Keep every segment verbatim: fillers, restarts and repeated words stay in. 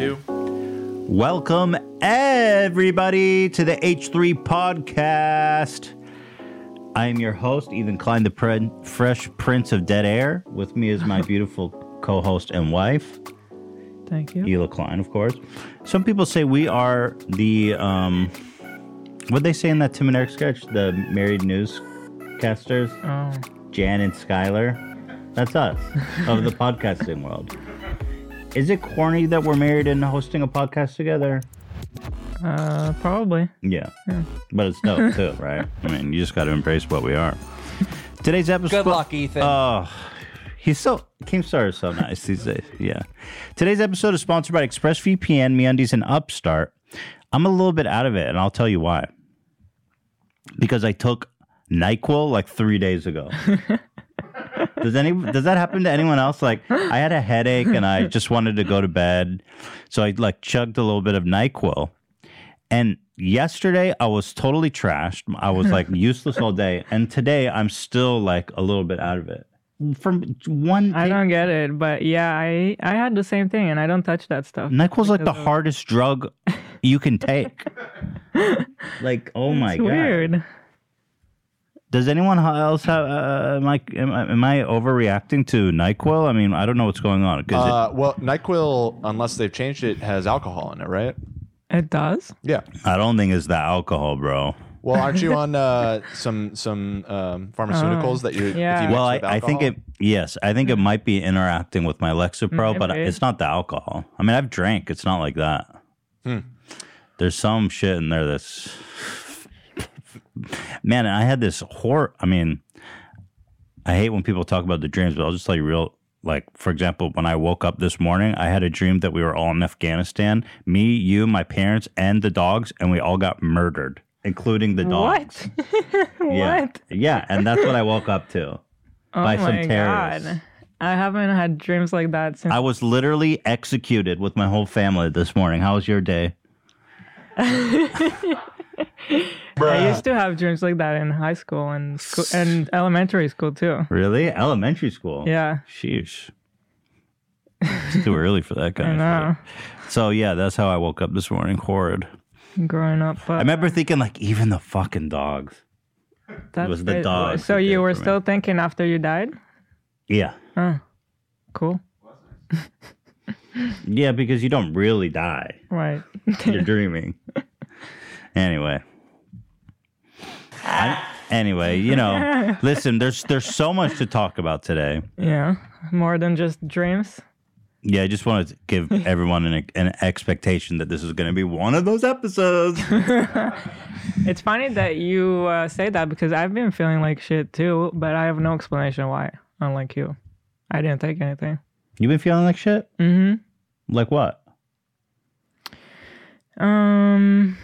two. Welcome, everybody, to the H three Podcast. I am your host, Ethan Klein, the pre- Fresh Prince of Dead Air. With me is my beautiful co-host and wife. Thank you. Hila Klein, of course. Some people say we are the, um, what'd they say in that Tim and Eric sketch? The married newscasters? Oh. Jan and Skylar. That's us, of the podcasting world. Is it corny that we're married and hosting a podcast together? Uh, probably. Yeah. yeah. But it's dope, too, right? I mean, you just got to embrace what we are. Today's episode... Good luck, Ethan. Oh, he's so... Keemstar is so nice these days. Yeah. Today's episode is sponsored by ExpressVPN, MeUndies, and Upstart. I'm a little bit out of it, and I'll tell you why. Because I took NyQuil like three days ago. Does any does that happen to anyone else? Like, I had a headache and I just wanted to go to bed, so I like chugged a little bit of NyQuil. And yesterday I was totally trashed. I was like useless all day, and today I'm still like a little bit out of it. From one, I don't get it, but yeah, I I had the same thing, and I don't touch that stuff. NyQuil's like the of... hardest drug you can take. Like, oh my it's god, weird. Does anyone else have, uh, am, I, am, I, am I overreacting to NyQuil? I mean, I don't know what's going on. Uh, it, well, NyQuil, unless they've changed it, has alcohol in it, right? It does? Yeah. I don't think it's the alcohol, bro. Well, aren't you on uh, some some um, pharmaceuticals um, that you're, yeah. if you well, mix with I, I think it, yes, I think it might be interacting with my Lexapro, mm, but it it's not the alcohol. I mean, I've drank. It's not like that. Hmm. There's some shit in there that's... Man, I had this horror. I mean, I hate when people talk about the dreams, but I'll just tell you real. Like, for example, when I woke up this morning, I had a dream that we were all in Afghanistan. Me, you, my parents, and the dogs, and we all got murdered, including the dogs. What? Yeah. What? Yeah, and that's what I woke up to. Oh, by some terrorists. God. I haven't had dreams like that since. I was literally executed with my whole family this morning. How was your day? I used to have dreams like that in high school and school, and elementary school too. Really? Elementary school? Yeah. Sheesh. It's too early for that kind I of shit. So yeah, that's how I woke up this morning. Horrid. Growing up. But I remember thinking like, even the fucking dogs. That was the dogs. So you were still me. thinking after you died? Yeah. Huh. Cool. Yeah, because you don't really die. Right. You're dreaming. Anyway. I, anyway, you know, listen, there's there's so much to talk about today. Yeah, more than just dreams. Yeah, I just wanted to give everyone an, an expectation that this is going to be one of those episodes. It's funny that you uh, say that because I've been feeling like shit too, but I have no explanation why, unlike you. I didn't take anything. You've been feeling like shit? Mm-hmm. Like what? Um...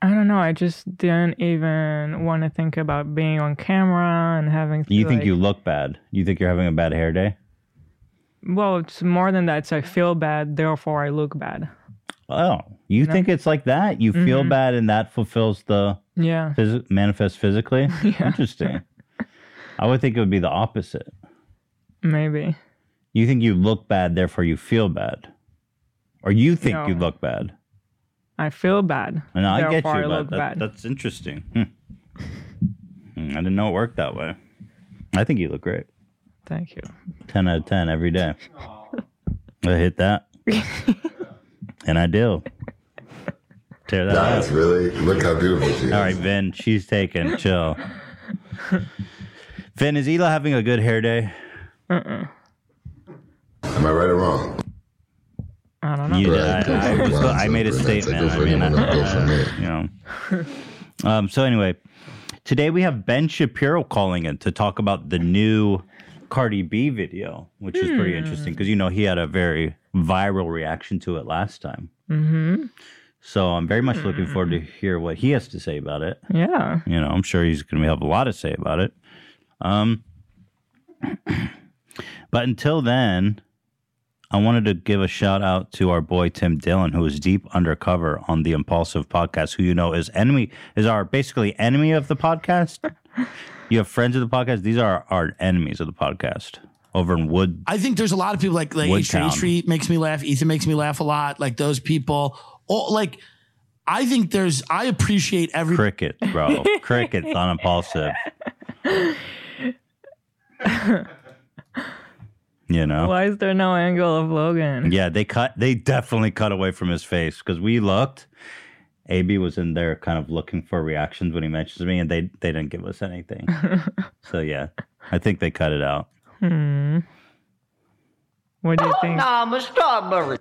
I don't know. I just didn't even want to think about being on camera and having... To, you think like, you look bad? You think you're having a bad hair day? Well, it's more than that. It's I feel bad, therefore I look bad. Oh, you, you think know? It's like that? You mm-hmm. feel bad and that fulfills the... Yeah. Phys- manifest physically? Yeah. Interesting. I would think it would be the opposite. Maybe. You think you look bad, therefore you feel bad? Or you think no. you look bad? I feel bad. I know, I get you. I look that, bad. That's interesting. Hmm. I didn't know it worked that way. I think you look great. Thank you. ten out of ten every day. I hit that. And I do. Tear that That's out. Really, look how beautiful she is. All right, Vin, she's taken. Chill. Vin, is Hila having a good hair day? Uh-uh. Am I right or wrong? I don't know. You did. I, I, was, I made a statement. I mean, I, uh, you know. Um, so anyway, today we have Ben Shapiro calling in to talk about the new Cardi B video, which hmm. is pretty interesting because, you know, he had a very viral reaction to it last time. Mm-hmm. So I'm very much looking forward to hear what he has to say about it. Yeah. You know, I'm sure he's going to have a lot to say about it. Um, but until then... I wanted to give a shout out to our boy Tim Dillon, who is deep undercover on the Impulsive podcast, who you know is enemy is our basically enemy of the podcast. You have friends of the podcast; these are our enemies of the podcast. over in Wood. I think there's a lot of people like like H three makes me laugh. Ethan makes me laugh a lot. Like those people, all, like I think there's. I appreciate every cricket, bro. Crickets on Impulsive. You know, why is there no angle of Logan? Yeah, they cut. They definitely cut away from his face because we looked. A B was in there kind of looking for reactions when he mentions me, and they they didn't give us anything. So yeah, I think they cut it out. Hmm. What do you think? I'm a strawberry.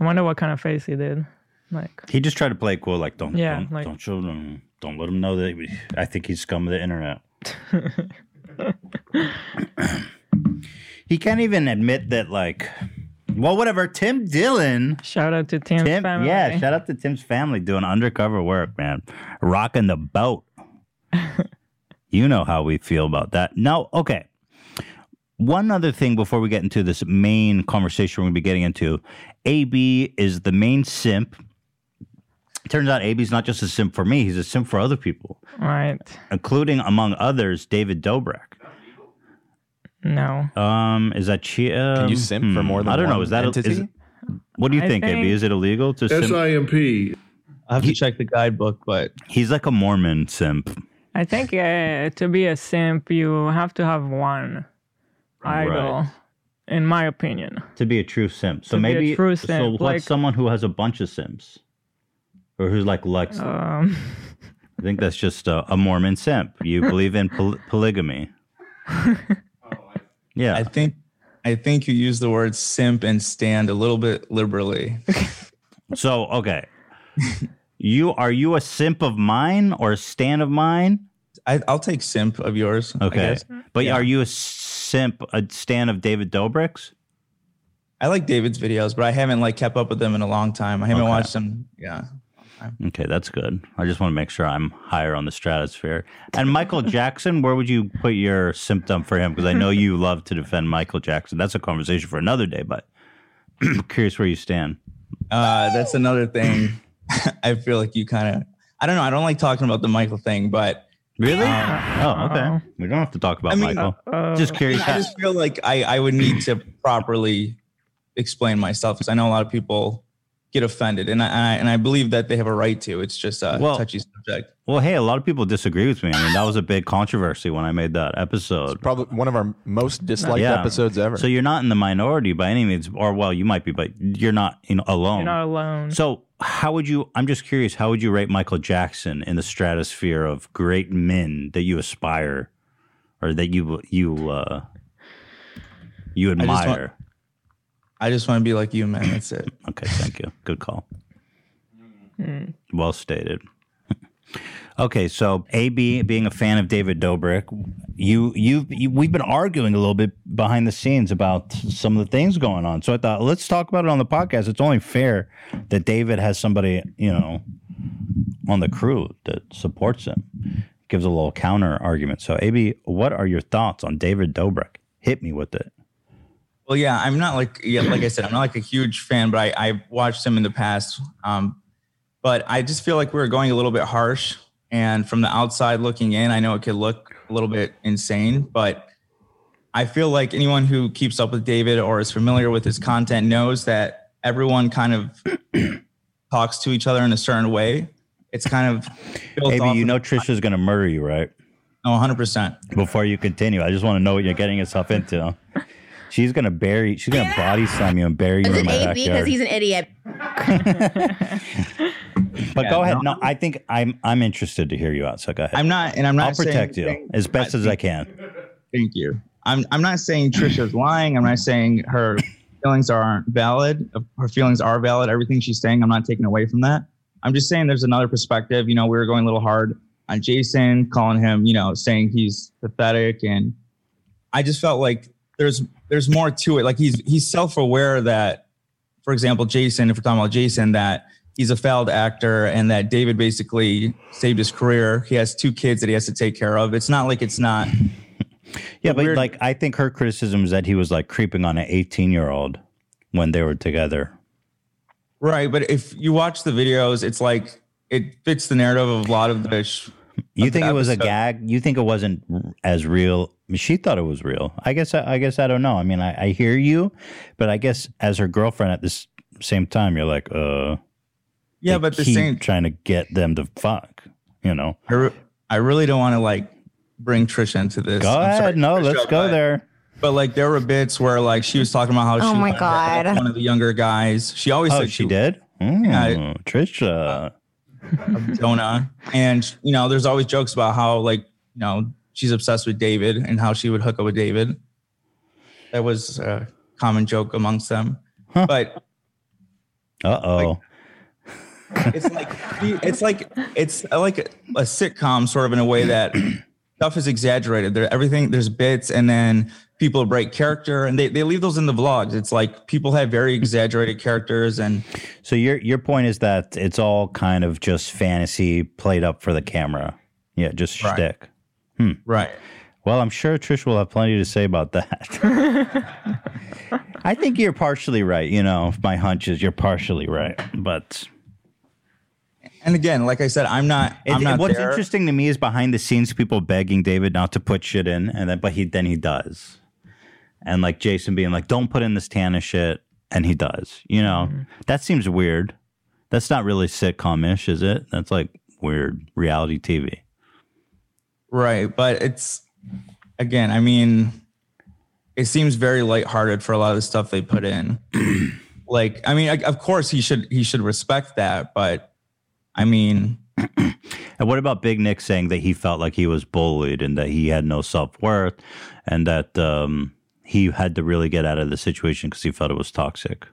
I wonder what kind of face he did. Like he just tried to play it cool, like don't yeah, don't, like, don't show them, don't let them know that. He, I think he's scum of the internet. He can't even admit that, like. Well, whatever. Tim Dillon. Shout out to Tim's Tim, family. Yeah, shout out to Tim's family doing undercover work, man. Rocking the boat. You know how we feel about that. Now, okay. One other thing before we get into this main conversation we're going to be getting into. A B is the main simp. It turns out A B's not just a simp for me. He's a simp for other people. Right. Including, among others, David Dobrik. No. Um, is that Chia? Can you simp hmm. for more than I don't one know. Is that entity? Is, what do you I think, think, A B? Is it illegal to simp? S I M P. I have to he, check the guidebook, but... He's like a Mormon simp. I think uh, to be a simp, you have to have one right. idol, in my opinion. To be a true simp. So to maybe... A true simp, so what's like, someone who has a bunch of simps? Or who's like Lex? Um, I think that's just a, a Mormon simp. You believe in poly- polygamy. Yeah, I think I think you use the word simp and stand a little bit liberally. So, okay. You are you a simp of mine or a stand of mine? I, I'll take simp of yours. Okay. But yeah. Are you a simp, a stand of David Dobrik's? I like David's videos, but I haven't like kept up with them in a long time. I haven't okay. watched them. Yeah. Okay, that's good. I just want to make sure I'm higher on the stratosphere. And Michael Jackson, where would you put your symptom for him? Because I know you love to defend Michael Jackson. That's a conversation for another day, but I'm curious where you stand. Uh, that's another thing. I feel like you kind of, I don't know. I don't like talking about the Michael thing, but. Really? Uh, oh, okay. We don't have to talk about I mean, Michael. Uh, just curious. I just feel like I, I would need to properly explain myself because I know a lot of people get offended, and I and I believe that they have a right to. It's just a well, touchy subject. Well, hey, a lot of people disagree with me. I mean, that was a big controversy when I made that episode. It's probably one of our most disliked yeah. episodes ever. So you're not in the minority by any means, or well, you might be, but you're not you know, alone. You're not alone. So how would you, I'm just curious, how would you rate Michael Jackson in the stratosphere of great men that you aspire, or that you, you, uh, you admire? I just want to be like you, man. That's it. Okay, thank you. Good call. Mm. Well stated. Okay, so A B being a fan of David Dobrik, you you've you, we've been arguing a little bit behind the scenes about some of the things going on. So I thought let's talk about it on the podcast. It's only fair that David has somebody you know on the crew that supports him, gives a little counter argument. So A B, what are your thoughts on David Dobrik? Hit me with it. Well, yeah, I'm not like, yeah, like I said, I'm not like a huge fan, but I, I've watched him in the past. Um, but I just feel like we were going a little bit harsh. And from the outside looking in, I know it could look a little bit insane, but I feel like anyone who keeps up with David or is familiar with his content knows that everyone kind of talks to each other in a certain way. It's kind of built Maybe off you of know Trisha's going to murder you, right? No, one hundred percent. Before you continue, I just want to know what you're getting yourself into. She's going to bury, she's going to body slam you and bury you in my backyard. Because he's an idiot. But yeah, go ahead. No, I think I'm I'm interested to hear you out. So go ahead. I'm not, and I'm not I'll saying protect you saying, as best I, as I can. Thank you. I'm I'm not saying Trisha's lying. I'm not saying her feelings aren't valid. Her feelings are valid. Everything she's saying, I'm not taking away from that. I'm just saying there's another perspective. You know, we were going a little hard on Jason, calling him, you know, saying he's pathetic. And I just felt like there's, There's more to it. Like he's he's self-aware that, for example, Jason, if we're talking about Jason, that he's a failed actor and that David basically saved his career. He has two kids that he has to take care of. It's not like it's not. Yeah, but weird. Like I think her criticism is that he was like creeping on an eighteen-year-old when they were together. Right, but if you watch the videos, it's like it fits the narrative of a lot of the sh- You think it was a gag? You think it wasn't as real? She thought it was real. I guess. I, I guess I don't know. I mean, I, I hear you, but I guess as her girlfriend at this same time, you're like, uh, yeah, but the same trying to get them to fuck. You know, I, re- I really don't want to like bring Trisha into this. Go I'm ahead. Sorry, no, Trisha, let's go but, there. But like, there were bits where like she was talking about how oh she my God. one of the younger guys. She always oh, said she, she did. Mm, yeah, Trisha. Uh, Donna, and you know, there's always jokes about how like you know she's obsessed with David and how she would hook up with David. That was a common joke amongst them. Huh. But uh oh, like, it's like it's like it's like a, a sitcom sort of in a way that stuff is exaggerated. There, everything there's bits, and then people break character, and they, they leave those in the vlogs. It's like people have very exaggerated characters, and so your your point is that it's all kind of just fantasy played up for the camera, yeah, just right. shtick. Hmm. Right. Well, I'm sure Trish will have plenty to say about that. I think you're partially right. You know, my hunch is you're partially right, but and again, like I said, I'm not. I'm it, not what's there. Interesting to me is behind the scenes people begging David not to put shit in, and then but he then he does. And like Jason being like, don't put in this Tana shit. And he does, you know, mm-hmm. That seems weird. That's not really sitcom-ish, is it? That's like weird reality T V. Right. But it's, again, I mean, it seems very lighthearted for a lot of the stuff they put in. Like, I mean, I, of course he should, he should respect that. But I mean. And what about Big Nick saying that he felt like he was bullied and that he had no self-worth and that, um, he had to really get out of the situation because he felt it was toxic.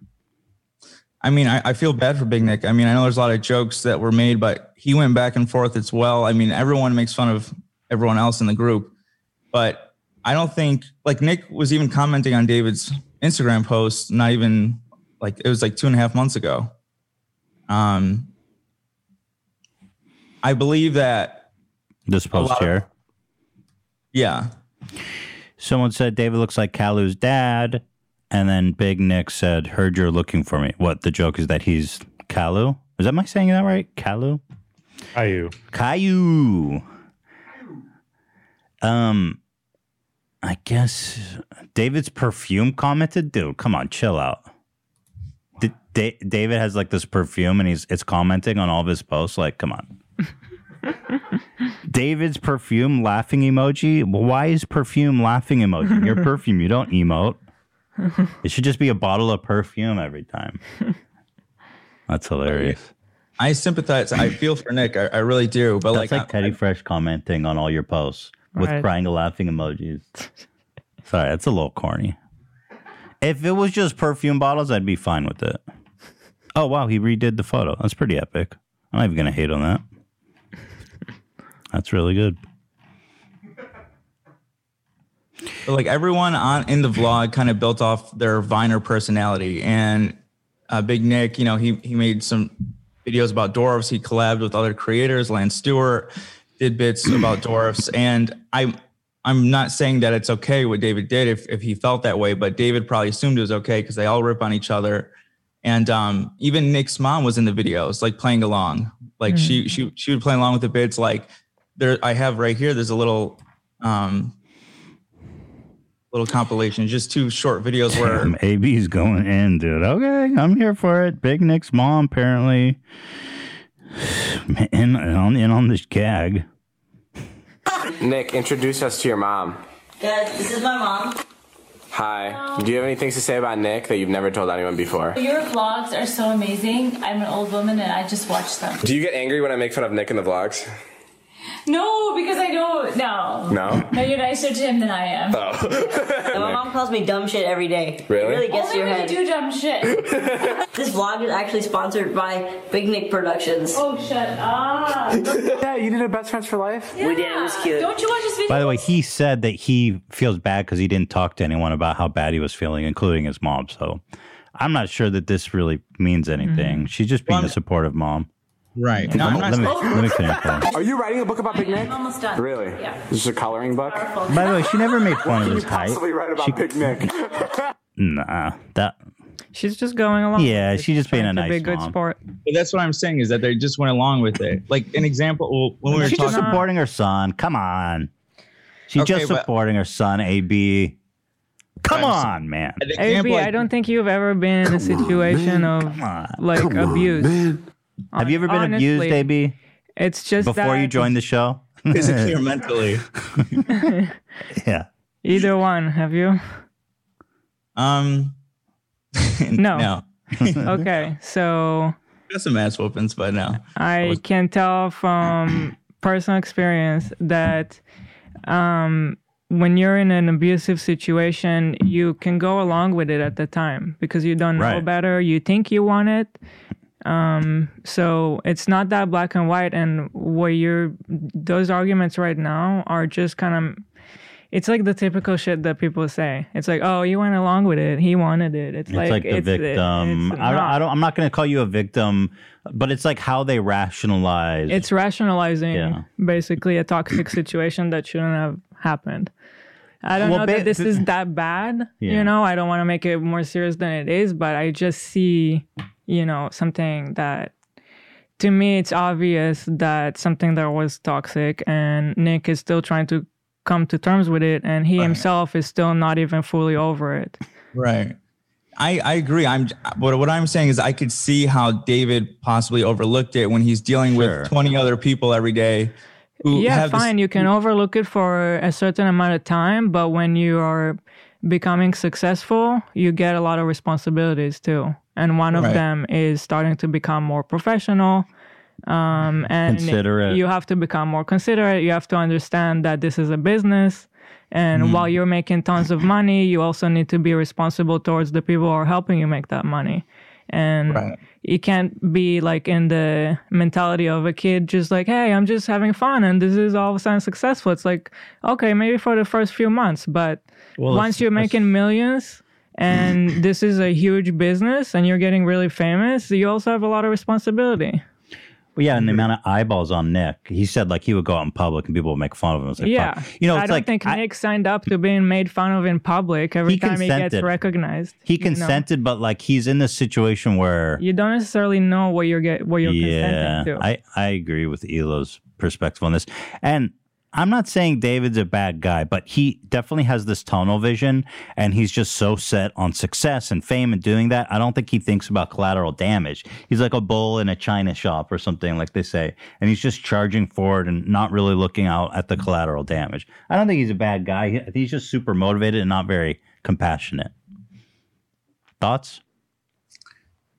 I mean, I, I feel bad for Big Nick. I mean, I know there's a lot of jokes that were made, but he went back and forth as well. I mean, everyone makes fun of everyone else in the group, but I don't think like Nick was even commenting on David's Instagram post. Not even like it was like two and a half months ago. Um, I believe that this post here. Of, yeah. Someone said David looks like Caillou's dad, and then Big Nick said, heard you're looking for me. What, the joke is that he's Caillou? Is that my saying that right? Caillou? Caillou. Caillou. Um, I guess David's perfume commented? Dude, come on, chill out. D- D- David has like this perfume, and he's it's commenting on all of his posts. Like, come on. David's perfume laughing emoji. Why is perfume laughing emoji? Your perfume, you don't emote. It should just be a bottle of perfume every time. That's hilarious. I sympathize. I feel for Nick. I, I really do. But that's like, like Teddy I, Fresh commenting on all your posts with right. crying and laughing emojis. Sorry, that's a little corny. If it was just perfume bottles, I'd be fine with it. Oh, wow, he redid the photo. That's pretty epic. I'm not even going to hate on that. That's really good. But like everyone on in the vlog kind of built off their Viner personality, and uh, Big Nick, you know, he he made some videos about dwarves. He collabed with other creators. Lance Stewart did bits about dwarves, and I I'm not saying that it's okay what David did if if he felt that way, but David probably assumed it was okay because they all rip on each other. And um, even Nick's mom was in the videos, like playing along. Like mm-hmm. she she she would play along with the bits, like. There, I have right here. There's a little, um, little compilation. Just two short videos where damn, A B's going in, dude. Okay, I'm here for it. Big Nick's mom apparently in on in on this gag. Nick, introduce us to your mom. Guys, this is my mom. Hi. Hello. Do you have any things to say about Nick that you've never told anyone before? Your vlogs are so amazing. I'm an old woman and I just watch them. Do you get angry when I make fun of Nick in the vlogs? No, because I don't. No. No? No, you're nicer to him than I am. Oh. So my mom calls me dumb shit every day. Really? It really gets only to your head. Only when you do dumb shit. This vlog is actually sponsored by Big Nick Productions. Oh, shut up. Yeah, you did a Best Friends for Life? Yeah. We did. It was cute. Don't you watch this video? By the way, he said that he feels bad because he didn't talk to anyone about how bad he was feeling, including his mom. So I'm not sure that this really means anything. Mm-hmm. She's just being well, a supportive mom. Right. No, let, I'm not let me finish that. Are you writing a book about Big Nick? I'm almost done. Really? Yeah. This is a coloring book? Powerful. By the way, she never made fun of his height. Possibly write about she, Big Nick. Nah. That She's just going along. Yeah, she's just being a nice be a good mom. Sport. But that's what I'm saying is that they just went along with it. Like an example, when we were she's talking, just supporting her son. Come on, she's okay, just supporting her son. A B, come on, man. A B, I don't think you've ever been in a situation on, of on, like abuse. On, Have you ever been honestly, abused, A B? It's just before that you joined the show. Physically or mentally? Yeah. Either one. Have you? Um. No. No. Okay, so got some ass whoopings by now. I, I was... can tell from personal experience that um, when you're in an abusive situation, you can go along with it at the time because you don't right. know better. You think you want it. Um, so it's not that black and white, and what you're, those arguments right now are just kind of, it's like the typical shit that people say. It's like, oh, you went along with it. He wanted it. It's, it's like, like the it's, victim. It, it's I, don't, I don't, I'm not going to call you a victim, but it's like how they rationalize. It's rationalizing yeah. basically a toxic situation that shouldn't have happened. I don't well, know ba- that this is that bad. Yeah. You know, I don't want to make it more serious than it is, but I just see, you know, something that to me, it's obvious that something that was toxic, and Nick is still trying to come to terms with it, and he right. himself is still not even fully over it. Right. I, I agree. I'm what what I'm saying is I could see how David possibly overlooked it when he's dealing sure. with twenty other people every day. Yeah, fine. This- you can overlook it for a certain amount of time, but when you are becoming successful, you get a lot of responsibilities too. And one of right. them is starting to become more professional. Um, and considerate. You have to become more considerate. You have to understand that this is a business. And mm. while you're making tons of money, you also need to be responsible towards the people who are helping you make that money. And right. you can't be like in the mentality of a kid, just like, hey, I'm just having fun and this is all of a sudden successful. It's like, okay, maybe for the first few months, but well, once that's, you're making that's... millions and this is a huge business and you're getting really famous, you also have a lot of responsibility. Well, yeah, and the amount of eyeballs on Nick. He said, like, he would go out in public and people would make fun of him. It's like, yeah. Fuck. You know, it's I don't like, think I, Nick signed up to being made fun of in public every he time consented. He gets recognized. He consented, you know? But, like, he's in this situation where... You don't necessarily know what you're, get, what you're yeah, consenting to. I, I agree with Elo's perspective on this. And I'm not saying David's a bad guy, but he definitely has this tunnel vision, and he's just so set on success and fame and doing that. I don't think he thinks about collateral damage. He's like a bull in a china shop or something, like they say, and he's just charging forward and not really looking out at the collateral damage. I don't think he's a bad guy. He's just super motivated and not very compassionate. Thoughts?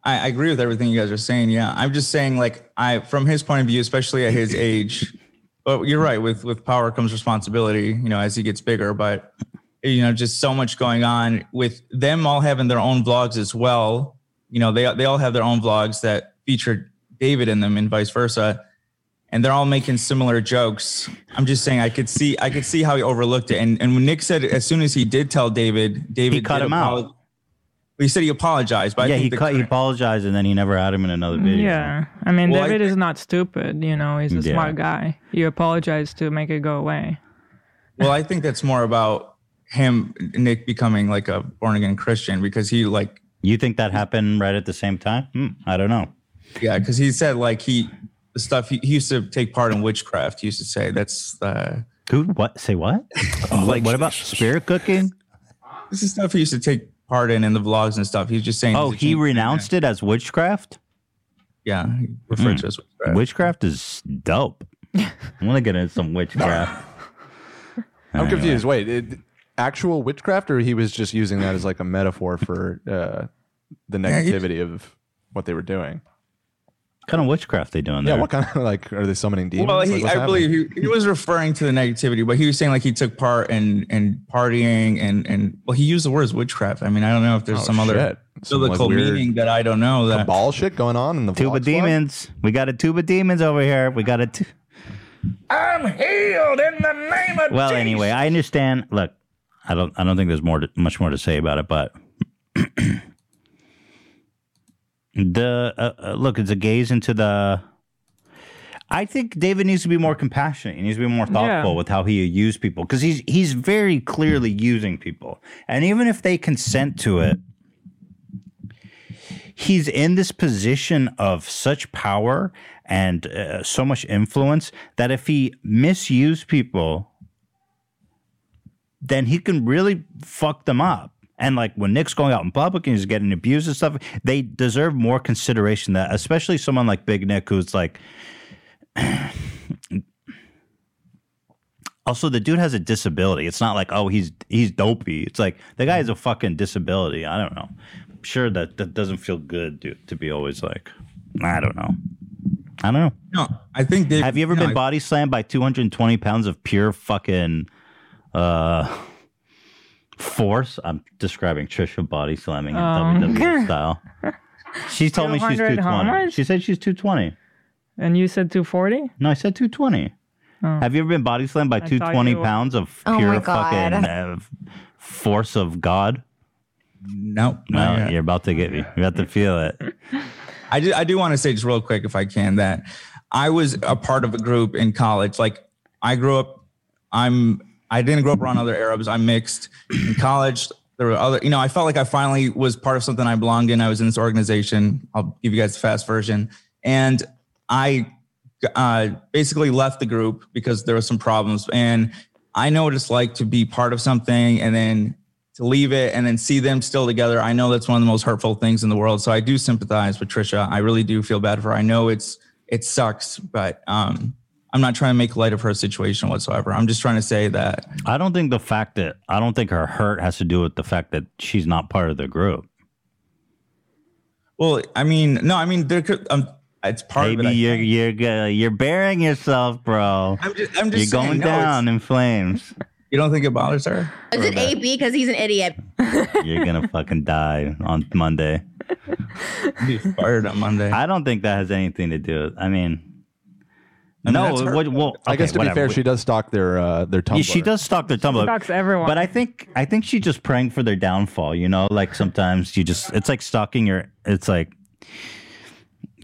I, I agree with everything you guys are saying. Yeah, I'm just saying, like, I from his point of view, especially at his age. But you're right. With with power comes responsibility, you know, as he gets bigger. But, you know, just so much going on with them all having their own vlogs as well. You know, they they all have their own vlogs that feature David in them and vice versa. And they're all making similar jokes. I'm just saying I could see I could see how he overlooked it. And and when Nick said as soon as he did tell David, David he cut him apolog- out. He said he apologized. But yeah, I think he, cut, he apologized and then he never had him in another video. Yeah. I mean, well, David I, is not stupid. You know, he's a yeah. smart guy. You apologize to make it go away. Well, I think that's more about him, Nick, becoming like a born again Christian because he like. You think that happened right at the same time? Hmm, I don't know. Yeah, because he said like he the stuff he, he used to take part in witchcraft. He used to say that's the. Who? What? Say what? Oh, like, what about spirit cooking? This is stuff he used to take. Harden and the vlogs and stuff. He's just saying. Oh, he renounced it as witchcraft? Yeah, he referred mm. to it as witchcraft. Witchcraft is dope. I want to get into some witchcraft. I'm anyway. confused. Wait, it, actual witchcraft, or he was just using that as like a metaphor for uh, the negativity yeah, of what they were doing? What kind of witchcraft they doing there? Yeah, what kind of, like, are they summoning demons? Well, he, like, I happening? believe he, he was referring to the negativity, but he was saying, like, he took part in, in partying and, and, well, he used the words witchcraft. I mean, I don't know if there's oh, some shit. other biblical like meaning that I don't know. That ball shit going on in the Tuba demons. Block? We got a Tuba demons over here. We got a t- I'm healed in the name of Well, Jesus. Anyway, I understand. Look, I don't, I don't think there's more to, much more to say about it, but... The uh, uh, look, it's a gaze into the. I think David needs to be more compassionate. He needs to be more thoughtful yeah. with how he used people because he's he's very clearly using people, and even if they consent to it, he's in this position of such power and uh, so much influence that if he misused people, then he can really fuck them up. And like when Nick's going out in public and he's getting abused and stuff, they deserve more consideration, that especially someone like Big Nick, who's like also the dude has a disability. It's not like, oh, he's he's dopey. It's like the guy has a fucking disability. I don't know. I'm sure that, that doesn't feel good, dude, to be always like, I don't know. I don't know. No, I think they have you ever no, been I, body slammed by two hundred twenty pounds of pure fucking uh force? I'm describing Trisha body slamming in um, W W E style. She told me she's two twenty. Homers? She said she's two twenty. And you said two forty? No, I said two twenty. Oh. Have you ever been body slammed by two hundred twenty pounds of pure oh fucking uh, force of God? Nope. No. No, you're about to get me. You're about to feel it. I do, I do want to say just real quick, if I can, that I was a part of a group in college. Like, I grew up, I'm... I didn't grow up around other Arabs. I'm mixed. In college, there were other, you know, I felt like I finally was part of something I belonged in. I was in this organization. I'll give you guys the fast version. And I uh, basically left the group because there were some problems. And I know what it's like to be part of something and then to leave it and then see them still together. I know that's one of the most hurtful things in the world. So I do sympathize with Trisha. I really do feel bad for her. I know it's it sucks, but... um I'm not trying to make light of her situation whatsoever. I'm just trying to say that. I don't think the fact that, I don't think her hurt has to do with the fact that she's not part of the group. Well, I mean, no, I mean, there could, um, it's part Maybe of it. Maybe you're, you're, uh, you're burying yourself, bro. I'm just, I'm just you're saying, going no, down in flames. You don't think it bothers her? Is it A B because he's an idiot? You're going to fucking die on Monday. You'll be fired on Monday. I don't think that has anything to do with, I mean... I mean, no, what, well, okay, I guess to whatever. be fair, she does stalk their uh, their Tumblr. Yeah, she does stalk their Tumblr. She stalks everyone. But I think I think she's just praying for their downfall. You know, like sometimes you just it's like stalking your. It's like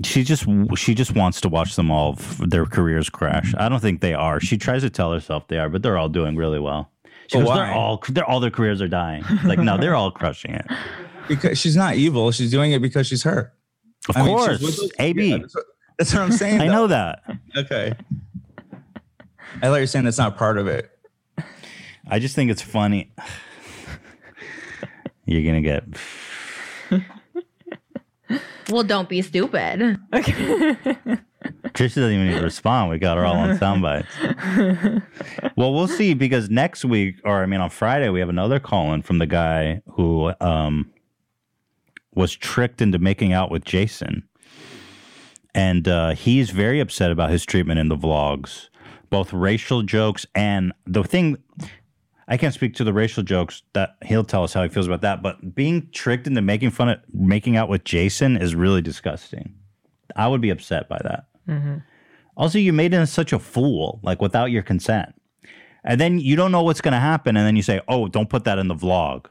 she just she just wants to watch them all their careers crash. I don't think they are. She tries to tell herself they are, but they're all doing really well. She goes, they're all they're all their careers are dying. Like no, they're all crushing it. Because she's not evil. She's doing it because she's her. Of I course, mean, she's A B. Yeah, that's what I'm saying. I know that. Okay. I thought you were saying that's not part of it. I just think it's funny. You're going to get... Well, don't be stupid. Okay. Trisha doesn't even need to respond. We got her all on sound bites. Well, we'll see, because next week, or I mean on Friday, we have another call-in from the guy who um, was tricked into making out with Jason. And uh, he's very upset about his treatment in the vlogs, both racial jokes and the thing. I can't speak to the racial jokes that he'll tell us how he feels about that. But being tricked into making fun of making out with Jason is really disgusting. I would be upset by that. Mm-hmm. Also, you made him such a fool, like without your consent. And then you don't know what's going to happen. And then you say, oh, don't put that in the vlog.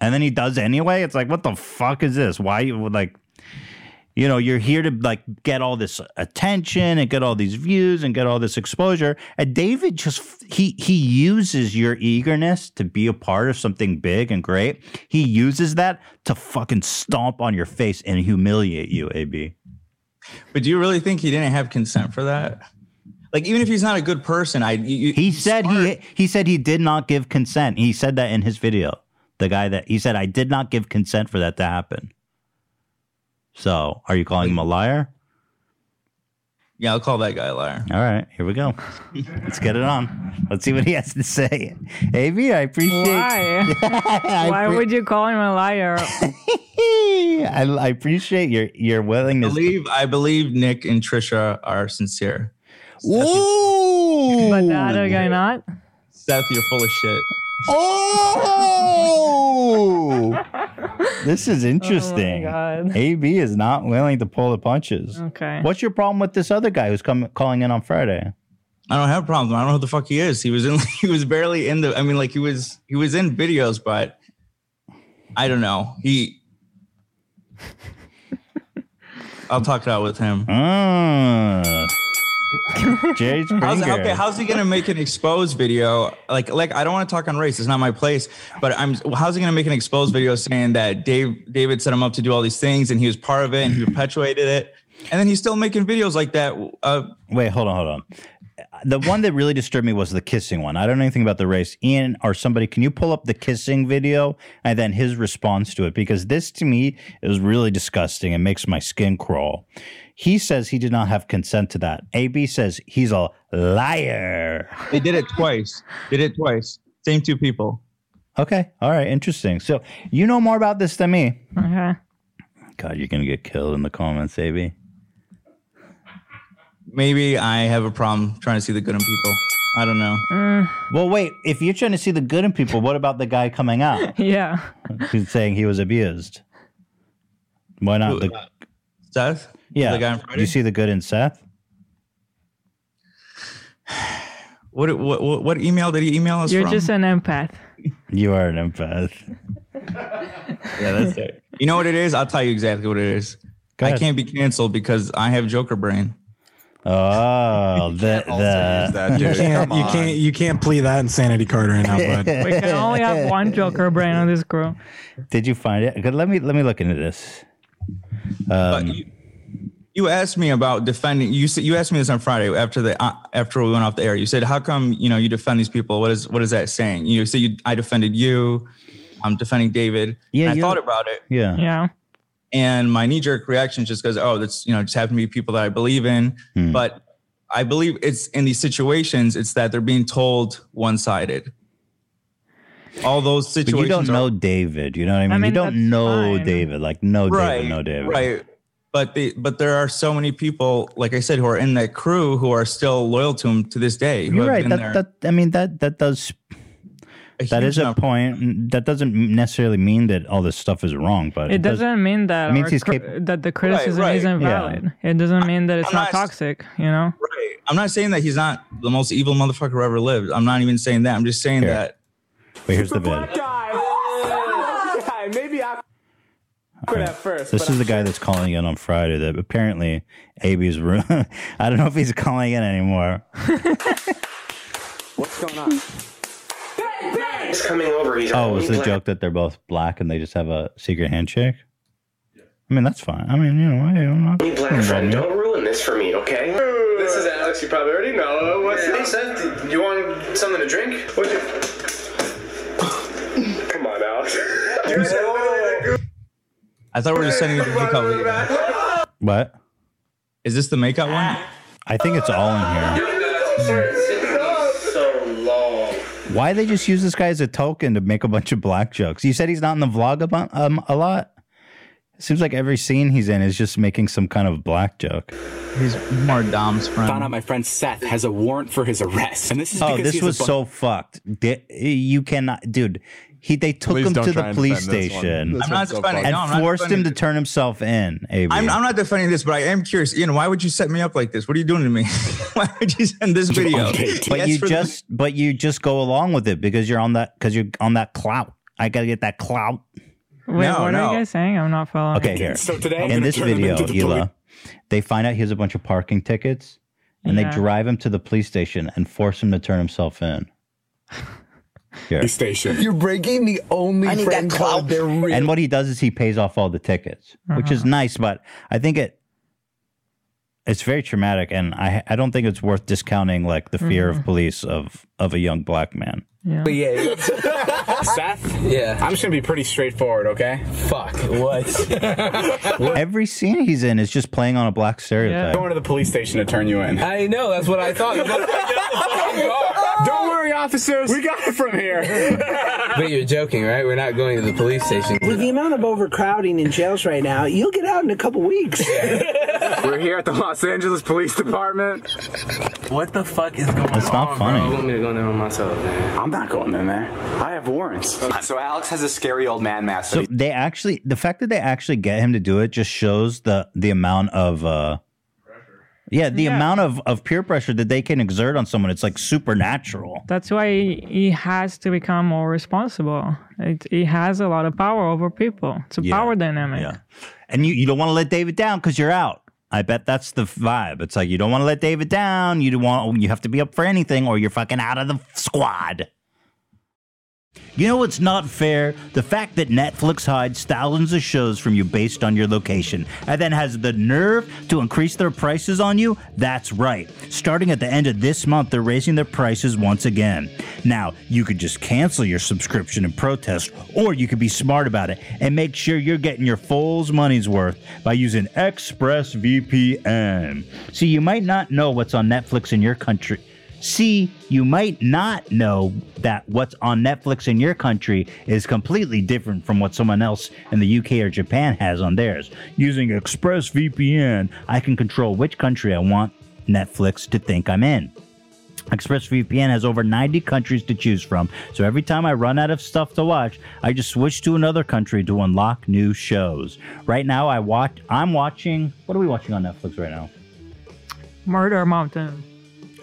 And then he does anyway. It's like, what the fuck is this? Why you would like. You know, you're here to, like, get all this attention and get all these views and get all this exposure. And David just, he he uses your eagerness to be a part of something big and great. He uses that to fucking stomp on your face and humiliate you, A B. But do you really think he didn't have consent for that? Like, even if he's not a good person, I... You, he said he, he said he did not give consent. He said that in his video. The guy that, he said, I did not give consent for that to happen. So, are you calling him a liar? Yeah, I'll call that guy a liar. All right, here we go. Let's get it on. Let's see what he has to say. A B, I appreciate... Why? I Why pre- would you call him a liar? I, I appreciate your, your willingness. I believe, I believe Nick and Trisha are sincere. Ooh! But the other guy not? Seth, you're full of shit. Oh, this is interesting. Oh A B is not willing to pull the punches. Okay. What's your problem with this other guy who's coming calling in on Friday? I don't have a problem. I don't know who the fuck he is. He was in. He was barely in the. I mean, like he was. He was in videos, but I don't know. He. I'll talk it out with him. Mm. Jared's pretty how's, okay, how's he gonna make an exposed video? Like, like I don't want to talk on race. It's not my place. But I'm. How's he gonna make an exposed video saying that Dave David set him up to do all these things and he was part of it and he perpetuated it, and then he's still making videos like that? Uh, Wait, hold on, hold on. The one that really disturbed me was the kissing one. I don't know anything about the race. Ian or somebody, can you pull up the kissing video and then his response to it? Because this to me is really disgusting. It makes my skin crawl. He says he did not have consent to that. A B says he's a liar. They did it twice. They did it twice. Same two people. Okay. All right. Interesting. So you know more about this than me. Uh-huh. God, you're going to get killed in the comments, A B. Maybe I have a problem trying to see the good in people. I don't know. Mm. Well, wait. If you're trying to see the good in people, what about the guy coming out? Yeah. He's saying he was abused. Why not? Who, the, uh, Seth? Yeah. The guy on Friday? Do you see the good in Seth? What what what email did he email us You're from? You're just an empath. You are an empath. Yeah, that's it. You know what it is? I'll tell you exactly what it is. Go I ahead. Can't be canceled because I have Joker brain. Oh, the, the, that, you, can't, you can't you can't plea that insanity card right now, bud. We can only have one Joker brain on this crew. Did you find it? Let me let me look into this. Um, uh, you, you asked me about defending. You said you asked me this on Friday after the uh, after we went off the air. You said, "How come you know you defend these people? What is what is that saying?" You said, you, "I defended you. I'm defending David." Yeah, and I thought about it. Yeah, yeah. And my knee-jerk reaction just goes, oh, that's, you know, just happen to be people that I believe in. Hmm. But I believe it's in these situations, it's that they're being told one-sided. All those situations. But you don't are, know David. You know what I mean? I mean you don't know fine. David. Like, no right, David, no David. Right. But, the, but there are so many people, like I said, who are in that crew who are still loyal to him to this day. You're right. That, that, I mean, that, that does... That is a point. That doesn't necessarily mean that all this stuff is wrong, but it, it doesn't does, mean that means he's cri- cap- that the criticism right, right. isn't valid. Yeah. It doesn't mean that it's not, not toxic, you know? Right. I'm not saying that he's not the most evil motherfucker who ever lived. I'm not even saying that. I'm just saying Here. that. Wait, here's the vid. Maybe I could at first. This is the guy that's calling in on Friday that apparently A B's room. I don't know if he's calling in anymore. What's going on? He's coming over. He's oh, it's the black. joke that they're both black and they just have a secret handshake? Yeah. I mean, that's fine. I mean, you know, I, I'm not... Hey, black friend, don't ruin this for me, okay? This is Alex. You probably already know. What's yeah. he said? You want something to drink? What'd you... Come on, Alex. No. I thought we were just sending you the makeup video. What? Is this the makeup one? I think it's all in here. Mm. Why they just use this guy as a token to make a bunch of black jokes? You said he's not in the vlog a, bu- um, a lot? It seems like every scene he's in is just making some kind of black joke. He's Mardam's friend. Found out my friend Seth has a warrant for his arrest. And this is oh, this was bu- so fucked. Di- you cannot... Dude, he they took Please him to the police station this this I'm not so defending, and no, forced him to turn himself in, A B. I'm, I'm not defending this, but I am curious. Ian, why would you set me up like this? What are you doing to me? Why would you send this video? Okay. But yes, you just the- but you just go along with it because you're on that because you're on that clout. I gotta get that clout. Wait, no, what no. are you guys saying? I'm not following. Okay, here. So today, in this video, the Hila, they find out he has a bunch of parking tickets, and yeah. they drive him to the police station and force him to turn himself in. Here. Station. You're breaking the only friend cloud they're real. And what he does is he pays off all the tickets, uh-huh. which is nice, but I think it it's very traumatic, and I I don't think it's worth discounting like the fear mm-hmm. of police of of a young black man. Yeah. yeah. Seth? Yeah. I'm just gonna be pretty straightforward, okay? Fuck. What? What? Every scene he's in is just playing on a black stereotype. Yeah. Going to the police station to turn you in. I know, that's what I thought. Don't worry, officers. We got it from here. But you're joking, right? We're not going to the police station. With the amount of overcrowding in jails right now, you'll get out in a couple weeks. We're here at the Los Angeles Police Department. What the fuck is going on? It's not on, funny. Bro? You want me to go in there myself, man? I'm not going in there. I have warrants. So Alex has a scary old man mask. So they actually, the fact that they actually get him to do it just shows the, the amount of... Uh, Yeah, the yeah. amount of, of peer pressure that they can exert on someone, it's like supernatural. That's why he, he has to become more responsible. It, he has a lot of power over people. It's a yeah. power dynamic. Yeah. And you, you don't want to let David down because you're out. I bet that's the vibe. It's like you don't want to let David down. You don't want. You have to be up for anything, or you're fucking out of the squad. You know what's not fair? The fact that Netflix hides thousands of shows from you based on your location, and then has the nerve to increase their prices on you? That's right. Starting at the end of this month, they're raising their prices once again. Now, you could just cancel your subscription and protest, or you could be smart about it and make sure you're getting your full's money's worth by using ExpressVPN. See, you might not know what's on Netflix in your country. See, you might not know that what's on Netflix in your country is completely different from what someone else in the U K or Japan has on theirs. Using ExpressVPN, I can control which country I want Netflix to think I'm in. ExpressVPN has over ninety countries to choose from, so every time I run out of stuff to watch, I just switch to another country to unlock new shows. Right now, I watch, I'm watching... What are we watching on Netflix right now? Murder Mountain.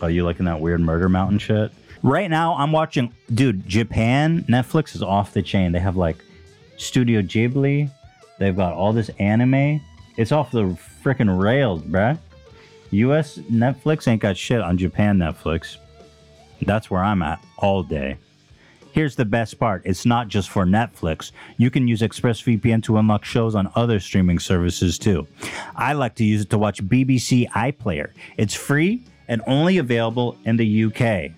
Oh, you liking that weird Murder Mountain shit? Right now, I'm watching... Dude, Japan, Netflix is off the chain. They have, like, Studio Ghibli. They've got all this anime. It's off the freaking rails, bruh. U S Netflix ain't got shit on Japan Netflix. That's where I'm at all day. Here's the best part. It's not just for Netflix. You can use ExpressVPN to unlock shows on other streaming services, too. I like to use it to watch B B C iPlayer. It's free and only available in the U K.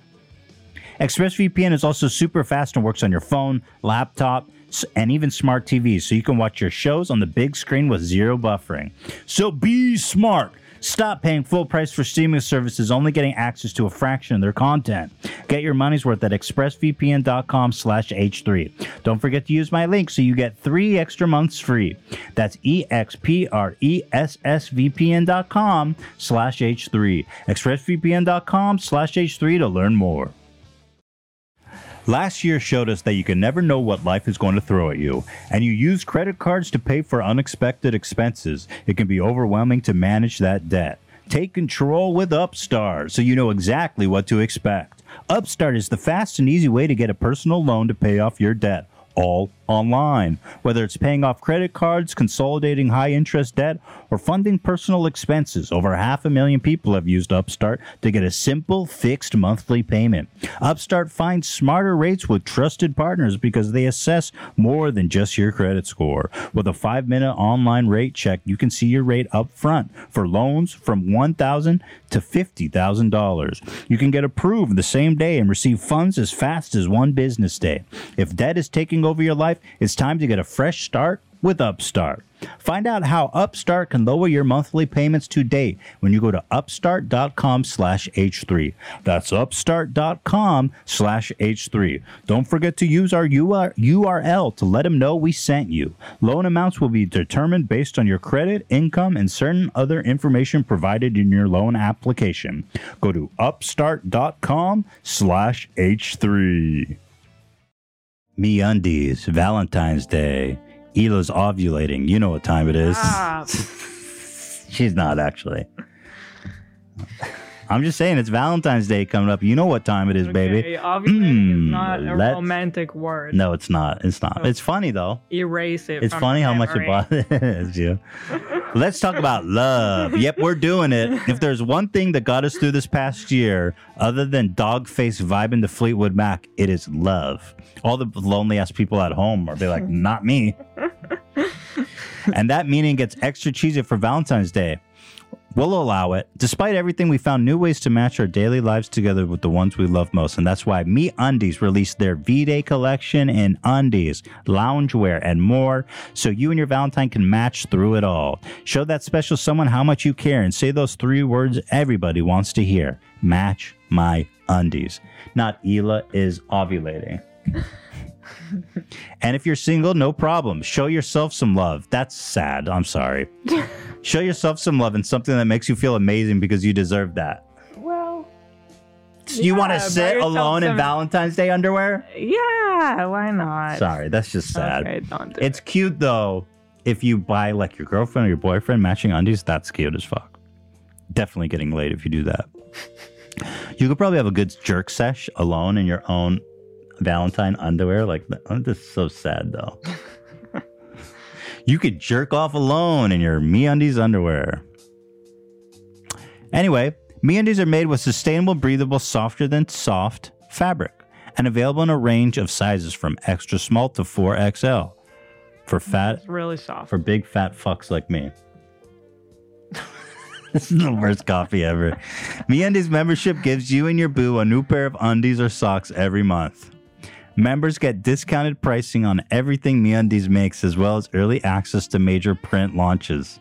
ExpressVPN is also super fast and works on your phone, laptop, and even smart T Vs, so you can watch your shows on the big screen with zero buffering. So be smart. Stop paying full price for streaming services, only getting access to a fraction of their content. Get your money's worth at expressvpn dot com slash H three. Don't forget to use my link so you get three extra months free. That's E X P R E S S V P N dot com slash H three. expressvpn dot com slash H three to learn more. Last year showed us that you can never know what life is going to throw at you, and you use credit cards to pay for unexpected expenses. It can be overwhelming to manage that debt. Take control with Upstart so you know exactly what to expect. Upstart is the fast and easy way to get a personal loan to pay off your debt, all online. Whether it's paying off credit cards, consolidating high-interest debt, or funding personal expenses, over half a million people have used Upstart to get a simple, fixed monthly payment. Upstart finds smarter rates with trusted partners because they assess more than just your credit score. With a five-minute online rate check, you can see your rate up front for loans from one thousand dollars to fifty thousand dollars. You can get approved the same day and receive funds as fast as one business day. If debt is taking over your life, it's time to get a fresh start with Upstart. Find out how Upstart can lower your monthly payments today when you go to upstart dot com slash H three. That's upstart dot com slash H three. Don't forget to use our U R L to let them know we sent you. Loan amounts will be determined based on your credit, income, and certain other information provided in your loan application. Go to upstart dot com slash H three. MeUndies, Valentine's Day. Hila's ovulating. You know what time it is. Ah. She's not, actually. I'm just saying it's Valentine's Day coming up. You know what time it is, okay, baby. Ovulating is not a let's... romantic word. No, it's not. It's not. So it's funny, though. Erase it. It's funny how memory. much it bothers you. Let's talk about love. Yep, we're doing it. If there's one thing that got us through this past year, other than dog-faced vibing to Fleetwood Mac, it is love. All the lonely-ass people at home are be like, not me. And that meaning gets extra cheesy for Valentine's Day. We'll allow it. Despite everything, we found new ways to match our daily lives together with the ones we love most. And that's why MeUndies released their V-Day collection in undies, loungewear, and more, so you and your Valentine can match through it all. Show that special someone how much you care and say those three words everybody wants to hear. Match my undies. Not Hila is ovulating. And if you're single, no problem. Show yourself some love. That's sad. I'm sorry. Show yourself some love in something that makes you feel amazing because you deserve that. Well, so yeah, you want to sit alone some... in Valentine's Day underwear? Yeah, why not? Sorry, that's just sad. Okay, don't do it's it. Cute though. If you buy like your girlfriend or your boyfriend matching undies, that's cute as fuck. Definitely getting laid if you do that. You could probably have a good jerk sesh alone in your own Valentine underwear. Like, I'm just so sad though. You could jerk off alone in your MeUndies underwear. Anyway, MeUndies are made with sustainable, breathable, softer than soft fabric and available in a range of sizes from extra small to four X L for fat. It's really soft. For big fat fucks like me. This is the worst coffee ever. MeUndies membership gives you and your boo a new pair of undies or socks every month. Members get discounted pricing on everything MeUndies makes, as well as early access to major print launches.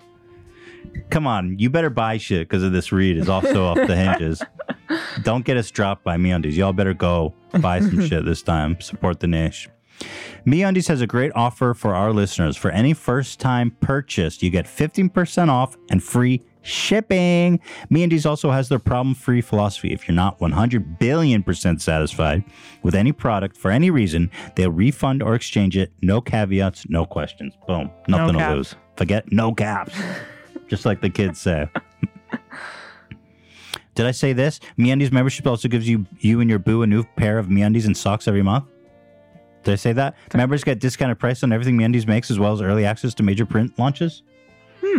Come on, you better buy shit because of this read is also off the hinges. Don't get us dropped by MeUndies. Y'all better go buy some shit this time. Support the niche. MeUndies has a great offer for our listeners. For any first-time purchase, you get fifteen percent off and free shipping. MeUndies also has their problem-free philosophy. If you're not one hundred billion percent satisfied with any product for any reason, they'll refund or exchange it. No caveats, no questions. Boom. Nothing to lose. Forget no caps. Just like the kids say. Did I say this? MeUndies membership also gives you you and your boo a new pair of MeUndies and socks every month. Did I say that? That's members get discounted price on everything MeUndies makes, as well as early access to major print launches. Hmm.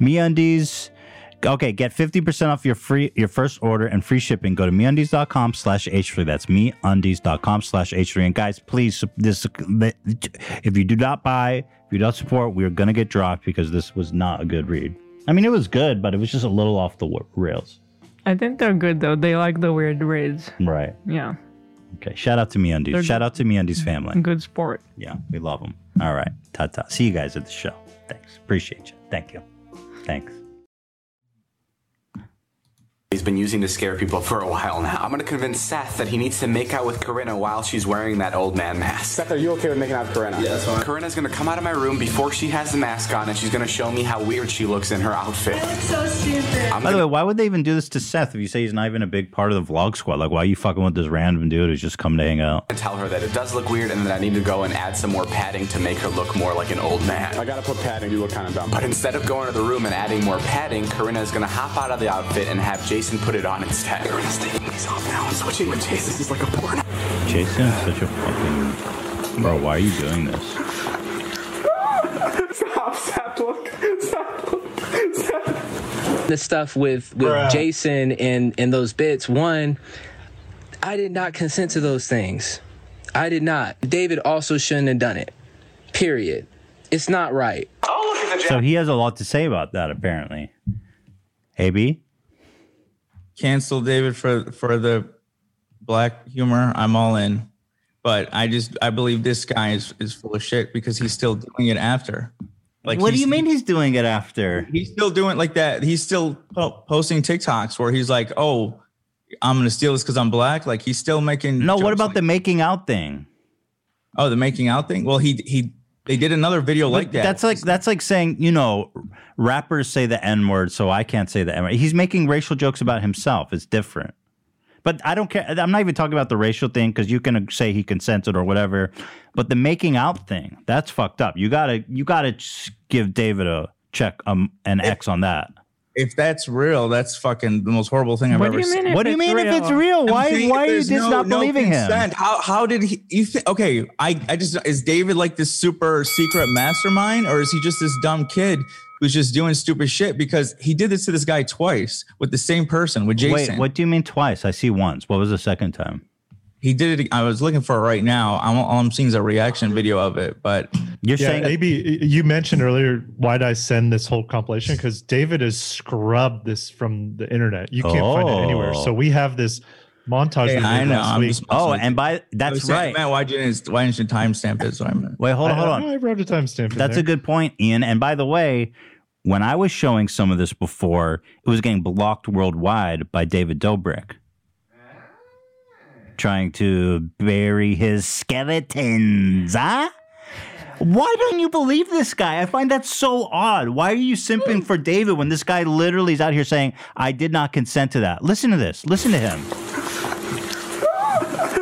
MeUndies. Okay, get fifty percent off your free your first order and free shipping. Go to MeUndies.com slash H3. That's MeUndies.com slash H3. And guys, please, this if you do not buy, if you don't support, we're going to get dropped because this was not a good read. I mean, it was good, but it was just a little off the rails. I think they're good, though. They like the weird raids. Right. Yeah. Okay. Shout out to MeUndies. They're Shout out to MeUndies family. Good sport. Yeah. We love them. All right. Ta-ta. See you guys at the show. Thanks. Appreciate you. Thank you. Thanks. He's been using to scare people for a while now. I'm going to convince Seth that he needs to make out with Corinna while she's wearing that old man mask. Seth, are you okay with making out with Corinna? Yeah, that's fine. Corinna's going to come out of my room before she has the mask on, and she's going to show me how weird she looks in her outfit. I look so stupid. I'm By gonna- the way, why would they even do this to Seth if you say he's not even a big part of the vlog squad? Like, why are you fucking with this random dude who's just come to hang out? And tell her that it does look weird and that I need to go and add some more padding to make her look more like an old man. I got to put padding. You look kind of dumb. But instead of going to the room and adding more padding, Corinna's going to hop out of the outfit and have Jason and put it on instead. Everyone's taking these off now. I'm switching with Jason. He's like a porno. Jason is such a fucking... Bro, why are you doing this? Stop, stop, look. Stop, look. Stop. The stuff with, with Bruh. Jason and, and those bits, one, I did not consent to those things. I did not. David also shouldn't have done it. Period. It's not right. Oh, look at the... So he has a lot to say about that, apparently. A B? Cancel David for for the black humor. I'm all in, but I just I believe this guy is, is full of shit because he's still doing it after. Like, what do you mean he's doing it after? He's still doing like that. He's still po- posting TikToks where he's like, "Oh, I'm gonna steal this because I'm black." Like he's still making. No, what about like, the making out thing? Oh, the making out thing. Well, he he they did another video like but that. That's like that's like saying you know. Rappers say the N-word, so I can't say the N-word. He's making racial jokes about himself. It's different. But I don't care. I'm not even talking about the racial thing because you can say he consented or whatever. But the making out thing, that's fucked up. You gotta, you gotta give David a check, um, an if, X on that. If that's real, that's fucking the most horrible thing I've what ever seen. What do you mean, if, do you mean if it's real? Why, why are you just no, not no believing consent. him? How, how did he? You th- okay, I, I just is David like this super secret mastermind, or is he just this dumb kid? Who's just doing stupid shit because he did this to this guy twice with the same person, with Jason. Wait, what do you mean twice? I see once. What was the second time? He did it. I was looking for it right now. I'm, all I'm seeing is a reaction video of it. But you're yeah, saying maybe you mentioned earlier, why'd I send this whole compilation? Because David has scrubbed this from the internet. You can't oh. find it anywhere. So we have this montage. Hey, I know. I'm just, oh, like, and by that's right. Man, why didn't why didn't you timestamp it? So I'm, Wait, hold on, hold on. I, I wrote a timestamp. That's there. A good point, Ian. And by the way. When I was showing some of this before, it was getting blocked worldwide by David Dobrik. Trying to bury his skeletons, huh? Why don't you believe this guy? I find that so odd. Why are you simping for David when this guy literally is out here saying, I did not consent to that? Listen to this. Listen to him.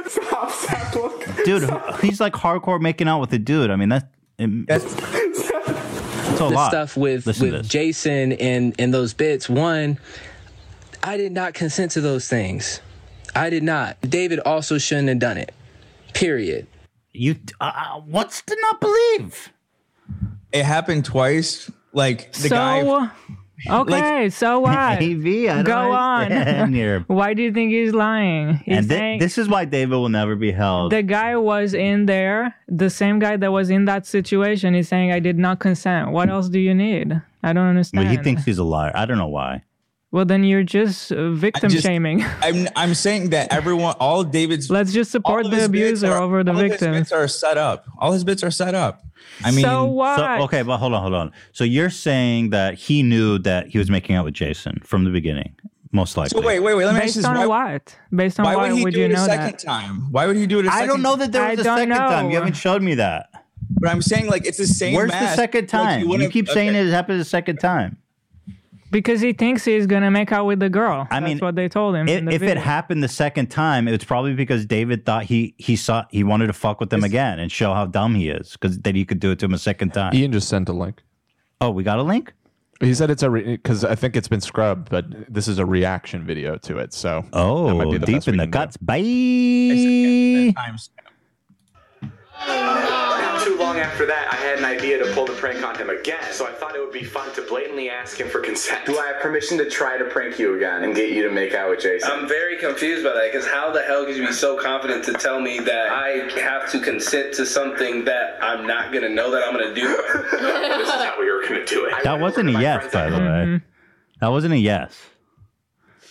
Stop, stop, look. Dude, stop. He's like hardcore making out with a dude. I mean, that, it, that's... The stuff with, with Jason and, and those bits. One, I did not consent to those things. I did not. David also shouldn't have done it. Period. You uh, what's to not believe? It happened twice. Like the so, guy Okay, like, so what? A B, I don't Go on. Your... Why do you think he's lying? He's and th saying... This is why David will never be held. The guy was in there, the same guy that was in that situation is saying, I did not consent. What else do you need? I don't understand. Well, he thinks he's a liar. I don't know why. Well, then you're just victim just, shaming. I'm, I'm saying that everyone, all David's... Let's just support the abuser are, over the all victim. All his bits are set up. All his bits are set up. I mean, so what? So, okay, but hold on, hold on. So you're saying that he knew that he was making out with Jason from the beginning, most likely. So wait, wait, wait. Let me Based ask this. on why, what? Based on why, why would, he would do you it know a second that? time? Why would he do it a second time? I don't know that there was I a second know. time. You haven't showed me that. But I'm saying, like, it's the same Where's mask. the second time? Like, you, you keep okay. saying it happened the second time. Because he thinks he's going to make out with the girl. I That's mean, what they told him. It, in the if video. it happened the second time, it was probably because David thought he he saw he wanted to fuck with them it's, again and show how dumb he is. Because then he could do it to him a second time. Ian just sent a link. Oh, we got a link? He said it's a... Because I think it's been scrubbed, but this is a reaction video to it. So Oh, deep in the guts. Do. Bye. Not too long after that, I had an idea to pull the prank on him again, so I thought it would be fun to blatantly ask him for consent. Do I have permission to try to prank you again and get you to make out with Jason? I'm very confused by that, because how the hell could you be so confident to tell me that I have to consent to something that I'm not going to know that I'm going to do? This is how we were going to do it. That wasn't a yes, by the way. That wasn't a yes.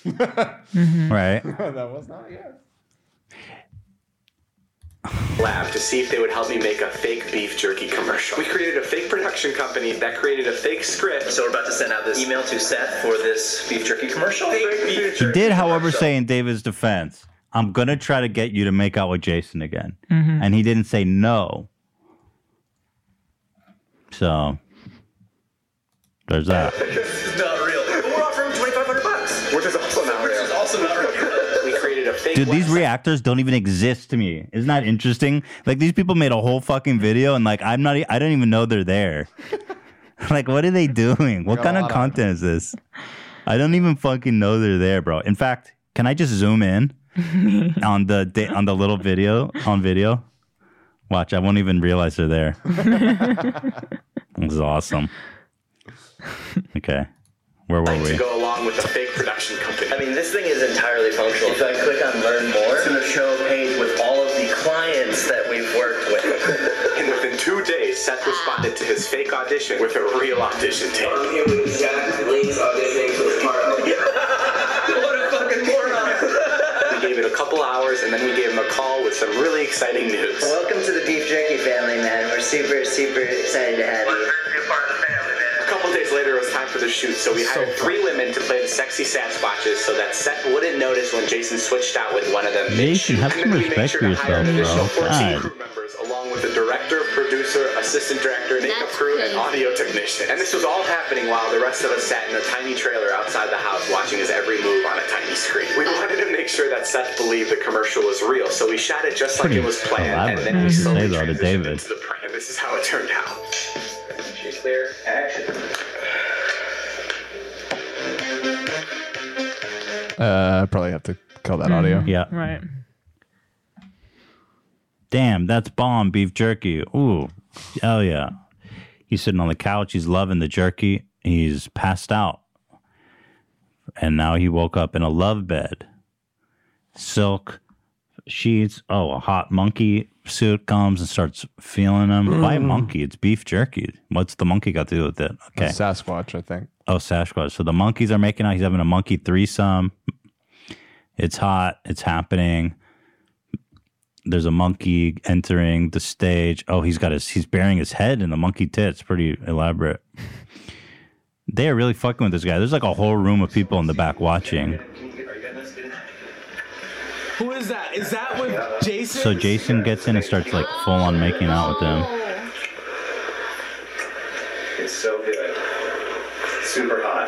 Right? That was not a yes. Lab to see if they would help me make a fake beef jerky commercial. We created a fake production company that created a fake script. So we're about to send out this email to Seth for this beef jerky commercial. Fake beef jerky. He did, however, say in David's defense, I'm going to try to get you to make out with Jason again. Mm-hmm. And he didn't say no. So, there's that. This is not real. We're offering twenty-five hundred bucks, which is also not real. Which is also not real. Dude, these reactors don't even exist to me. Isn't that interesting? Like, these people made a whole fucking video, and like, I'm not, I don't even know they're there. Like, what are they doing? What kind of content is this? I don't even fucking know they're there, bro. In fact, can I just zoom in on the on the little video on video? Watch, I won't even realize they're there. This is awesome. Okay. Where were we? To go along with a fake production company. I mean, this thing is entirely functional. If I click on Learn More, it's going to show a page with all of the clients that we've worked with. And within two days, Seth responded to his fake audition with a real audition tape. I'm here with Zack Lee's auditioning for the part. What a fucking moron! We gave it a couple hours, and then we gave him a call with some really exciting news. Welcome to the Beef Jerky family, man. We're super, super excited to have you. Later, it was time for the shoot, so we hired so three women to play the sexy Sasquatches so that Seth wouldn't notice when Jason switched out with one of them. Jason, have some respect for yourself, bro. God. Crew members, along with the director, producer, assistant director, makeup crew, and audio technician. And this was all happening while the rest of us sat in a tiny trailer outside the house watching his every move on a tiny screen. We wanted to make sure that Seth believed the commercial was real, so we shot it just Pretty like it was planned, elaborate. and then we slowly transitioned David. into the prank. And this is how it turned out. She's clear. Action. Uh, I probably have to kill that mm, audio. Yeah. Right. Damn, that's bomb beef jerky. Ooh. Hell yeah. He's sitting on the couch. He's loving the jerky. He's passed out. And now he woke up in a love bed. Silk sheets. Oh, a hot monkey suit comes and starts feeling him. Mm. Why monkey? It's beef jerky. What's the monkey got to do with it? Okay. It's Sasquatch, I think. Oh, Sasquatch. So the monkeys are making out. He's having a monkey threesome. It's hot. It's happening. There's a monkey entering the stage. Oh, he's got his, he's burying his head in the monkey tits. Pretty elaborate. They are really fucking with this guy. There's like a whole room of people in the back watching. Who is that? Is that with Jason? So Jason gets in and starts like full on making out with them. It's so good. Super hot.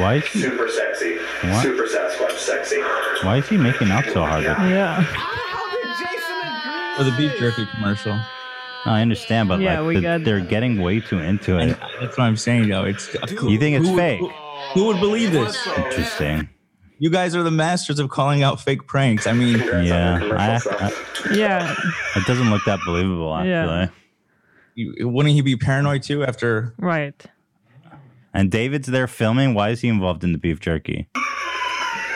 Why is he? Super sexy. What? Super Sasquatch sexy. Why is he making out so hard? With yeah. How did Jason agree? For the beef jerky commercial. No, I understand, but yeah, like the, they're getting way too into it. I, that's what I'm saying, though. It's cool. You think it's who, fake? Who, who would believe this? Interesting. You guys are the masters of calling out fake pranks. I mean, yeah, I, I, yeah. It doesn't look that believable, actually. Yeah. You, wouldn't he be paranoid too after? Right. And David's there filming. Why is he involved in the beef jerky?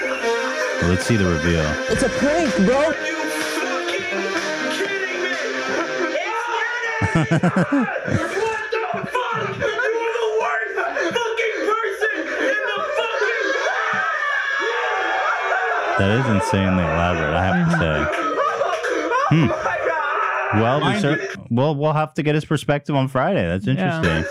Well, let's see the reveal. It's a prank, bro. Are you fucking kidding me? It's your name. What the fuck? You're the worst fucking person in the fucking world. That is insanely elaborate, I have to say. Hmm. Oh my God. Well, we ser- well, we'll have to get his perspective on Friday. That's interesting.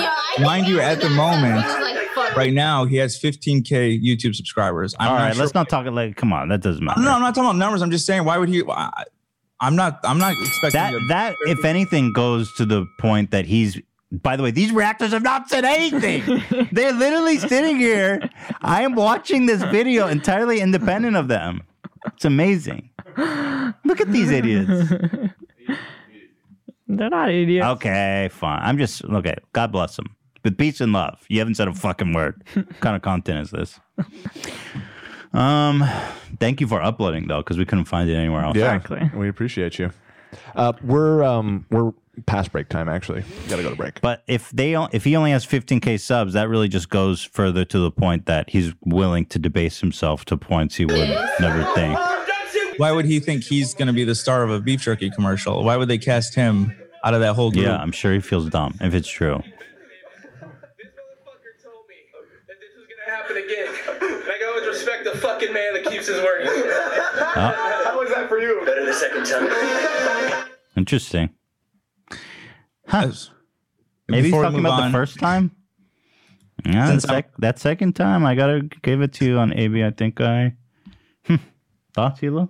Yeah. Mind you, at the moment, like, right now, he has fifteen K YouTube subscribers. I'm All right, sure let's not talk. Like, come on, that doesn't matter. No, I'm not talking about numbers. I'm just saying, why would he? I, I'm not. I'm not expecting that. That, if anything, goes to the point that he's. By the way, these reactors have not said anything. They're literally sitting here. I am watching this video entirely independent of them. It's amazing. Look at these idiots. They're not idiots. Okay, fine. I'm just okay. God bless them. With peace and love. You haven't said a fucking word. What kind of content is this? Um, thank you for uploading though, because we couldn't find it anywhere else. Yeah, exactly. We appreciate you. Uh, we're um we're past break time actually. Got to go to break. But if they if he only has fifteen K subs, that really just goes further to the point that he's willing to debase himself to points he would never think. Why would he think he's going to be the star of a beef jerky commercial? Why would they cast him out of that whole group? Yeah, I'm sure he feels dumb if it's true. Again, like, I always respect the fucking man that keeps his word. Oh. How was that for you? Better the second time. Interesting. Huh. Maybe he's talking about on. the first time. Yeah, that, sec- that second time, I gotta give it to you on A B. I think I hm. thoughts, Hila?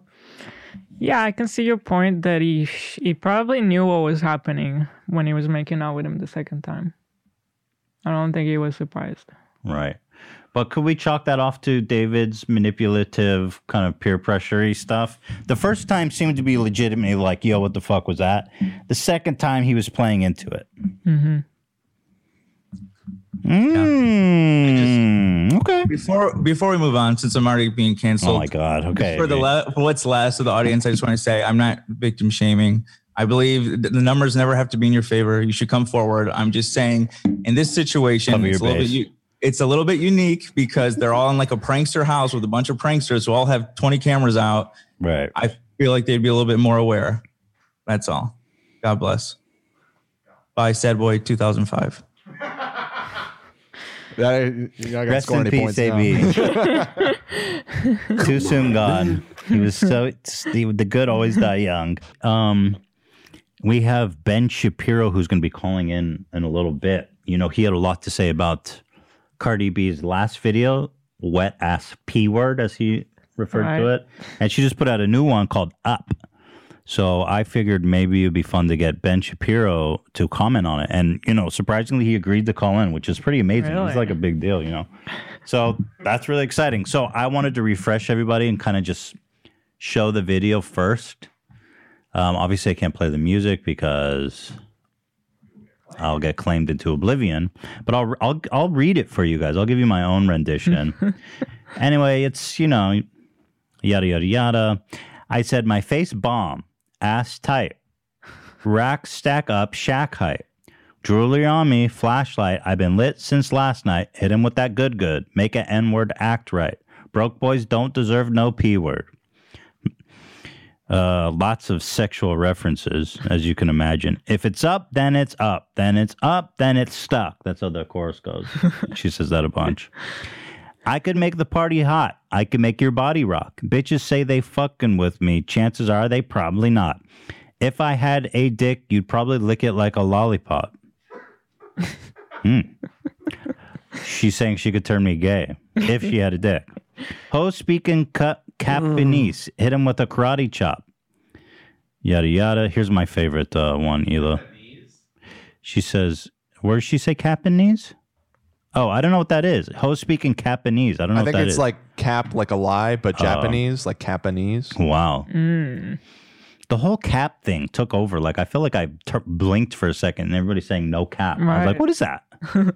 Yeah, I can see your point that he he probably knew what was happening when he was making out with him the second time. I don't think he was surprised. Right. But could we chalk that off to David's manipulative kind of peer pressure-y stuff? The first time seemed to be legitimately like, yo, what the fuck was that? The second time he was playing into it. Mm-hmm. Mm, yeah. just, okay. Before before we move on, since I'm already being canceled. Oh, my God. Okay. For the la- for what's last of the audience, I just want to say I'm not victim shaming. I believe the numbers never have to be in your favor. You should come forward. I'm just saying in this situation, Cover it's your a little base. bit... You, It's a little bit unique because they're all in like a prankster house with a bunch of pranksters who all have twenty cameras out. Right. I feel like they'd be a little bit more aware. That's all. God bless. Bye, sad boy two thousand five. That, you know, I got Rest in peace, A B. Too soon gone. He was so, the good always die young. Um, we have Ben Shapiro, who's going to be calling in in a little bit. You know, he had a lot to say about Cardi B's last video, wet ass P word, as he referred right. to it. And she just put out a new one called Up. So I figured maybe it'd be fun to get Ben Shapiro to comment on it. And, you know, surprisingly, he agreed to call in, which is pretty amazing. Really? It's like a big deal, you know. So that's really exciting. So I wanted to refresh everybody and kind of just show the video first. Um, obviously, I can't play the music because I'll get claimed into oblivion, but I'll I'll I'll read it for you guys. I'll give you my own rendition. Anyway, it's, you know, yada, yada, yada. I said, my face bomb, ass tight, rack stack up, shack height, jewelry on me, flashlight. I've been lit since last night. Hit him with that good, good. Make an N-word act right. Broke boys don't deserve no P-word. Uh, lots of sexual references, as you can imagine. If it's up, then it's up. Then it's up, then it's stuck. That's how the chorus goes. She says that a bunch. I could make the party hot. I could make your body rock. Bitches say they fucking with me. Chances are they probably not. If I had a dick, you'd probably lick it like a lollipop. Hmm. She's saying she could turn me gay if she had a dick. Ho speaking cut Cap Benice, hit him with a karate chop. Yada, yada. Here's my favorite uh, one, Hila. She says, where does she say Cap Benice? Oh, I don't know what that is. Ho speaking Capanese. I don't know I what that is. I think it's like cap, like a lie, but uh, Japanese, like Capanese. Wow. Mm. The whole cap thing took over. Like, I feel like I ter- blinked for a second and everybody's saying no cap. Right. I was like, what is that? I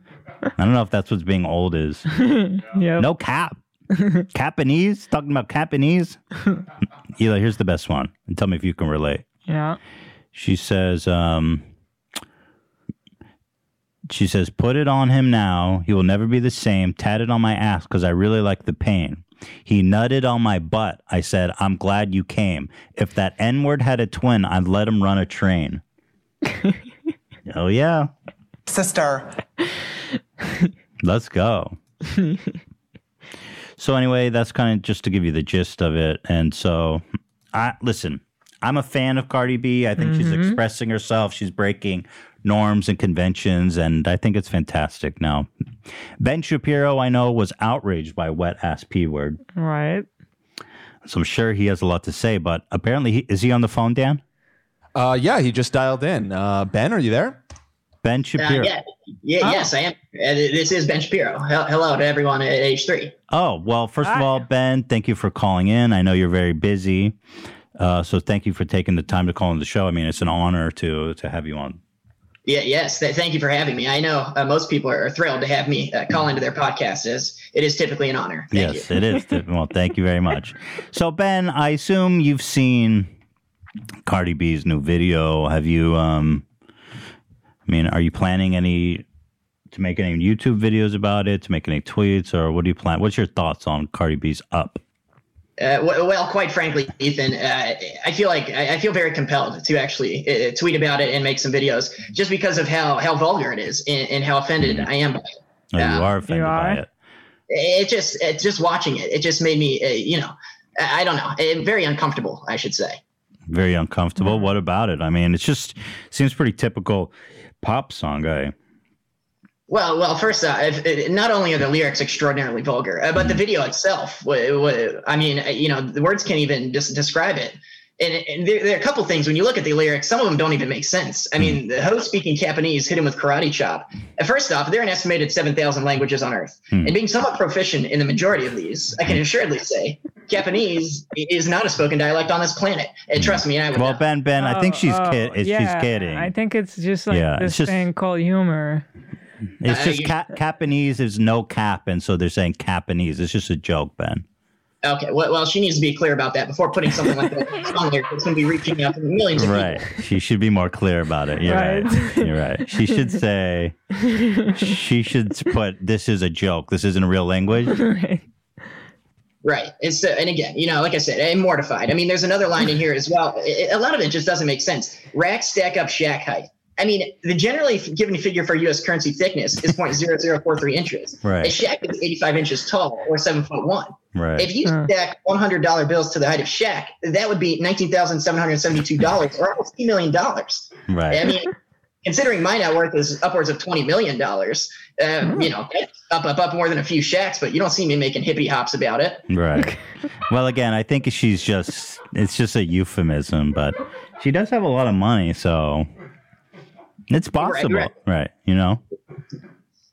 don't know if that's what being old is. Yep. No cap. Capanese? Talking about Capanese? Hila, here's the best one. And tell me if you can relate. Yeah. She says, um, She says, put it on him now. He will never be the same. Tat it on my ass because I really like the pain. He nutted on my butt. I said, I'm glad you came. If that N-word had a twin, I'd let him run a train. Oh, yeah. Sister. Let's go. So anyway, that's kind of just to give you the gist of it. And so, I listen, I'm a fan of Cardi B. I think mm-hmm. she's expressing herself. She's breaking norms and conventions, and I think it's fantastic. Now, Ben Shapiro, I know, was outraged by wet-ass P-word. Right. So I'm sure he has a lot to say, but apparently, he, is he on the phone, Dan? Uh, yeah, he just dialed in. Uh, Ben, are you there? Ben Shapiro. Uh, yeah, yeah oh. Yes, I am. This is Ben Shapiro. Hello to everyone at H three. Oh, well, first Hi. of all, Ben, thank you for calling in. I know you're very busy, uh, so thank you for taking the time to call on the show. I mean, it's an honor to to have you on. Yeah, yes. Th- thank you for having me. I know uh, most people are thrilled to have me uh, call into their podcast. As it is typically an honor. Thank yes, you. It is. Well, thank you very much. So, Ben, I assume you've seen Cardi B's new video. Have you? Um, I mean, are you planning any to make any YouTube videos about it? To make any tweets, or what do you plan? What's your thoughts on Cardi B's Up? Uh, w- well, quite frankly, Ethan, uh, I feel like I, I feel very compelled to actually uh, tweet about it and make some videos just because of how, how vulgar it is and, and how offended mm. I am by it. Oh, you um, are offended you are. by it. It just it just watching it, it just made me, uh, you know, I, I don't know, it, very uncomfortable, I should say. Very uncomfortable. Mm. What about it? I mean, it just seems pretty typical pop song, eh? Well, well. First, uh, if, it, not only are the lyrics extraordinarily vulgar, uh, but the video itself. W- w- I mean, you know, the words can't even dis- describe it. And, and there, there are a couple things when you look at the lyrics. Some of them don't even make sense. I mean, the host speaking Japanese hit him with karate chop. First off, there are an estimated seven thousand languages on Earth, mm. and being somewhat proficient in the majority of these, I can assuredly say Japanese is not a spoken dialect on this planet. And trust me, I would. Well, know. Ben, Ben, I think oh, she's oh, kid. Yeah, she's kidding. I think it's just like yeah, this just, thing called humor. It's just uh, Japanese is no cap, and so they're saying Japanese. It's just a joke, Ben. Okay, well, well, she needs to be clear about that before putting something like that on there. It's going to be reaching out to millions of right. people. Right, she should be more clear about it. You're right. right. You're right. She should say, she should put, this is a joke. This isn't a real language. Right. Right. And, so, and again, you know, like I said, I'm mortified. I mean, there's another line in here as well. It, a lot of it just doesn't make sense. Rack, stack up, shack height. I mean, the generally given figure for U S currency thickness is zero point zero zero four three inches. Right. A shack is eighty-five inches tall, or seven foot one. Right. If you stack one hundred dollar bills to the height of shack, that would be nineteen thousand seven hundred seventy-two dollars, or almost two million dollars. Right. I mean, considering my net worth is upwards of twenty million dollars, um, oh. you know, up, up, up more than a few shacks, but you don't see me making hippie hops about it. Right. Well, again, I think she's just, it's just a euphemism, but she does have a lot of money, so... It's possible, right, right. right? You know,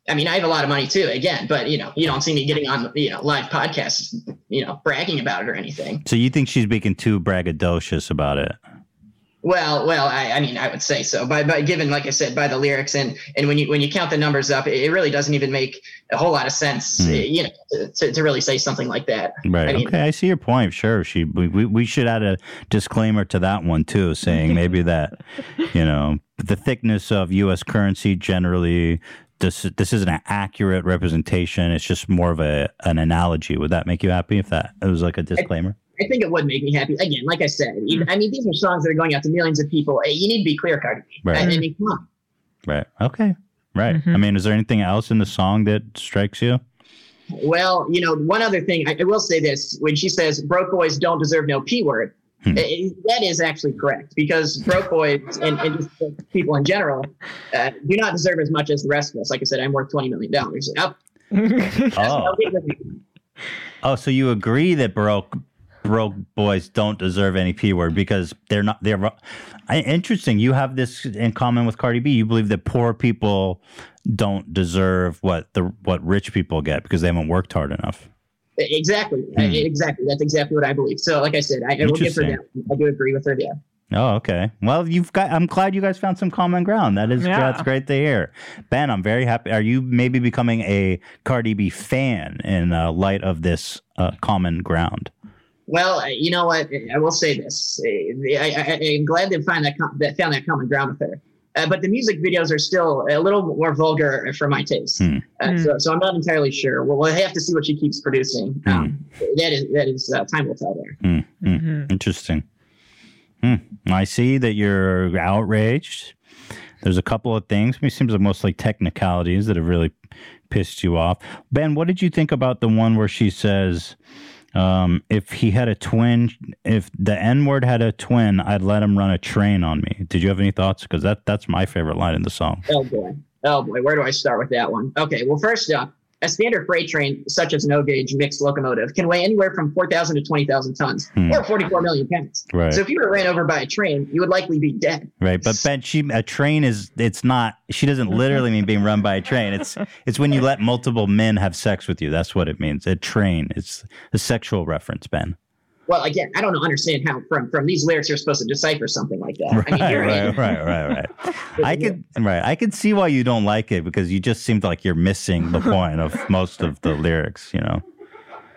I mean, I have a lot of money too, again, but you know, you don't see me getting on, you know, live podcasts, you know, bragging about it or anything. So you think she's being too braggadocious about it? Well, well, I, I mean, I would say so. By, by given, like I said, by the lyrics and and when you when you count the numbers up, it really doesn't even make a whole lot of sense, mm. you know, to, to really say something like that. Right. I mean, okay, I see your point. Sure, she we we should add a disclaimer to that one too, saying maybe that, you know. The thickness of U S currency generally, this this isn't an accurate representation. It's just more of a an analogy. Would that make you happy if that it was like a disclaimer? I, I think it would make me happy. Again, like I said, even, I mean, these are songs that are going out to millions of people. You need to be clear, Cardi. Right. I mean, come on. Right. Okay. Right. Mm-hmm. I mean, is there anything else in the song that strikes you? Well, you know, one other thing. I, I will say this. When she says, broke boys don't deserve no P-word. Hmm. That is actually correct because broke boys and, and just people in general uh, do not deserve as much as the rest of us. Like I said, I'm worth twenty million dollars. Yep. Oh. oh, so you agree that broke broke boys don't deserve any P word because they're not, they're interesting. You have this in common with Cardi B. You believe that poor people don't deserve what the, what rich people get because they haven't worked hard enough. Exactly. Hmm. Exactly. That's exactly what I believe. So, like I said, I, I will give her that. I do agree with her there. Oh, okay. Well, you've got. I'm glad you guys found some common ground. That is, yeah. That's great to hear. Ben, I'm very happy. Are you maybe becoming a Cardi B fan in uh, light of this uh, common ground? Well, you know what? I will say this. I, I, I'm glad they find that, com- that found that common ground with her. Uh, but the music videos are still a little more vulgar for my taste. Hmm. Uh, hmm. So, so I'm not entirely sure. We'll, we'll have to see what she keeps producing. Hmm. Um, that is, that is uh, time will tell there. Hmm. Mm-hmm. Interesting. Hmm. I see that you're outraged. There's a couple of things. It seems like mostly technicalities that have really pissed you off. Ben, what did you think about the one where she says, um, if he had a twin, if the N-word had a twin, I'd let him run a train on me? Did you have any thoughts? Because that, that's my favorite line in the song. Oh, boy. Oh, boy. Where do I start with that one? Okay, well, first up, a standard freight train, such as no-gauge mixed locomotive, can weigh anywhere from four thousand to twenty thousand tons, hmm. or forty-four million pounds. Right. So if you were ran over by a train, you would likely be dead. Right, but Ben, she, a train is, it's not, she doesn't literally mean being run by a train. It's it's when you let multiple men have sex with you. That's what it means, a train. It's a sexual reference, Ben. Well, again, I don't understand how from, from these lyrics you're supposed to decipher something like that. Right, I mean, you're right, right, right, right. I could, right. I could see why you don't like it, because you just seemed like you're missing the point of most of the lyrics, you know.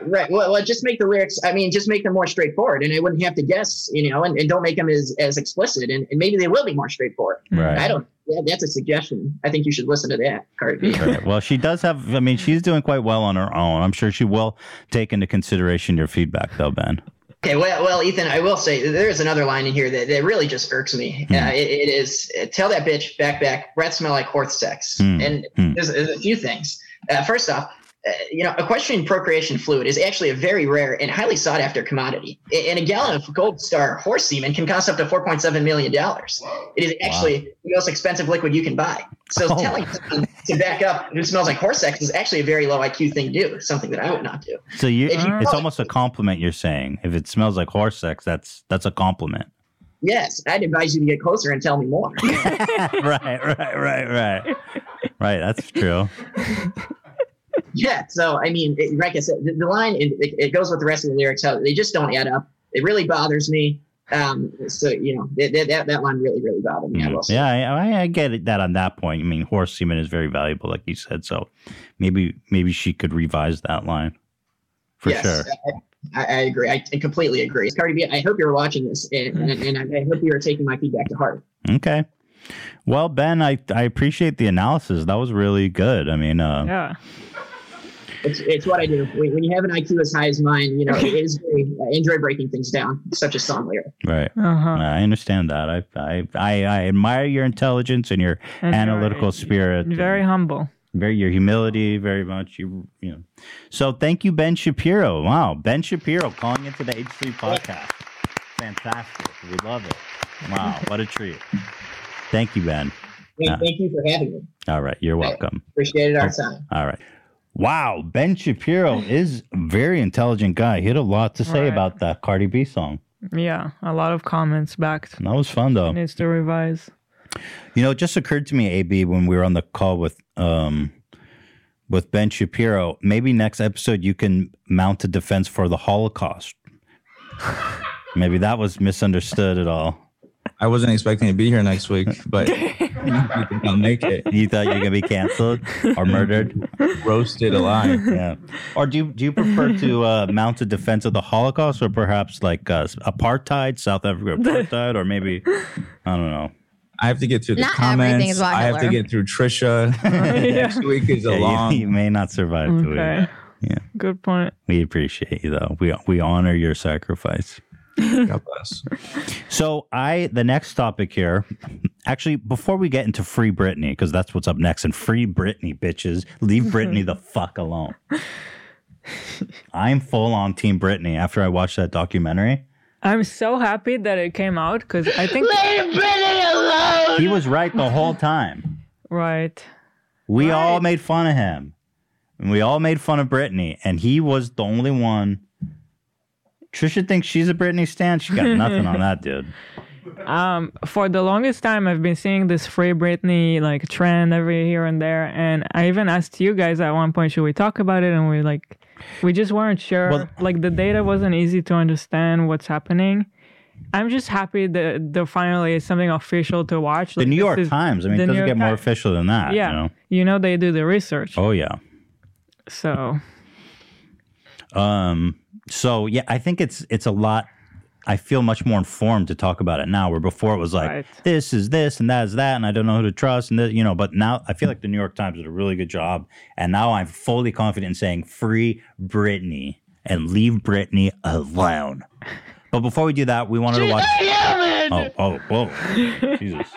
Right. Well, well, just make the lyrics, I mean, just make them more straightforward, and I wouldn't have to guess, you know, and, and don't make them as, as explicit, and, and maybe they will be more straightforward. Right. I don't. Yeah, that's a suggestion. I think you should listen to that, Cardi B. Right. Well, she does have, I mean, she's doing quite well on her own. I'm sure she will take into consideration your feedback, though, Ben. Okay, well, well, Ethan, I will say there's another line in here that, that really just irks me. Mm. Uh, it, it is, tell that bitch, back, back, breath smell like horse sex. Mm. And mm. There's, there's a few things. Uh, first off, uh, you know, equestrian procreation fluid is actually a very rare and highly sought after commodity. And a gallon of Gold Star horse semen can cost up to four point seven million dollars. It is actually wow. the most expensive liquid you can buy. So oh. telling someone to back up who smells like horse sex is actually a very low I Q thing to do, something that I would not do. So you, you it's like, almost a compliment you're saying. If it smells like horse sex, that's that's a compliment. Yes, I'd advise you to get closer and tell me more. right, right, right, right. Right, that's true. Yeah, so, I mean, it, like I said, the, the line, it, it goes with the rest of the lyrics, how they just don't add up. It really bothers me. Um, so, you know, that that, that line really, really bothered me. Mm-hmm. I will say. Yeah, I, I get that on that point. I mean, horse semen is very valuable, like you said. So maybe maybe she could revise that line for yes, sure. I, I agree. I, I completely agree. Cardi B, I hope you're watching this, and, and, and I hope you're taking my feedback to heart. Okay. Well, Ben, I, I appreciate the analysis. That was really good. I mean, uh, yeah. It's it's what I do. When you have an I Q as high as mine, you know, it is very, I enjoy breaking things down, such as song lyric. Right. Uh-huh. I understand that. I I I, I admire your intelligence and your and analytical very, spirit. Very humble. Very your humility, very much. You you know. So thank you, Ben Shapiro. Wow, Ben Shapiro calling into the H three podcast. Fantastic. We love it. Wow, what a treat. Thank you, Ben. Thank, uh, thank you for having me. All right, you're welcome. I appreciate it our time. All right. Wow, Ben Shapiro is a very intelligent guy. He had a lot to say right. about that Cardi B song. Yeah, a lot of comments back. That was fun, though. He needs to revise. You know, it just occurred to me, A B, when we were on the call with um, with Ben Shapiro, maybe next episode you can mount a defense for the Holocaust. Maybe that was misunderstood at all. I wasn't expecting to be here next week, but I think I'll make it. You thought you were going to be canceled or murdered? Roasted alive. Yeah. Or do you, do you prefer to uh, mount a defense of the Holocaust, or perhaps like uh, apartheid, South Africa apartheid, or maybe, I don't know. I have to get through the not comments. Is I have to get through Trisha. Next week is a yeah, long. You, you may not survive okay. the week. Yeah. Good point. We appreciate you, though. We We honor your sacrifice. God bless. So I, the next topic here, actually, before we get into Free Britney, because that's what's up next, and Free Britney, bitches, leave Britney the fuck alone. I'm full on Team Britney after I watched that documentary. I'm so happy that it came out, because I think... leave Britney alone! He was right the whole time. Right. We right. all made fun of him. And we all made fun of Britney, and he was the only one... Trisha thinks she's a Britney stan. She got nothing on that, dude. Um, for the longest time, I've been seeing this Free Britney like trend every here and there, and I even asked you guys at one point, should we talk about it? And we like, we just weren't sure. Well, like the data wasn't easy to understand what's happening. I'm just happy that there finally is something official to watch. Like, the New York is, Times. I mean, it doesn't get more official than that. Yeah, you know? you know they do the research. Oh yeah. So. Um. So, yeah, I think it's it's a lot I feel much more informed to talk about it now, where before it was like, right. this is this and that is that, and I don't know who to trust, and this, you know. But now I feel like the New York Times did a really good job, and now I'm fully confident in saying free Britney and leave Britney alone. But before we do that, we wanted She's to watch. Oh, oh, whoa. Jesus.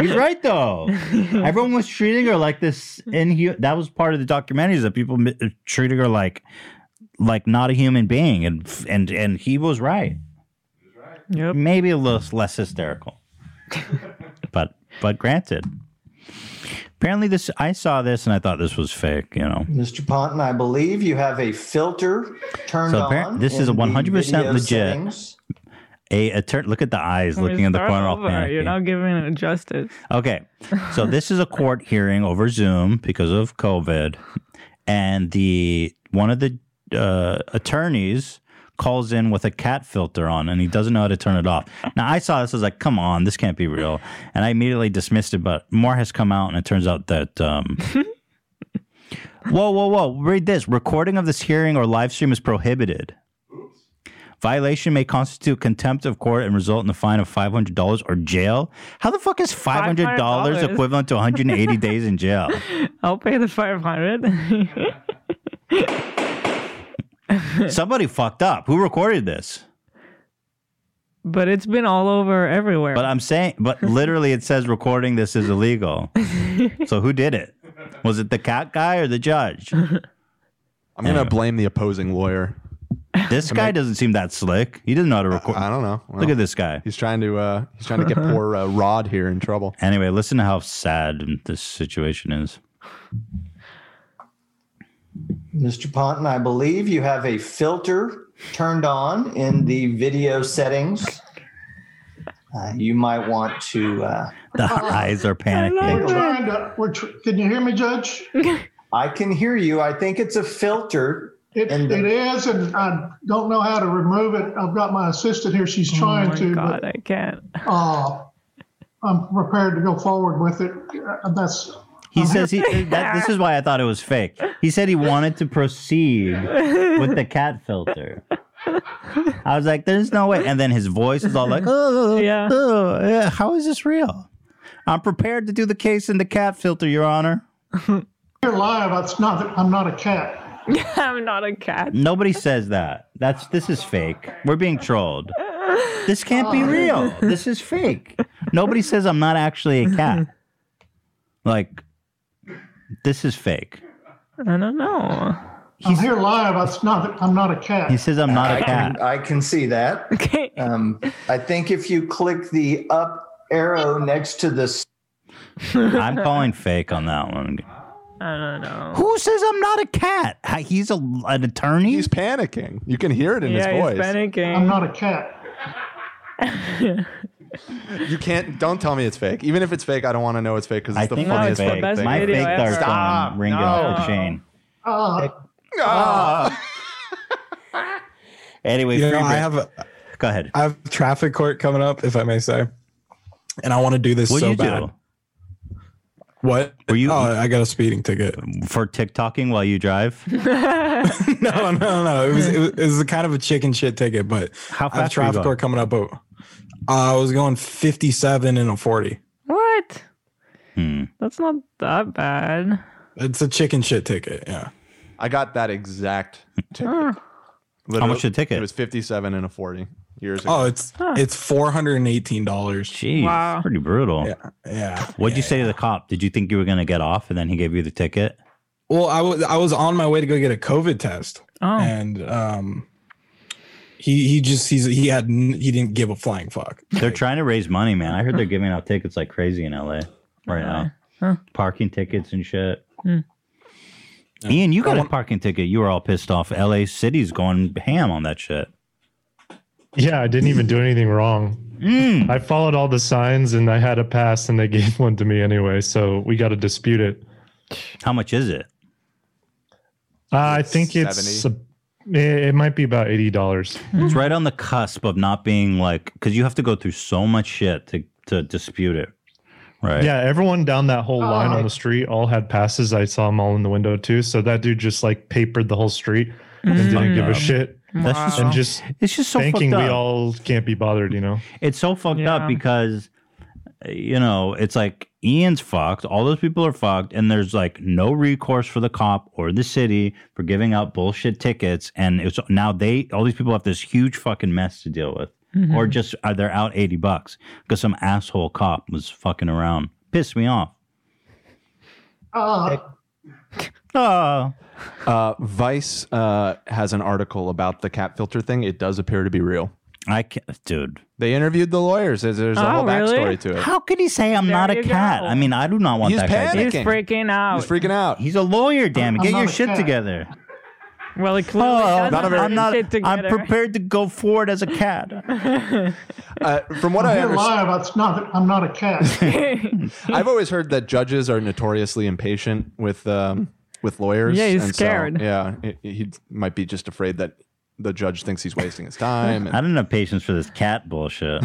He's right, though. Everyone was treating her like this. In that was part of the documentaries, that people treating her like like not a human being. And and and he was right. Yep. Maybe a little less hysterical. but but granted. Apparently this I saw this and I thought this was fake, you know. Mister Ponton, I believe you have a filter turned so on. This is a one hundred percent legit. Settings. A, a turn, look at the eyes looking in the corner. Over. You're not giving it justice. Okay. So this is a court hearing over Zoom because of COVID. And the one of the uh, attorneys calls in with a cat filter on, and he doesn't know how to turn it off. Now, I saw this. I was like, come on, this can't be real. And I immediately dismissed it, but more has come out, and it turns out that... Um, whoa, whoa, whoa. Read this. Recording of this hearing or live stream is prohibited. Violation may constitute contempt of court and result in a fine of five hundred dollars or jail. How the fuck is five hundred dollars, five hundred dollars equivalent to one hundred eighty days in jail? I'll pay the five hundred dollars. Somebody fucked up. Who recorded this? But it's been all over everywhere. But I'm saying, but literally it says recording this is illegal. So who did it? Was it the cat guy or the judge? I'm going to blame the opposing lawyer. This guy doesn't seem that slick. He doesn't know how to record. I, I don't know. Well, look at this guy. He's trying to uh, he's trying to get poor uh, Rod here in trouble. Anyway, listen to how sad this situation is. Mister Ponton, I believe you have a filter turned on in the video settings. Uh, you might want to. Uh, the eyes are panicking. We're trying to, we're tr- can you hear me, Judge? I can hear you. I think it's a filter. It, and then, it is, and I don't know how to remove it. I've got my assistant here. She's trying oh my to. God, but, I can't. Uh, I'm prepared to go forward with it. That's. He I'm says he. That, this is why I thought it was fake. He said he wanted to proceed with the cat filter. I was like, "There's no way." And then his voice is all like, "Oh, yeah, oh, yeah. How is this real? I'm prepared to do the case in the cat filter, Your Honor." You're live. It's not. I'm not a cat. I'm not a cat. Nobody says that. That's this is fake. We're being trolled. This can't be real. This is fake. Nobody says I'm not actually a cat. Like, this is fake. I don't know. He's, I'm here live. It's not, I'm not a cat. He says I'm not I a cat. Can, I can see that. Okay. Um, I think if you click the up arrow next to this. I'm calling fake on that one. I don't know. Who says I'm not a cat? He's a, an attorney? He's panicking. You can hear it in yeah, his voice. Yeah, he's panicking. I'm not a cat. You can't, don't tell me it's fake. Even if it's fake, I don't want to know it's fake because it's I the think funniest no, it's fake. The best My video fakes ever. Are Stop. From Ringo no. and Shane. Uh, uh. Uh. Anyway, you know, I have a, go ahead. I have traffic court coming up, if I may say. And I want to do this What'd so you bad. Do? What? Were you? Oh, I got a speeding ticket for TikToking while you drive. no, no, no. It was it was, it was a kind of a chicken shit ticket, but how fast? I have traffic court coming up. But, uh, I was going fifty-seven in a forty. What? Hmm. That's not that bad. It's a chicken shit ticket. Yeah, I got that exact ticket. How much a ticket? It was fifty-seven in a forty. Years ago. Oh, it's huh. it's four hundred and eighteen dollars. Jeez, wow. Pretty brutal. Yeah, yeah. What'd yeah, you say yeah. to the cop? Did you think you were gonna get off, and then he gave you the ticket? Well, I was I was on my way to go get a COVID test, oh. and um, he he just he's, he had he didn't give a flying fuck. They're like, trying to raise money, man. I heard they're giving out tickets like crazy in L A right now, huh. parking tickets and shit. Hmm. Ian, you got a parking ticket. You were all pissed off. L A city's going ham on that shit. Yeah, I didn't even do anything wrong. Mm. I followed all the signs, and I had a pass, and they gave one to me anyway, so we got to dispute it. How much is it? Uh, I think it's... A, it might be about eighty dollars. It's right on the cusp of not being like... Because you have to go through so much shit to, to dispute it, right? Yeah, everyone down that whole line oh. on the street all had passes. I saw them all in the window, too. So that dude just, like, papered the whole street. and mm. didn't give a shit. Wow. That's just, and just it's just so thinking fucked up. We all can't be bothered, you know. It's so fucked yeah. up because, you know, it's like Ian's fucked. All those people are fucked, and there's like no recourse for the cop or the city for giving out bullshit tickets. And it's now they all these people have this huge fucking mess to deal with, mm-hmm. or just uh, they're out eighty bucks because some asshole cop was fucking around. Pissed me off. Oh. Oh. Uh, Vice uh, has an article about the cat filter thing. It does appear to be real. I can't, dude. They interviewed the lawyers. There's a oh, whole backstory really? to it. How could he say I'm there not a cat? Go. I mean, I do not want He's that guy. He's freaking out. He's freaking out. He's a lawyer, damn it. Get your shit cat. together. Well, it clearly oh, not I'm not. Shit together. I'm prepared to go forward as a cat. uh, from what I'm I understand, about not, I'm not a cat. I've always heard that judges are notoriously impatient with um, with lawyers. Yeah, he's and scared. So, yeah, he, he might be just afraid that the judge thinks he's wasting his time. And I don't have patience for this cat bullshit.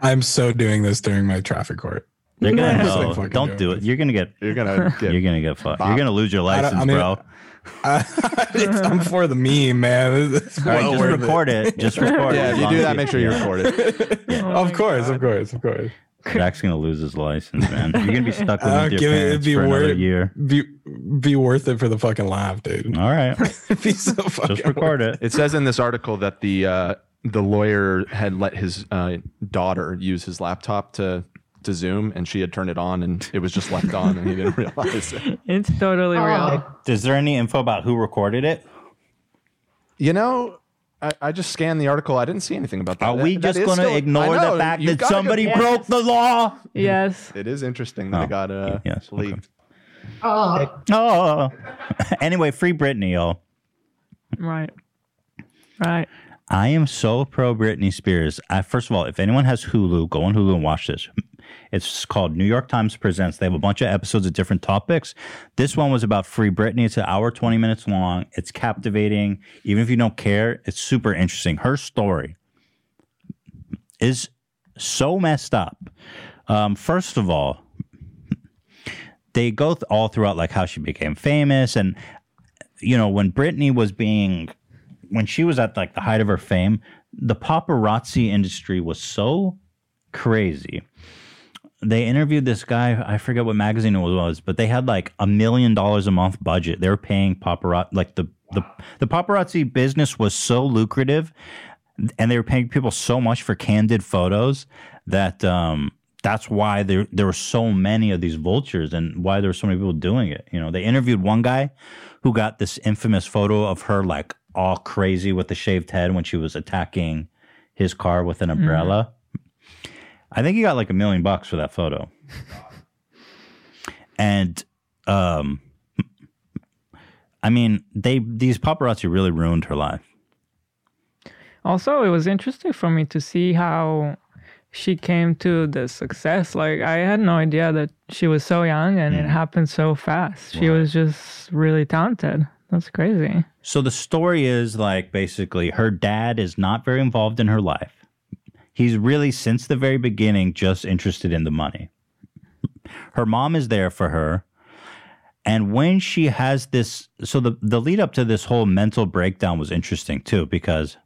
I'm so doing this during my traffic court. They're gonna no, no, don't do it. it. You're gonna get. You're gonna get. You're gonna get fucked. You're gonna lose your license, I I mean, bro. Uh, I'm for the meme, man. It's well right, just worth record it. it. Just record yeah, it. Yeah, if you do that, make sure you record it. Yeah. Oh of course, God. of course, of course. Zach's gonna lose his license, man. You're gonna be stuck with uh, your parents it for worth, another year. Be, be worth it for the fucking laugh, dude. All right, be so fucking just record it. It says in this article that the uh, the lawyer had let his uh, daughter use his laptop to. to Zoom, and she had turned it on and it was just left on and he didn't realize it. It's totally uh, real. Is there any info about who recorded it? You know, I, I just scanned the article. I didn't see anything about that. Are we that, just going to ignore know, the fact that somebody go, yes. broke the law? Yes. It is interesting that oh, it got uh, yes, leaked. Okay. Uh, oh. Anyway, free Britney, y'all. Right. Right. I am so pro Britney Spears. I, first of all, if anyone has Hulu, go on Hulu and watch this. It's called New York Times Presents. They have a bunch of episodes of different topics. This one was about Free Britney. It's an hour, twenty minutes long. It's captivating. Even if you don't care, it's super interesting. Her story is so messed up. Um, first of all, they go th- all throughout like how she became famous. And, you know, when Britney was being, when she was at like the height of her fame, the paparazzi industry was so crazy. They interviewed this guy, I forget what magazine it was, but they had like a million dollars a month budget. They were paying paparazzi, like the, the, the paparazzi business was so lucrative, and they were paying people so much for candid photos that um, that's why there there were so many of these vultures and why there were so many people doing it. You know, they interviewed one guy who got this infamous photo of her like all crazy with the shaved head when she was attacking his car with an umbrella. Mm. I think he got like a million bucks for that photo. And, um, I mean, they these paparazzi really ruined her life. Also, it was interesting for me to see how she came to the success. Like, I had no idea that she was so young and mm. it happened so fast. She wow. was just really talented. That's crazy. So the story is like, basically, her dad is not very involved in her life. He's really, since the very beginning, just interested in the money. Her mom is there for her. And when she has this, so the, the lead up to this whole mental breakdown was interesting too, because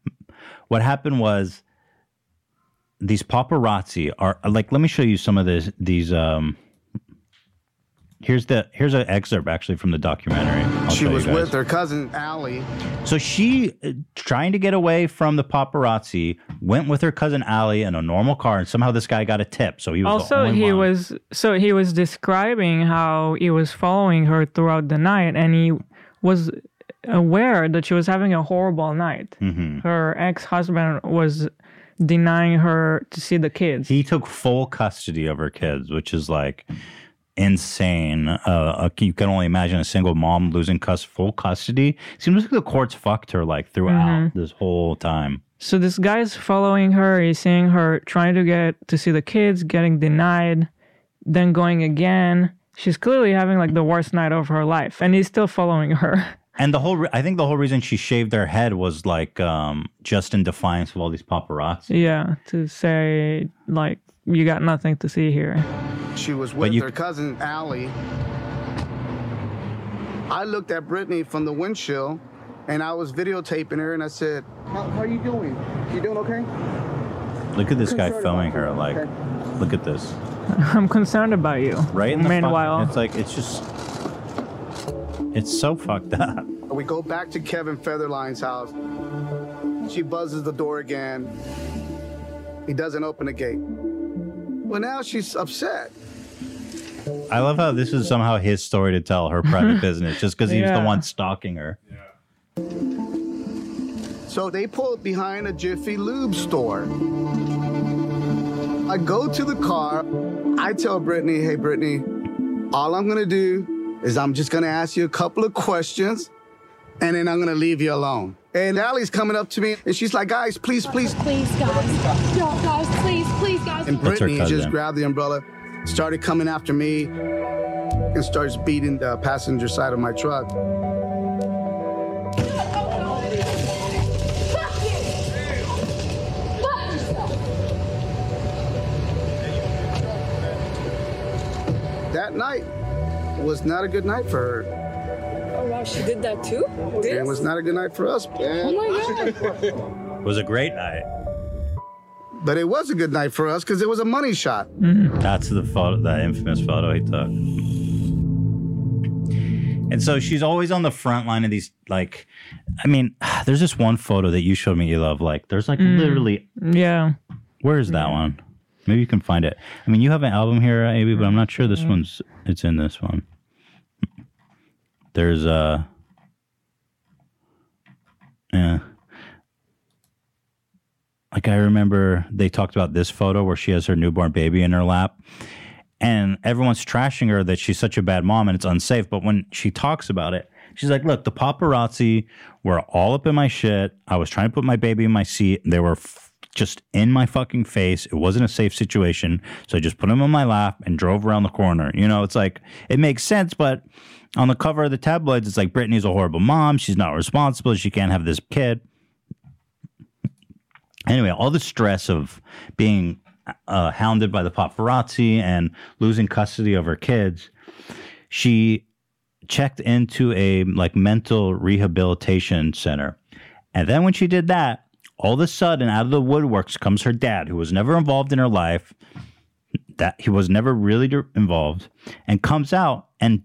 what happened was these paparazzi are like, let me show you some of this, these, um, Here's the here's an excerpt actually from the documentary. I'll she was with her cousin Allie. So she, trying to get away from the paparazzi, went with her cousin Allie in a normal car, and somehow this guy got a tip. So he was also the only he one. was so he was describing how he was following her throughout the night, and he was aware that she was having a horrible night. Mm-hmm. Her ex-husband was denying her to see the kids. He took full custody of her kids, which is like. Insane. Uh, you can only imagine a single mom losing cus- full custody. Seems like the courts fucked her like throughout mm-hmm. this whole time. So this guy's following her. He's seeing her trying to get to see the kids, getting denied, then going again. She's clearly having like the worst night of her life, and he's still following her. And the whole, re- I think the whole reason she shaved her head was like um, just in defiance of all these paparazzi. Yeah, to say like you got nothing to see here. She was with you, her cousin, Allie. I looked at Britney from the windshield and I was videotaping her, and I said, how, how are you doing? You doing okay? Look at this guy filming her, like, okay. Look at this. I'm concerned about you. Right in the Meanwhile. It's like, it's just, it's so fucked up. We go back to Kevin Featherline's house. She buzzes the door again. He doesn't open the gate. Well, now she's upset. I love how this is somehow his story to tell, her private business, just because he's yeah. the one stalking her. Yeah. So they pull up behind a Jiffy Lube store. I go to the car. I tell Britney, hey, Britney, all I'm going to do is I'm just going to ask you a couple of questions, and then I'm going to leave you alone. And Allie's coming up to me, and she's like, guys, please, please. Please, guys. No, guys, please, please, guys. And Britney just grabbed the umbrella, started coming after me, and starts beating the passenger side of my truck. That night was not a good night for her. Oh, wow, she did that too? This? It was not a good night for us. Man. Oh, my God. It was a great night. But it was a good night for us because it was a money shot. Mm-hmm. That's the photo, that infamous photo he took. And so she's always on the front line of these, like, I mean, there's this one photo that you showed me, you love. Like, there's, like, mm. literally. Yeah. Where is that one? Maybe you can find it. I mean, you have an album here, A B, but I'm not sure this one's, it's in this one. There's a, uh, yeah. Like, I remember they talked about this photo where she has her newborn baby in her lap, and everyone's trashing her that she's such a bad mom and it's unsafe. But when she talks about it, she's like, look, the paparazzi were all up in my shit. I was trying to put my baby in my seat. They were f- just in my fucking face. It wasn't a safe situation. So I just put him on my lap and drove around the corner. You know, it's like, it makes sense, but on the cover of the tabloids, it's like, Britney's a horrible mom. She's not responsible. She can't have this kid. Anyway, all the stress of being uh, hounded by the paparazzi and losing custody of her kids, she checked into a like mental rehabilitation center. And then when she did that, all of a sudden, out of the woodworks comes her dad, who was never involved in her life. That he was never really involved, and comes out and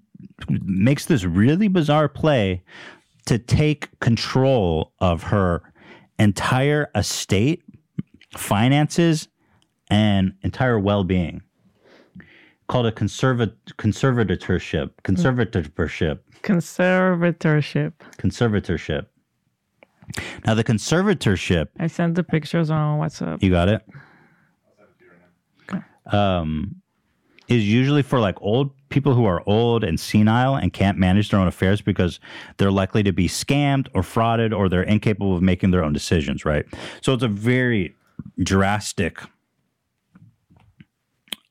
makes this really bizarre play to take control of her entire estate, finances, and entire well-being, called a conserva- conservatorship. Conservatorship. Conservatorship. Conservatorship. Now, the conservatorship... I sent the pictures on WhatsApp. You got it? Um, is usually for like old people who are old and senile and can't manage their own affairs because they're likely to be scammed or frauded or they're incapable of making their own decisions, right? So it's a very drastic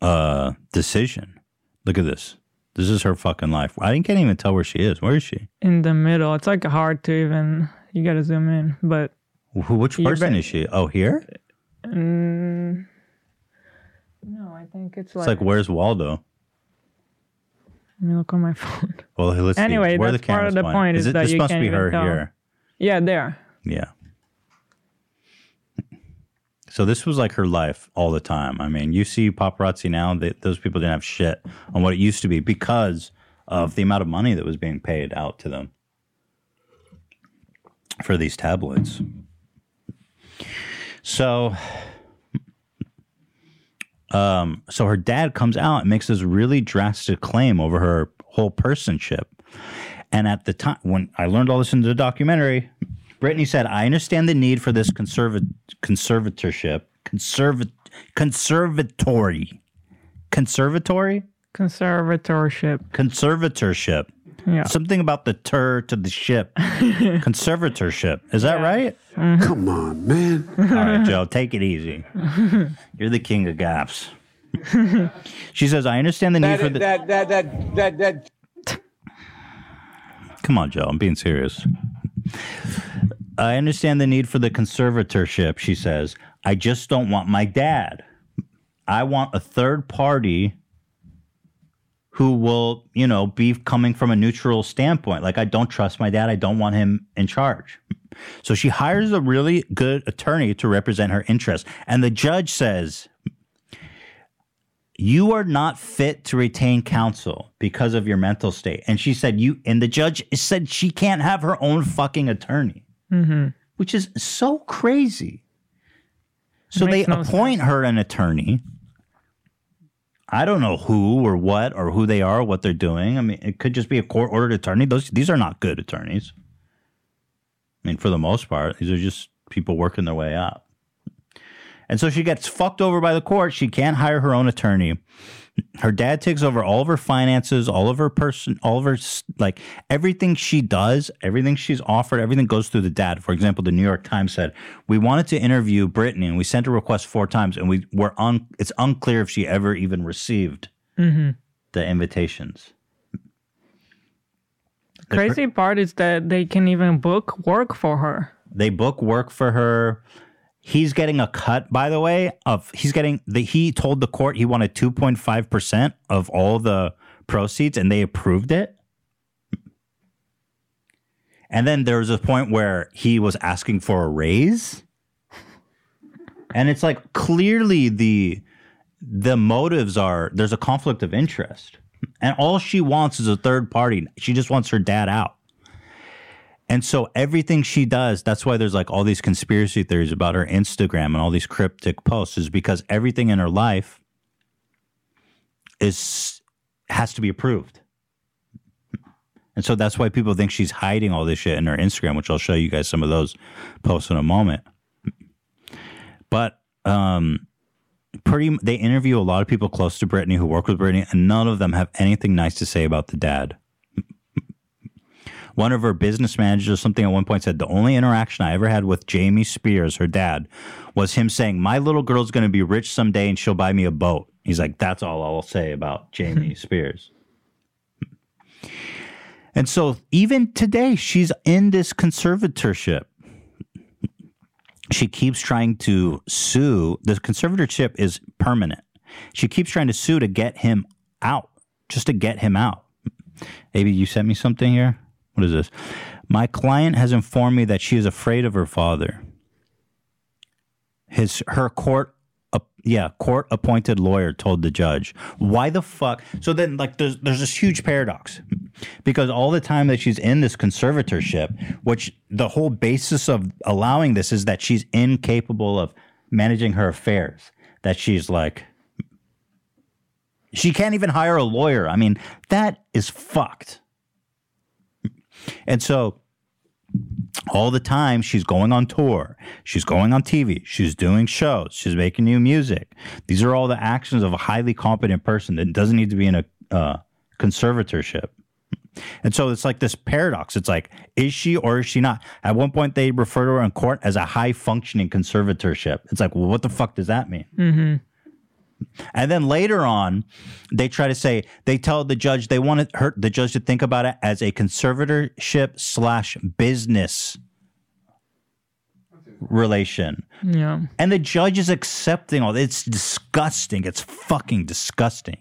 uh, decision. Look at this. This is her fucking life. I can't even tell where she is. Where is she? In the middle. It's like hard to even, you got to zoom in, but. Which person been, is she? Oh, here? Um, no, I think it's like. It's like, where's Waldo? Let me look on my phone. Well, let's anyway, see. Where that's the part of the point, point is, is it, that this you must can't be her tell. Here. Yeah, there. Yeah. So this was like her life all the time. I mean, you see paparazzi now, they, those people didn't have shit on what it used to be because of the amount of money that was being paid out to them for these tabloids. So... Um, so her dad comes out and makes this really drastic claim over her whole personship. And at the time, when I learned all this in the documentary, Britney said, I understand the need for this conserva- conservatorship, conserva- conservatory, conservatory, conservatorship, conservatorship, yeah. Something about the tur to the ship, conservatorship. Is that yeah. right? Mm-hmm. Come on, man. All right, Joe, take it easy. You're the king of gaps. She says, I understand the that need is, for the... That, that, that, that, that. Come on, Joe, I'm being serious. I understand the need for the conservatorship, she says. I just don't want my dad. I want a third party who will, you know, be coming from a neutral standpoint. Like, I don't trust my dad. I don't want him in charge. So she hires a really good attorney to represent her interests. And the judge says, you are not fit to retain counsel because of your mental state. And she said, you, and the judge said she can't have her own fucking attorney, mm-hmm. which is so crazy. So they no appoint sense. her an attorney. I don't know who or what or who they are, or what they're doing. I mean, it could just be a court-ordered attorney. Those These are not good attorneys. I mean, for the most part, these are just people working their way up. And so she gets fucked over by the court. She can't hire her own attorney. Her dad takes over all of her finances, all of her person, all of her, like, everything she does, everything she's offered, everything goes through the dad. For example, the New York Times said, we wanted to interview Britney, and we sent a request four times, and we were un- it's unclear if she ever even received mm-hmm. the invitations. The crazy part is that they can even book work for her. They book work for her. He's getting a cut, by the way, of he's getting the he told the court he wanted two point five percent of all the proceeds, and they approved it. And then there was a point where he was asking for a raise. And it's like, clearly the the motives are, there's a conflict of interest. And all she wants is a third party. She just wants her dad out. And so everything she does, that's why there's like all these conspiracy theories about her Instagram and all these cryptic posts, is because everything in her life is has to be approved. And so that's why people think she's hiding all this shit in her Instagram, which I'll show you guys some of those posts in a moment. But um, pretty, they interview a lot of people close to Britney who work with Britney, and none of them have anything nice to say about the dad. One of her business managers or something at one point said, the only interaction I ever had with Jamie Spears, her dad, was him saying, my little girl's going to be rich someday and she'll buy me a boat. He's like, that's all I'll say about Jamie Spears. And so even today, she's in this conservatorship. She keeps trying to sue. The conservatorship is permanent. She keeps trying to sue to get him out, just to get him out. A B, you sent me something here? What is this? My client has informed me that she is afraid of her father. His, her court, uh, yeah, court-appointed lawyer told the judge. Why the fuck? So then, like, there's there's this huge paradox, because all the time that she's in this conservatorship, which the whole basis of allowing this is that she's incapable of managing her affairs, that she's like, she can't even hire a lawyer. I mean, that is fucked. And so all the time she's going on tour, she's going on T V, she's doing shows, she's making new music. These are all the actions of a highly competent person that doesn't need to be in a uh, conservatorship. And so it's like this paradox. It's like, is she or is she not? At one point they refer to her in court as a high functioning conservatorship. It's like, well, what the fuck does that mean? Mm-hmm. And then later on, they try to say, they tell the judge, they want her, the judge to think about it as a conservatorship slash business relation. Yeah. And the judge is accepting all this. It's disgusting. It's fucking disgusting.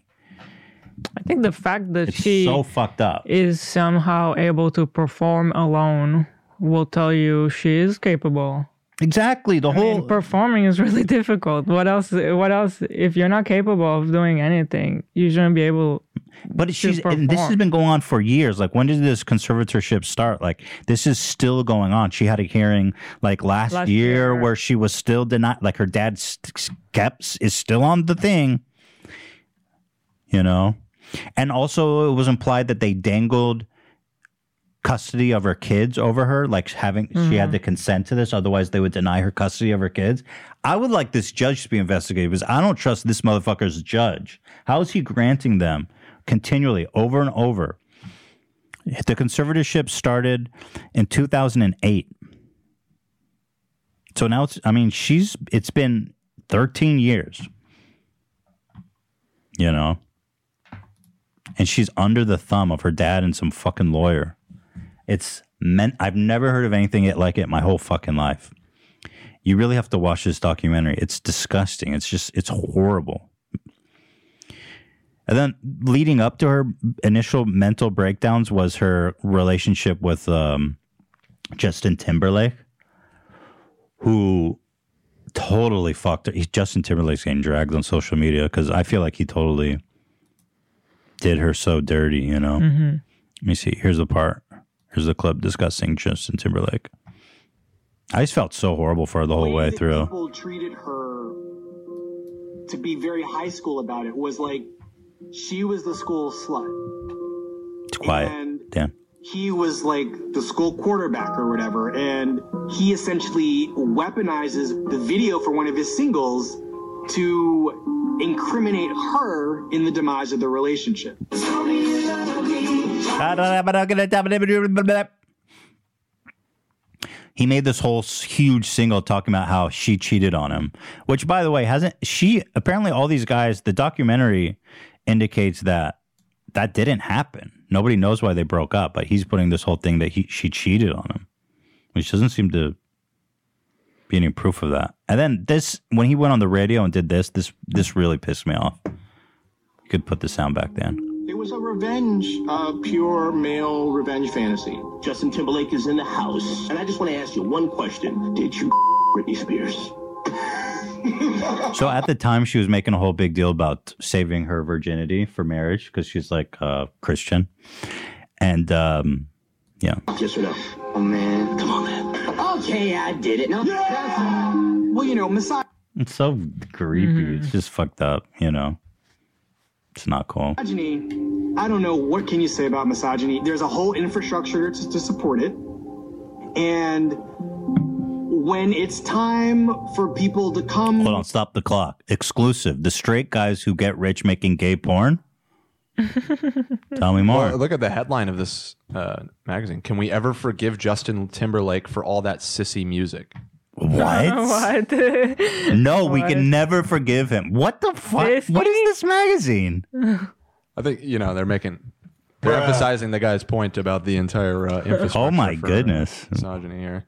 I think the fact that it's she so fucked up is somehow able to perform alone will tell you she is capable. Exactly. The I whole mean, performing is really difficult. What else? What else? If you're not capable of doing anything, you shouldn't be able. But to she's perform. And this has been going on for years. Like, when did this conservatorship start? Like, this is still going on. She had a hearing like last, last year, year where she was still denied. Like, her dad kept is still on the thing. You know, and also it was implied that they dangled custody of her kids over her, like having mm-hmm. she had to consent to this, otherwise they would deny her custody of her kids. I would like this judge to be investigated, because I don't trust this motherfucker's judge. How is he granting them continually over and over? The conservatorship started in two thousand eight, so now it's, I mean, she's it's been thirteen years, you know, and she's under the thumb of her dad and some fucking lawyer. It's meant, I've never heard of anything like it my whole fucking life. You really have to watch this documentary. It's disgusting. It's just, it's horrible. And then leading up to her initial mental breakdowns was her relationship with um, Justin Timberlake, who totally fucked her. He, Justin Timberlake's getting dragged on social media because I feel like he totally did her so dirty, you know? Mm-hmm. Let me see. Here's the part. Here's the clip discussing Justin Timberlake. I just felt so horrible for her the whole way, way through. People treated her, to be very high school about it, was like she was the school slut. It's quiet. And damn. He was like the school quarterback or whatever. And he essentially weaponizes the video for one of his singles to incriminate her in the demise of the relationship. He made this whole huge single talking about how she cheated on him, which, by the way, hasn't she apparently all these guys, the documentary indicates that that didn't happen. Nobody knows why they broke up, but he's putting this whole thing that he, she cheated on him, which doesn't seem to be any proof of that. And then this, when he went on the radio and did this, this, this really pissed me off. You could put the sound back then. It was a revenge, uh, pure male revenge fantasy. Justin Timberlake is in the house, and I just want to ask you one question. Did you Britney Spears? So at the time, she was making a whole big deal about saving her virginity for marriage because she's like a uh, Christian. And, um, yeah. Yes or no? Oh, man. Come on, man. Okay, I did it. No, yeah! That's, well, you know, massage. It's so creepy. Mm. It's just fucked up, you know. It's not cool. Misogyny, I don't know. What can you say about misogyny? There's a whole infrastructure to, to support it. And when it's time for people to come... Hold on, stop the clock. Exclusive. The straight guys who get rich making gay porn? Tell me more. Well, look at the headline of this uh, magazine. Can we ever forgive Justin Timberlake for all that sissy music? What? What? No, what? We can never forgive him. What the fuck? This what is this magazine? I think, you know, they're making, they're yeah. emphasizing the guy's point about the entire uh, infrastructure. Oh my goodness. Misogyny here.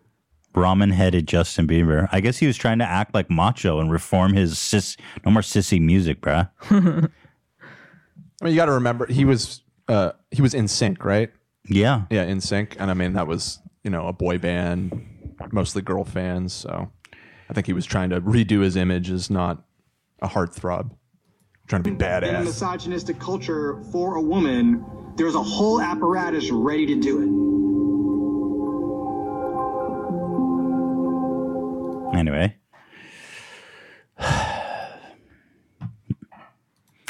Ramen-headed Justin Bieber. I guess he was trying to act like macho and reform his sis. No more sissy music, bruh. I mean, you got to remember, he was uh, he was NSYNC, right? Yeah. Yeah, NSYNC. And I mean, that was, you know, a boy band. Mostly girl fans, so I think he was trying to redo his image as not a heartthrob, trying to be badass. In a misogynistic culture for a woman, there's a whole apparatus ready to do it. Anyway,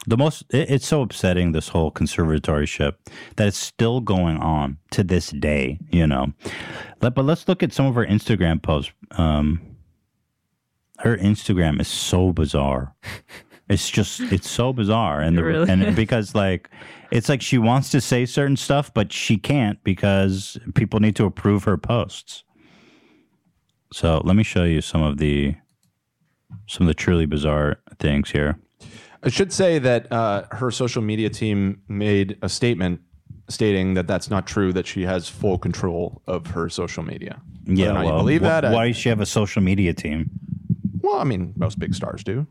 the most it, it's so upsetting, this whole conservatorship, that it's still going on to this day, you know. But let's look at some of her Instagram posts. Um, her Instagram is so bizarre. It's just, it's so bizarre. And, the, really and because like, it's like she wants to say certain stuff, but she can't because people need to approve her posts. So let me show you some of the, some of the truly bizarre things here. I should say that uh, her social media team made a statement stating that that's not true, that she has full control of her social media. Yeah, well, you believe wh- that. Why I, does she have a social media team? Well, I mean, most big stars do.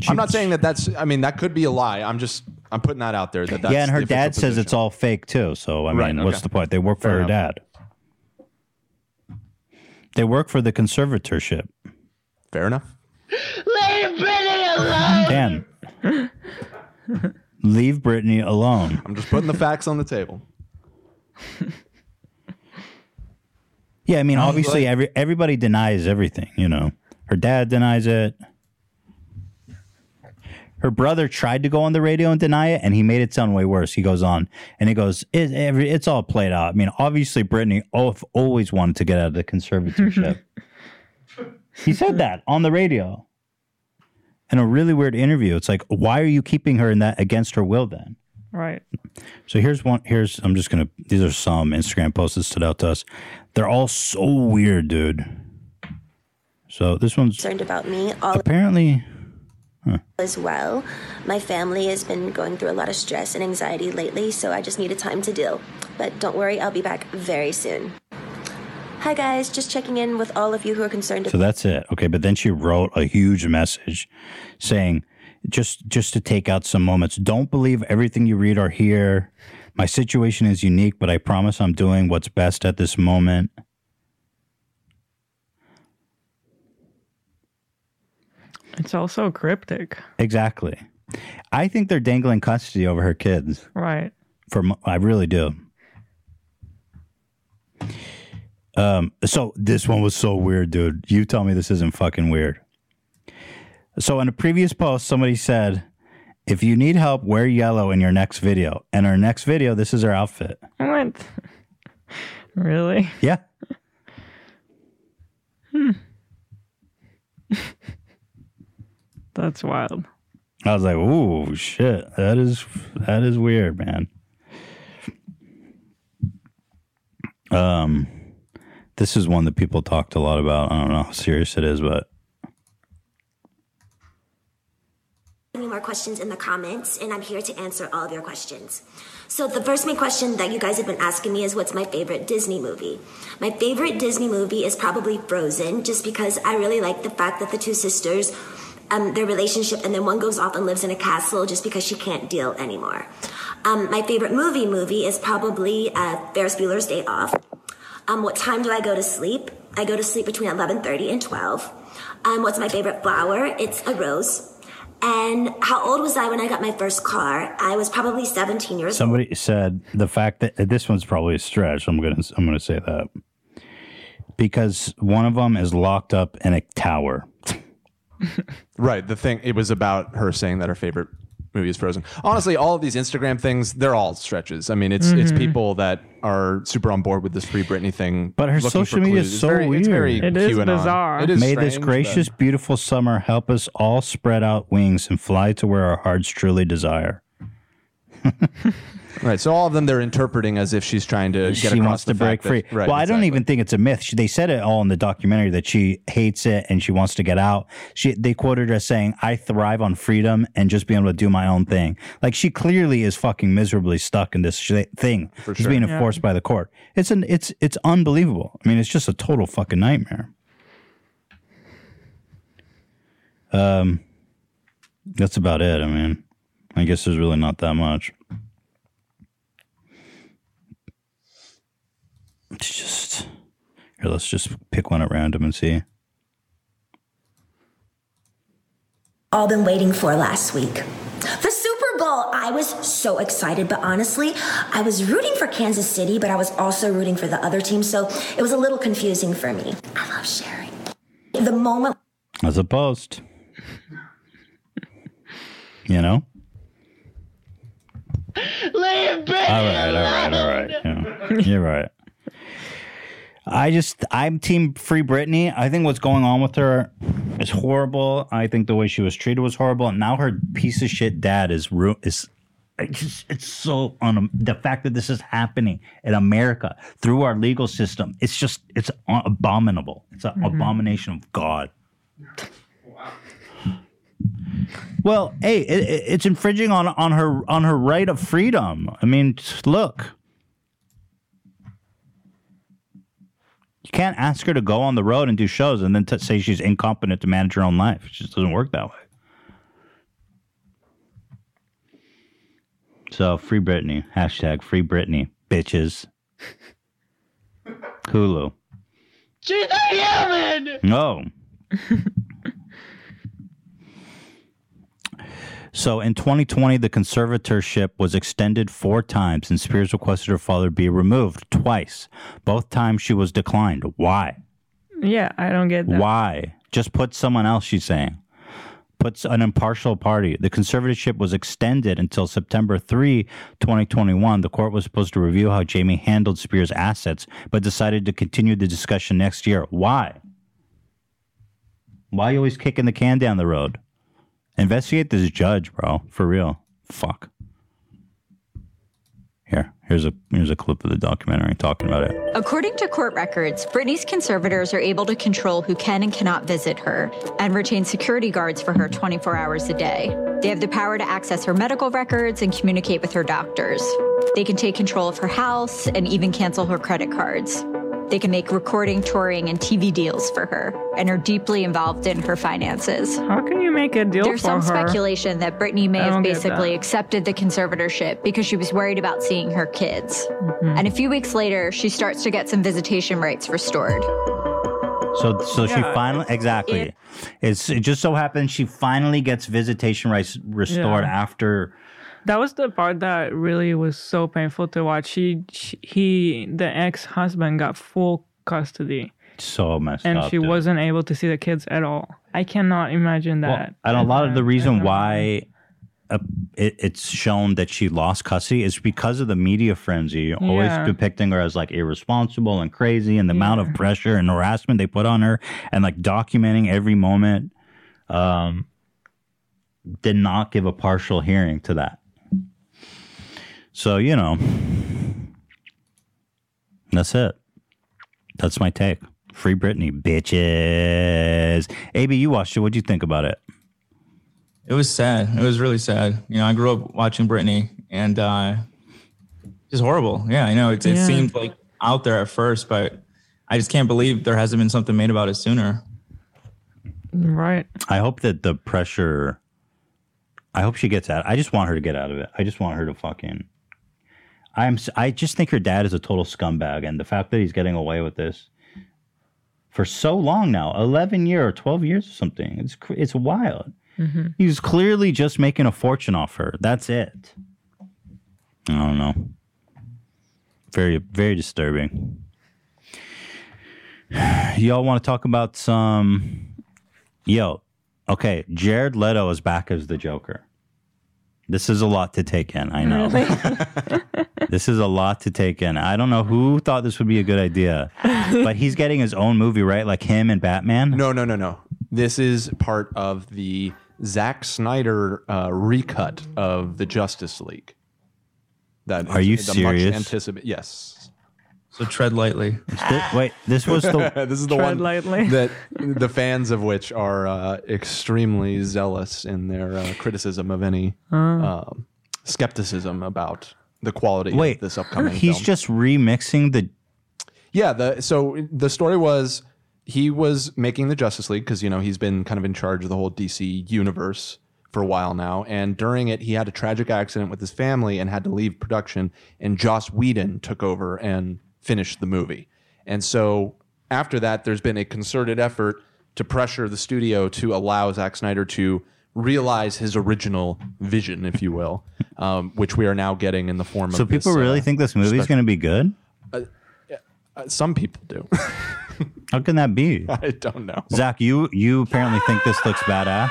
She, I'm not saying that that's, I mean, that could be a lie. I'm just, I'm putting that out there. That that's yeah, and her dad position. Says it's all fake too. So, I mean, right, okay. What's the point? They work for Fair her enough. Dad. They work for the conservatorship. Fair enough. Leave Britney alone! Dan. Leave Britney alone. I'm just putting the facts on the table. Yeah, I mean, obviously, every everybody denies everything, you know. Her dad denies it. Her brother tried to go on the radio and deny it, and he made it sound way worse. He goes on, and he goes, it, every, it's all played out. I mean, obviously, Britney always wanted to get out of the conservatorship. He said that on the radio. In a really weird interview, it's like, why are you keeping her in that against her will then? Right. So here's one. Here's I'm just going to. These are some Instagram posts that stood out to us. They're all so weird, dude. So this one's concerned about me. All apparently. Huh. As well, my family has been going through a lot of stress and anxiety lately, so I just needed time to deal. But don't worry, I'll be back very soon. Hi, guys. Just checking in with all of you who are concerned. So that's it. Okay. But then she wrote a huge message saying, just just to take out some moments. Don't believe everything you read or hear. My situation is unique, but I promise I'm doing what's best at this moment. It's also cryptic. Exactly. I think they're dangling custody over her kids. Right. For I really do. Um. So this one was so weird, dude. You tell me this isn't fucking weird. So in a previous post, somebody said, if you need help, wear yellow in your next video. And her next video, this is her outfit. What? Really? Yeah. Hmm. That's wild. I was like, ooh, shit. That is that is weird, man. Um, this is one that people talked a lot about. I don't know how serious it is, but. Any more questions in the comments, and I'm here to answer all of your questions. So the first main question that you guys have been asking me is, what's my favorite Disney movie? My favorite Disney movie is probably Frozen, just because I really like the fact that the two sisters... Um, their relationship, and then one goes off and lives in a castle just because she can't deal anymore. Um, my favorite movie movie is probably uh, Ferris Bueller's Day Off. Um, what time do I go to sleep? I go to sleep between eleven thirty and twelve. Um, what's my favorite flower? It's a rose. And how old was I when I got my first car? I was probably seventeen years Somebody old. Somebody said the fact that this one's probably a stretch. I'm gonna I'm gonna say that because one of them is locked up in a tower. Right, the thing it was about her saying that her favorite movie is Frozen. Honestly, all of these Instagram things, they're all stretches. I mean, it's mm-hmm. it's people that are super on board with this free Britney thing. But her social media clues. is so it's very, weird. It's very it is QAnon. bizarre. It is May strange, this gracious, but... beautiful summer help us all spread out wings and fly to where our hearts truly desire. Right, so all of them they're interpreting as if she's trying to get she across wants to the break fact free. That, right, well, I exactly. don't even think it's a myth. She, they said it all in the documentary that she hates it and she wants to get out. She they quoted her as saying, "I thrive on freedom and just being able to do my own thing." Like she clearly is fucking miserably stuck in this sh- thing. For she's sure. being enforced yeah. by the court. It's an it's it's unbelievable. I mean, it's just a total fucking nightmare. Um, that's about it. I mean, I guess there's really not that much. It's just here. Let's just pick one at random and see. All been waiting for last week. The Super Bowl. I was so excited, but honestly, I was rooting for Kansas City, but I was also rooting for the other team, so it was a little confusing for me. I love sharing. The moment. As a post. You know? Leave me! All right, all right, all right. Yeah. You're right. I just, I'm team Free Britney. I think what's going on with her is horrible. I think the way she was treated was horrible. And now her piece of shit dad is, ru- is it's, just, it's so, un- the fact that this is happening in America through our legal system, it's just, it's un- abominable. It's an mm-hmm. abomination of God. Wow. Well, hey, it, it, it's infringing on, on her on her right of freedom. I mean, look. You can't ask her to go on the road and do shows and then t- say she's incompetent to manage her own life. It just doesn't work that way. So, Free Britney. Hashtag Free Britney. Bitches. Hulu. She's a human! No. So, in twenty twenty, the conservatorship was extended four times, and Spears requested her father be removed twice. Both times she was declined. Why? Yeah, I don't get that. Why? Just put someone else, she's saying. Put an impartial party. The conservatorship was extended until September third, twenty twenty-one. The court was supposed to review how Jamie handled Spears' assets, but decided to continue the discussion next year. Why? Why are you always kicking the can down the road? Investigate this judge, bro. For real. Fuck. Here. Here's a here's a clip of the documentary talking about it. According to court records, Britney's conservators are able to control who can and cannot visit her and retain security guards for her twenty-four hours a day. They have the power to access her medical records and communicate with her doctors. They can take control of her house and even cancel her credit cards. They can make recording, touring, and T V deals for her and are deeply involved in her finances. How can you make a deal There's for her? There's some speculation that Britney may have basically accepted the conservatorship because she was worried about seeing her kids. Mm-hmm. And a few weeks later, she starts to get some visitation rights restored. So so yeah. she finally, exactly. It, it's, it just so happens she finally gets visitation rights restored yeah. after... That was the part that really was so painful to watch. She, she he, the ex-husband got full custody. So messed and up. And she dude. wasn't able to see the kids at all. I cannot imagine that. Well, and a lot of the reason why uh, it, it's shown that she lost custody is because of the media frenzy, yeah. always depicting her as like irresponsible and crazy, and the yeah. amount of pressure and harassment they put on her, and like documenting every moment. Um, did not give a partial hearing to that. So, you know, that's it. That's my take. Free Britney, bitches. A B, you watched it. What'd you think about it? It was sad. It was really sad. You know, I grew up watching Britney, and uh, it's horrible. Yeah, I know. It, it yeah. seemed like out there at first, but I just can't believe there hasn't been something made about it sooner. Right. I hope that the pressure... I hope she gets out. I just want her to get out of it. I just want her to fucking... I'm, I just think her dad is a total scumbag, and the fact that he's getting away with this for so long now, eleven years or twelve years or something, it's it's wild. Mm-hmm. He's clearly just making a fortune off her. That's it. I don't know. Very, very disturbing. Y'all want to talk about some... Yo, okay, Jared Leto is back as the Joker. This is a lot to take in, I know. Really? This is a lot to take in. I don't know who thought this would be a good idea, but he's getting his own movie, right? Like him and Batman? No, no, no, no. This is part of the Zack Snyder uh, recut of the Justice League. That Are you serious? Much anticipated. Yes. So tread lightly. This, wait, this was the this is the tread one lightly. That the fans of which are uh, extremely zealous in their uh, criticism of any uh. um, skepticism about the quality wait, of this upcoming. He's film. Just remixing the. Yeah. The so the story was he was making the Justice League because you know he's been kind of in charge of the whole D C universe for a while now, and during it he had a tragic accident with his family and had to leave production, and Joss Whedon took over and finish the movie. And so after that, there's been a concerted effort to pressure the studio to allow Zack Snyder to realize his original vision, if you will, um, which we are now getting in the form so of... So people this, really uh, think this movie is going to be good? Uh, uh, some people do. How can that be? I don't know. Zach, you, you apparently think this looks badass?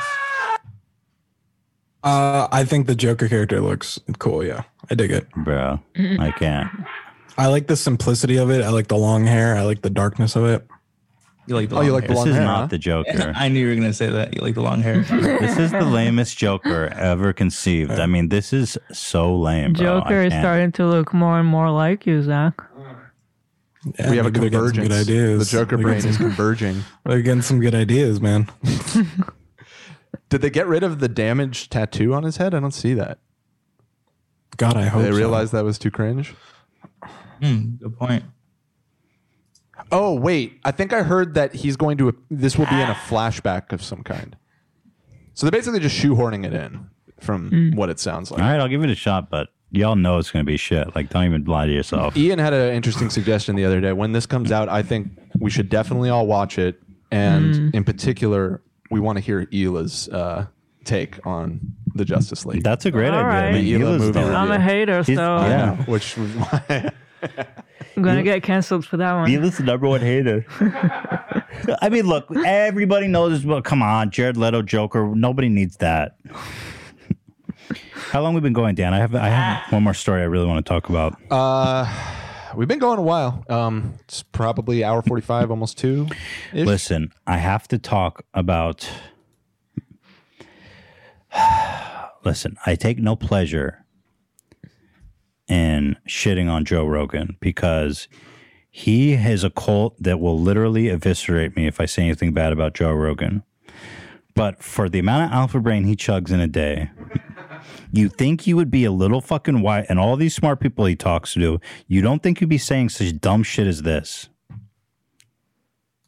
Uh, I think the Joker character looks cool, yeah. I dig it. Bro, I can't. I like the simplicity of it. I like the long hair. I like the darkness of it. You like the oh, long you like hair. The long this hair, is not huh? the Joker. I knew you were going to say that. You like the long hair. This is the lamest Joker ever conceived. I mean, this is so lame. Joker bro. is starting to look more and more like you, Zach. Yeah, we have a convergence. Good ideas. The Joker brain is converging. We're getting some good ideas, man. Did they get rid of the damaged tattoo on his head? I don't see that. God, I hope They so. realized that was too cringe. Mm, good point. Oh, wait. I think I heard that he's going to... This will be in a flashback of some kind. So they're basically just shoehorning it in from mm. what it sounds like. All right, I'll give it a shot, but y'all know it's going to be shit. Like, don't even lie to yourself. Ian had an interesting suggestion the other day. When this comes out, I think we should definitely all watch it. And mm. in particular, we want to hear Hila's uh, take on... the Justice League. That's a great all idea. Right. I mean, movie I'm a hater, so... Yeah. Which was my I'm going to get canceled for that one. Hila's the number one hater. I mean, look, everybody knows... Well, come on, Jared Leto, Joker. Nobody needs that. How long have we been going, Dan? I have I have one more story I really want to talk about. Uh, we've been going a while. Um, it's probably hour forty-five, almost two. Listen, I have to talk about... Listen, I take no pleasure in shitting on Joe Rogan because he has a cult that will literally eviscerate me if I say anything bad about Joe Rogan. But for the amount of Alpha Brain he chugs in a day, you think you would be a little fucking white and all these smart people he talks to, you don't think you'd be saying such dumb shit as this.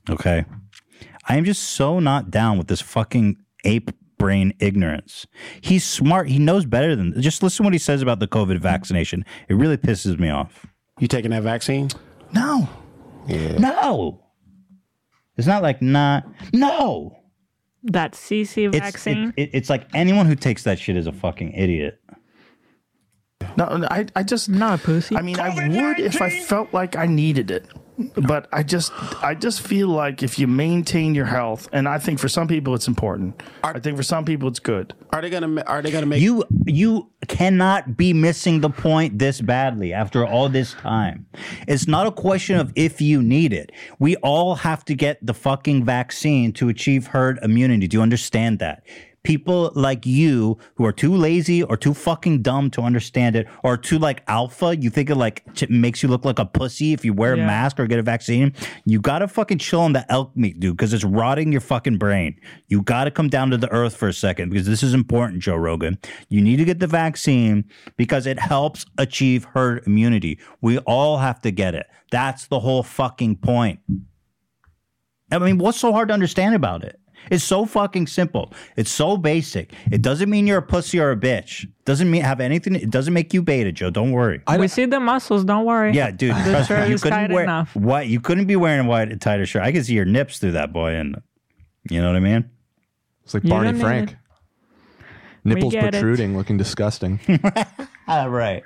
Okay. I am just so not down with this fucking ape brain ignorance. He's smart. He knows better than... Just listen to what he says about the COVID vaccination. It really pisses me off. You taking that vaccine? No. Yeah. No. It's not like not... No. That C C vaccine? It's, it, it, it's like anyone who takes that shit is a fucking idiot. No, no I, I just... Not a pussy. I mean, COVID nineteen I would if I felt like I needed it. But I just I just feel like if you maintain your health, and I think for some people it's important. Are, I think for some people it's good. Are they gonna Are they gonna make you? You cannot be missing the point this badly after all this time. It's not a question of if you need it. We all have to get the fucking vaccine to achieve herd immunity. Do you understand that? People like you who are too lazy or too fucking dumb to understand it or too like alpha, you think it like t- makes you look like a pussy if you wear yeah. a mask or get a vaccine. You gotta fucking chill on the elk meat, dude, because it's rotting your fucking brain. You gotta come down to the earth for a second because this is important, Joe Rogan. You need to get the vaccine because it helps achieve herd immunity. We all have to get it. That's the whole fucking point. I mean, what's so hard to understand about it? It's so fucking simple. It's so basic. It doesn't mean you're a pussy or a bitch. Doesn't mean have anything. It doesn't make you beta, Joe. Don't worry. I we see the muscles. Don't worry. Yeah, dude. Trust me. You couldn't wear enough. What you couldn't be wearing a white tighter shirt. I could see your nips through that boy, and you know what I mean. It's like Barney Frank. Nipples protruding, it. looking disgusting. All right.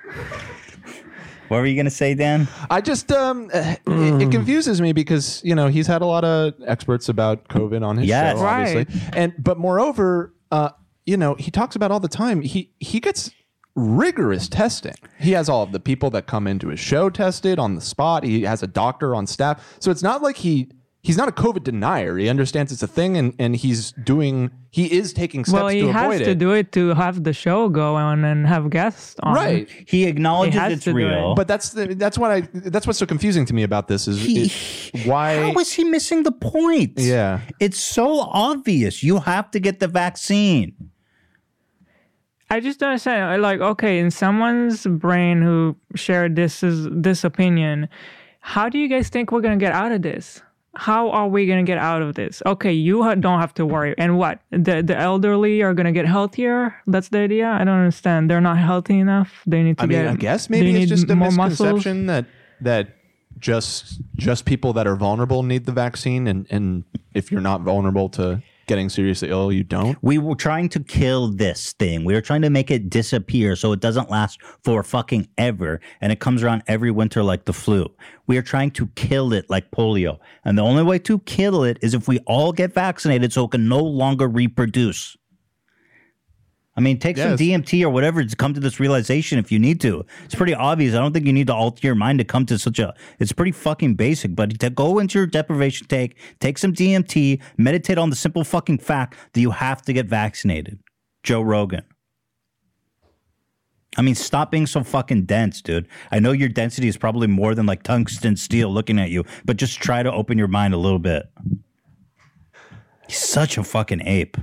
What were you gonna say, Dan? I just um, it, it confuses me because you know he's had a lot of experts about COVID on his yes, show, right. obviously, and but moreover, uh, you know he talks about all the time. He he gets rigorous testing. He has all of the people that come into his show tested on the spot. He has a doctor on staff, so it's not like he. He's not a COVID denier. He understands it's a thing, and, and he's doing. He is taking steps well, to avoid it. Well, he has to do it to have the show go on and have guests on. Right. He acknowledges he it's real. It. But that's the, that's what I. That's what's so confusing to me about this is, he, is why. How is he missing the point? Yeah. It's so obvious. You have to get the vaccine. I just don't understand. Like, okay, in someone's brain who shared this is this opinion, how do you guys think we're gonna get out of this? How are we going to get out of this? Okay, you ha- don't have to worry. And what? The the elderly are going to get healthier? That's the idea? I don't understand. They're not healthy enough. They need to I get... I mean, I guess maybe it's just a misconception muscles? that that just just people that are vulnerable need the vaccine. And, and if you're not vulnerable to getting seriously ill, you don't. We were trying to kill this thing. We were trying to make it disappear so it doesn't last for fucking ever. And it comes around every winter like the flu. We are trying to kill it like polio. And the only way to kill it is if we all get vaccinated so it can no longer reproduce. I mean, take yes. some D M T or whatever to come to this realization if you need to. It's pretty obvious. I don't think you need to alter your mind to come to such a... It's pretty fucking basic, but to go into your deprivation tank, take some D M T, meditate on the simple fucking fact that you have to get vaccinated. Joe Rogan. I mean, stop being so fucking dense, dude. I know your density is probably more than like tungsten steel looking at you, but just try to open your mind a little bit. He's such a fucking ape.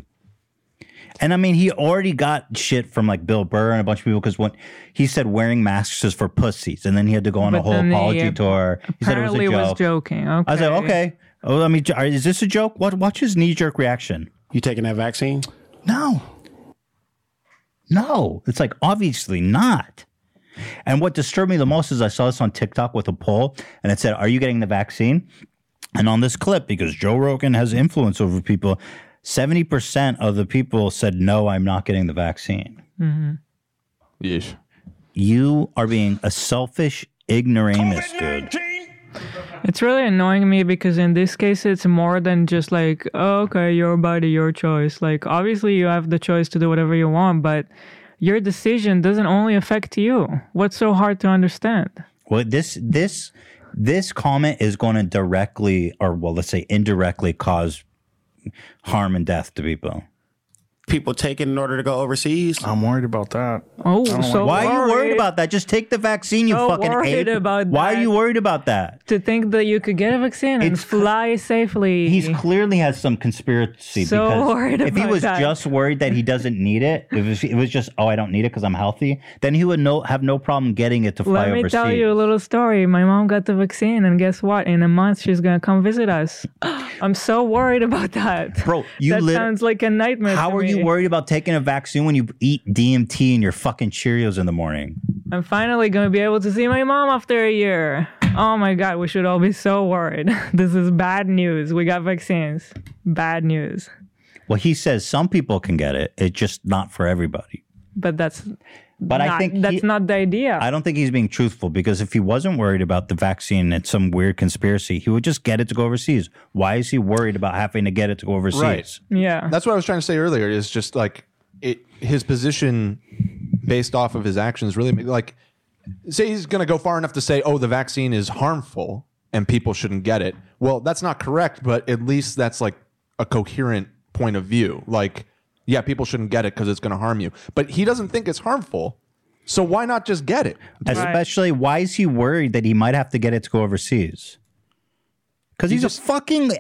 And I mean, he already got shit from like Bill Burr and a bunch of people because when he said wearing masks is for pussies, and then he had to go on but a whole apology he, tour. He said it was a joke. Was joking. Okay. I was like, okay. Oh, I mean, is this a joke? What? Watch his knee jerk reaction. You taking that vaccine? No. No, it's like obviously not. And what disturbed me the most is I saw this on TikTok with a poll, and it said, "Are you getting the vaccine?" And on this clip, because Joe Rogan has influence over people. seventy percent of the people said, no, I'm not getting the vaccine. Mm-hmm. Yes. You are being a selfish ignoramus, dude. It's really annoying me because in this case, it's more than just like, oh, okay, your body, your choice. Like, obviously, you have the choice to do whatever you want, but your decision doesn't only affect you. What's so hard to understand? Well, this, this, this comment is going to directly, or well, let's say indirectly cause harm and death to people. people taking in order to go overseas? I'm worried about that. Oh, so why are you worried about that? Just take the vaccine, you so fucking ape. About why are you worried about that? To think that you could get a vaccine and it's fly safely. He's clearly has some conspiracy. So because worried about if he was that. Just worried that he doesn't need it, if it was just, oh, I don't need it because I'm healthy, then he would no, have no problem getting it to fly overseas. Let me overseas. tell you a little story. My mom got the vaccine, and guess what? In a month, she's going to come visit us. I'm so worried about that. Bro, you that lit- sounds like a nightmare. How are you worried about taking a vaccine when you eat D M T in your fucking Cheerios in the morning? I'm finally going to be able to see my mom after a year. Oh my God, we should all be so worried. This is bad news. We got vaccines. Bad news. Well, he says some people can get it. It's just not for everybody. But that's but not, I think that's he, not the idea. I don't think he's being truthful, because if he wasn't worried about the vaccine and some weird conspiracy, he would just get it to go overseas. Why is he worried about having to get it to go overseas? Right. Yeah. That's what I was trying to say earlier, is just like it, his position based off of his actions really, like, say he's going to go far enough to say, oh, the vaccine is harmful and people shouldn't get it. Well, that's not correct, but at least that's like a coherent point of view. Like, yeah, people shouldn't get it because it's going to harm you. But he doesn't think it's harmful, so why not just get it? Especially, right. Why is he worried that he might have to get it to go overseas? Because he's just a fucking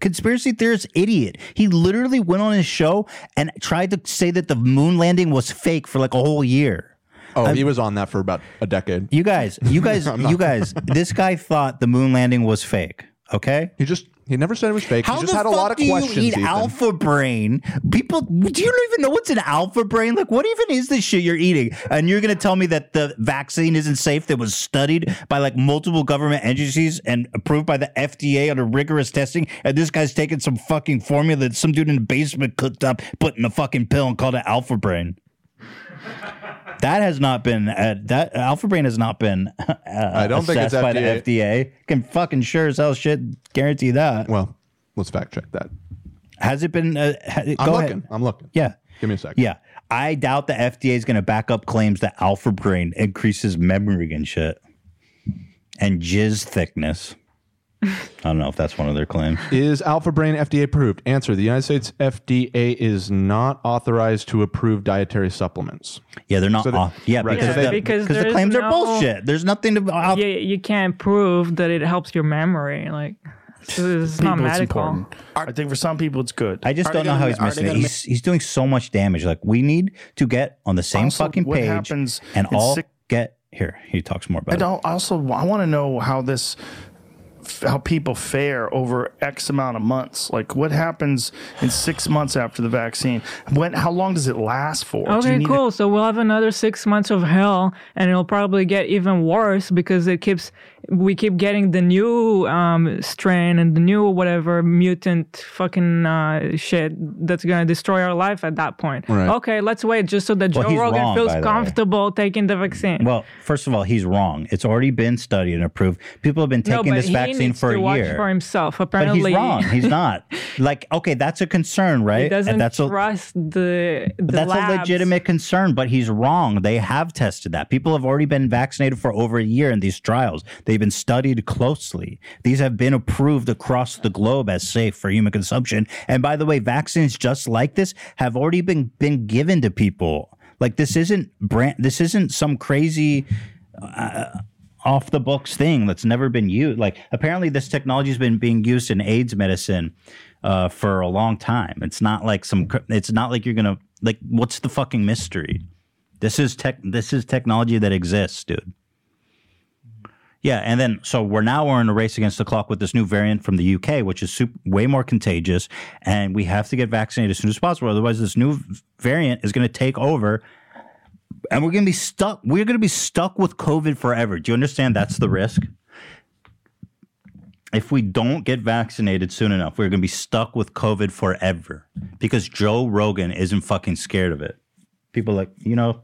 conspiracy theorist idiot. He literally went on his show and tried to say that the moon landing was fake for like a whole year. Oh, I'm, he was on that for about a decade. You guys, you guys, you guys, this guy thought the moon landing was fake, okay? He just... He never said it was fake. How he just had a lot of questions. How the fuck do you eat Ethan. Alpha Brain? People, do you even know what's an Alpha Brain? Like, what even is this shit you're eating? And you're going to tell me that the vaccine isn't safe, that was studied by, like, multiple government agencies and approved by the F D A under rigorous testing, and this guy's taking some fucking formula that some dude in the basement cooked up, put in a fucking pill and called it Alpha Brain. That has not been uh, that Alpha Brain has not been uh, I don't think it's by F D A. The F D A. Can fucking sure as hell shit guarantee that. Well, let's fact check that. Has it been? Uh, ha, I'm go looking. Ahead. I'm looking. Yeah. Give me a second. Yeah, I doubt the F D A is going to back up claims that Alpha Brain increases memory and shit and jizz thickness. I don't know if that's one of their claims. Is Alpha Brain F D A approved? Answer, the United States F D A is not authorized to approve dietary supplements. Yeah, they're not. So au- they, yeah, right. because, yeah, the, because, because the claims no, are bullshit. There's nothing to... Uh, yeah, you can't prove that it helps your memory. Like, so it's not medical. It's I think for some people it's good. I just are don't know how he's missing it. He's, he's doing so much damage. Like, we need to get on the same also, fucking page and all sick- get... Here, he talks more about I don't, it. Also, I want to know how this... how people fare over X amount of months. Like, what happens in six months after the vaccine? When? How long does it last for? Okay, cool. To- so we'll have another six months of hell, and it'll probably get even worse because it keeps... we keep getting the new um, strain and the new whatever mutant fucking uh, shit that's going to destroy our life at that point. Right. Okay, let's wait just so that well, Joe Rogan wrong, feels comfortable way. taking the vaccine. Well, first of all, he's wrong. It's already been studied and approved. People have been taking no, this vaccine for a year. He needs to watch for himself, apparently. But he's wrong. He's not. Like, okay, that's a concern, right? He doesn't and that's trust a, the, the That's labs. a legitimate concern, but he's wrong. They have tested that. People have already been vaccinated for over a year in these trials. They They've been studied closely. These have been approved across the globe as safe for human consumption. And by the way, vaccines just like this have already been, been given to people. Like, this isn't brand. This isn't some crazy uh, off the books thing that's never been used. Like, apparently this technology has been being used in AIDS medicine uh, for a long time. It's not like some. It's not like you're gonna like. What's the fucking mystery? This is tech. This is technology that exists, dude. Yeah, and then so we're now we're in a race against the clock with this new variant from the U K, which is super, way more contagious, and we have to get vaccinated as soon as possible. Otherwise, this new variant is going to take over, and we're going to be stuck. We're going to be stuck with COVID forever. Do you understand? That's the risk. If we don't get vaccinated soon enough, we're going to be stuck with COVID forever because Joe Rogan isn't fucking scared of it. People like, you know.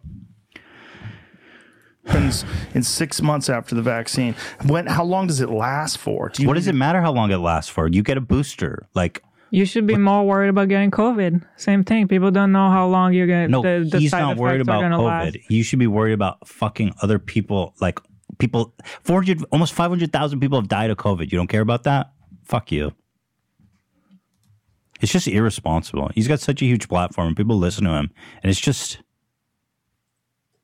Happens in six months after the vaccine. When? How long does it last for? Do you what does it matter how long it lasts for? You get a booster, like you should be what? more worried about getting COVID. Same thing. People don't know how long you're gonna. No, the, the he's side not worried about COVID. Last. You should be worried about fucking other people. Like people, four hundred, almost five hundred thousand people have died of COVID. You don't care about that? Fuck you. It's just irresponsible. He's got such a huge platform. People listen to him. And it's just...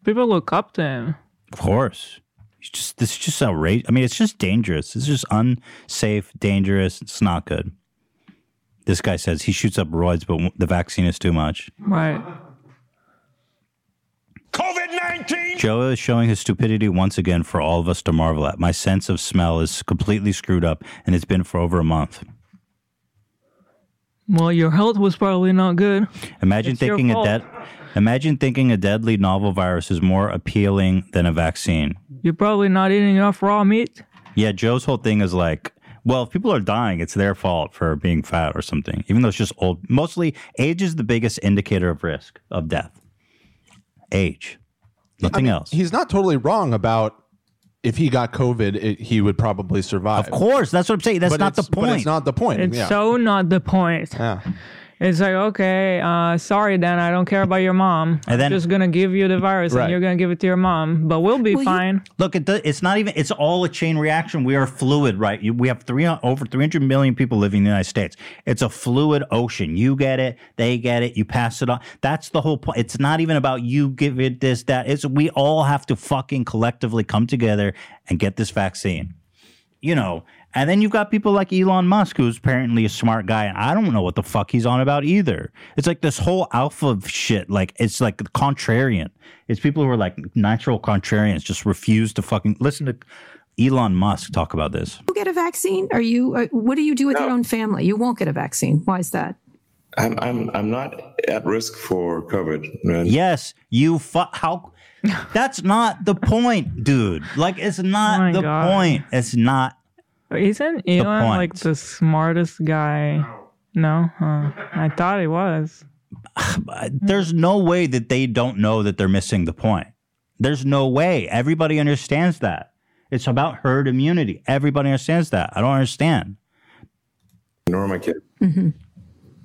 People look up to him. Of course. It's just, this is just outrageous. I mean, it's just dangerous. It's just unsafe, dangerous. It's not good. This guy says he shoots up roids, but the vaccine is too much. Right. COVID nineteen! Joe is showing his stupidity once again for all of us to marvel at. My sense of smell is completely screwed up, and it's been for over a month. Well, your health was probably not good. Imagine it's thinking a dead, imagine thinking a deadly novel virus is more appealing than a vaccine. You're probably not eating enough raw meat. Yeah, Joe's whole thing is like, well, if people are dying, it's their fault for being fat or something. Even though it's just old. Mostly, age is the biggest indicator of risk of death. Age. Nothing I mean, else. He's not totally wrong about... If he got COVID, it, he would probably survive. Of course. That's what I'm saying. That's but not the point. But it's not the point. It's yeah. so not the point. Yeah. It's like, okay, uh, sorry, then. I don't care about your mom. And then, I'm just going to give you the virus, right. and you're going to give it to your mom. But we'll be well, fine. You, look, it does, it's not even, it's all a chain reaction. We are fluid, right? You, we have three, over three hundred million people living in the United States. It's a fluid ocean. You get it. They get it. You pass it on. That's the whole point. It's not even about you give it this, that. It's we all have to fucking collectively come together and get this vaccine. You know, and then you've got people like Elon Musk, who's apparently a smart guy, and I don't know what the fuck he's on about either. It's like this whole alpha shit, like, it's like contrarian. It's people who are like natural contrarians, just refuse to fucking listen to Elon Musk talk about this. You get a vaccine? Are you, uh, what do you do with no. your own family? You won't get a vaccine. Why is that? I'm, I'm, I'm not at risk for COVID, man. Yes, you fuck, how... That's not the point, dude. Like, it's not oh the God. point. It's not. Isn't Elon the like the smartest guy? No, huh. I thought he was. There's no way that they don't know that they're missing the point. There's no way. Everybody understands that. It's about herd immunity. Everybody understands that. I don't understand. Nor my kid. Mm-hmm.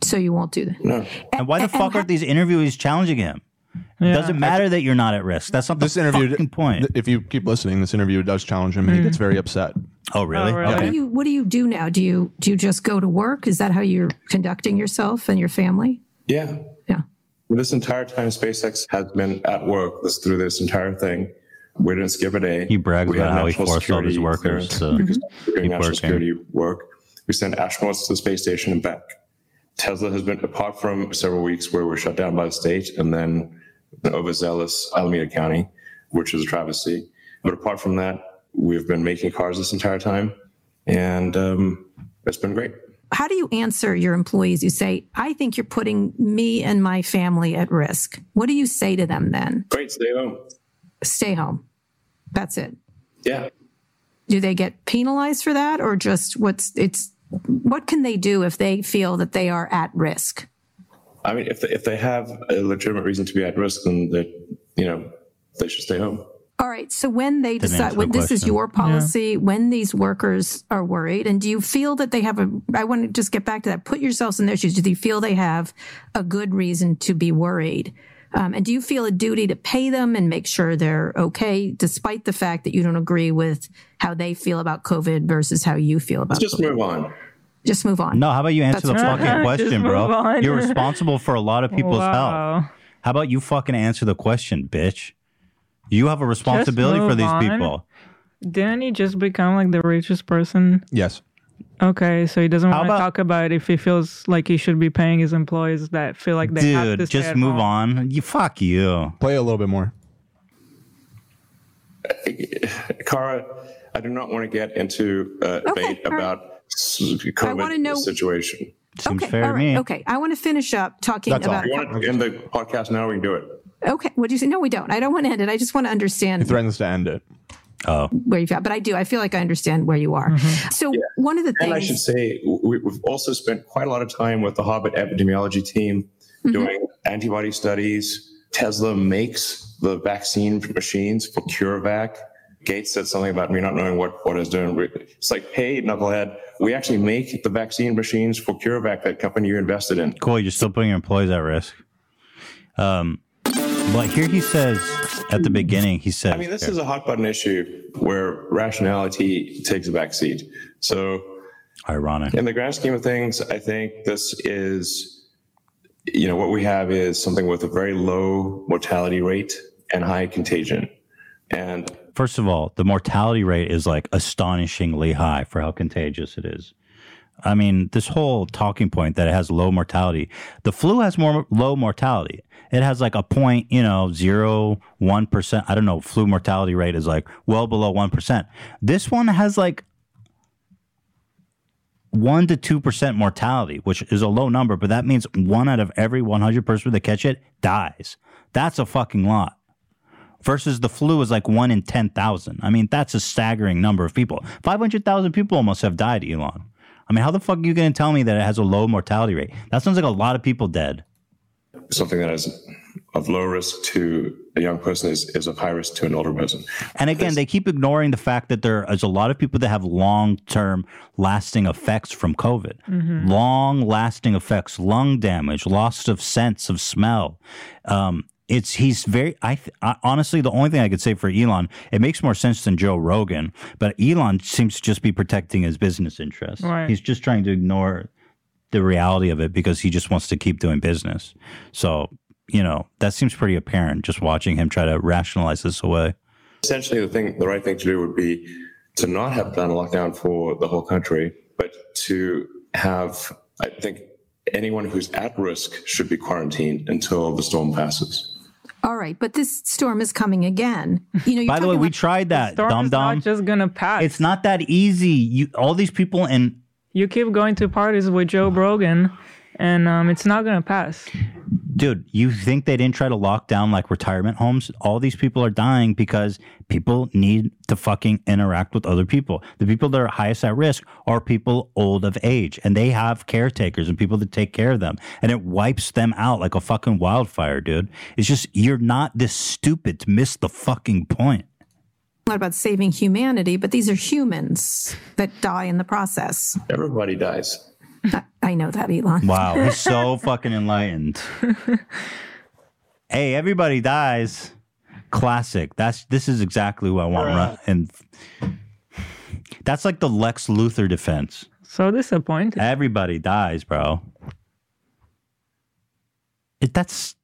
So you won't do that. No. And why the and, fuck and are these interviewees challenging him? Yeah. It doesn't matter that you're not at risk. That's not the this interview, fucking point. Th- if you keep listening, this interview does challenge him, and mm. he gets very upset. Oh, really? Oh, really? Okay. What do you, what do you do now? Do you do you just go to work? Is that how you're conducting yourself and your family? Yeah. Yeah. Well, this entire time, SpaceX has been at work this, through this entire thing. We didn't skip a day. He brags about how he forced all his workers to do national security work. We sent astronauts to the space station and back. Tesla has been, apart from several weeks where we're shut down by the state and then an overzealous Alameda County, which is a travesty. But apart from that, we've been making cars this entire time, and um, it's been great. How do you answer your employees? You say, I think you're putting me and my family at risk. What do you say to them then? Great, stay home. Stay home. That's it. Yeah. Do they get penalized for that, or just what's it's? What can they do if they feel that they are at risk? I mean, if they, if they have a legitimate reason to be at risk, then they, you know, they should stay home. All right. So when they Didn't decide, when this is your policy, yeah. when these workers are worried, and do you feel that they have a, I want to just get back to that, put yourselves in their shoes. Do you feel they have a good reason to be worried? Um, and do you feel a duty to pay them and make sure they're okay, despite the fact that you don't agree with how they feel about COVID versus how you feel about it? Just COVID. Move on. Just move on. No, how about you answer That's the right. fucking question, bro? On. You're responsible for a lot of people's wow. health. How about you fucking answer the question, bitch? You have a responsibility for these on. people. Didn't he just become like the richest person? Yes. Okay, so he doesn't want to talk about it if he feels like he should be paying his employees that feel like they dude, have to Dude, just move home. on. You fuck you. Play a little bit more. Cara, I do not want to get into a debate okay, about right. COVID I want to know situation. Seems okay, fair right. to me. Okay, I want to finish up talking That's about. All. You want to end the podcast now? We can do it. Okay. What do you say? No, we don't. I don't want to end it. I just want to understand. It threatens to end it. Oh, where you've got, but I do. I feel like I understand where you are. Mm-hmm. So yeah. one of the things, and I should say, we, we've also spent quite a lot of time with the Harvard epidemiology team mm-hmm. doing antibody studies. Tesla makes the vaccine machines for CureVac. Gates said something about me not knowing what, what I was doing. It's like, hey, knucklehead, we actually make the vaccine machines for CureVac, that company you invested in. Cool, you're still putting your employees at risk. Um, but here he says, at the beginning, he says... I mean, this here. is a hot button issue where rationality takes a backseat. So Ironic. In the grand scheme of things, I think this is, you know, what we have is something with a very low mortality rate and high contagion. And first of all, the mortality rate is like astonishingly high for how contagious it is. I mean, this whole talking point that it has low mortality, the flu has more low mortality. It has like a point, you know, zero, one percent. I don't know. Flu mortality rate is like well below one percent. This one has like one to two percent mortality, which is a low number, but that means one out of every one hundred person that catch it dies. That's a fucking lot. Versus the flu is like one in ten thousand. I mean, that's a staggering number of people. five hundred thousand people almost have died, Elon. I mean, how the fuck are you going to tell me that it has a low mortality rate? That sounds like a lot of people dead. Something that is of low risk to a young person is, is of high risk to an older person. And again, they keep ignoring the fact that there is a lot of people that have long-term lasting effects from COVID. Mm-hmm. Long-lasting effects, lung damage, loss of sense of smell. Um, it's he's very I, th- I honestly, the only thing I could say for Elon, it makes more sense than Joe Rogan, but Elon seems to just be protecting his business interests. Right. He's just trying to ignore the reality of it because he just wants to keep doing business. So, you know, that seems pretty apparent just watching him try to rationalize this away. Essentially, the thing, the right thing to do would be to not have done a lockdown for the whole country, but to have, I think, anyone who's at risk should be quarantined until the storm passes. All right, but this storm is coming again. You know, you're by the way, we tried that. The storm is not just gonna pass. It's not that easy. You, all these people, and you keep going to parties with Joe Rogan, and um, it's not gonna pass. Dude, you think they didn't try to lock down like retirement homes? All these people are dying because people need to fucking interact with other people. The people that are highest at risk are people old of age, and they have caretakers and people that take care of them, and it wipes them out like a fucking wildfire, dude. It's just, you're not this stupid to miss the fucking point. Not about saving humanity, but these are humans that die in the process. Everybody dies. I know that, Elon. Wow, he's so fucking enlightened. Hey, everybody dies. Classic. That's this is exactly what I want. Right. And that's like the Lex Luthor defense. So disappointed. Everybody dies, bro. It, that's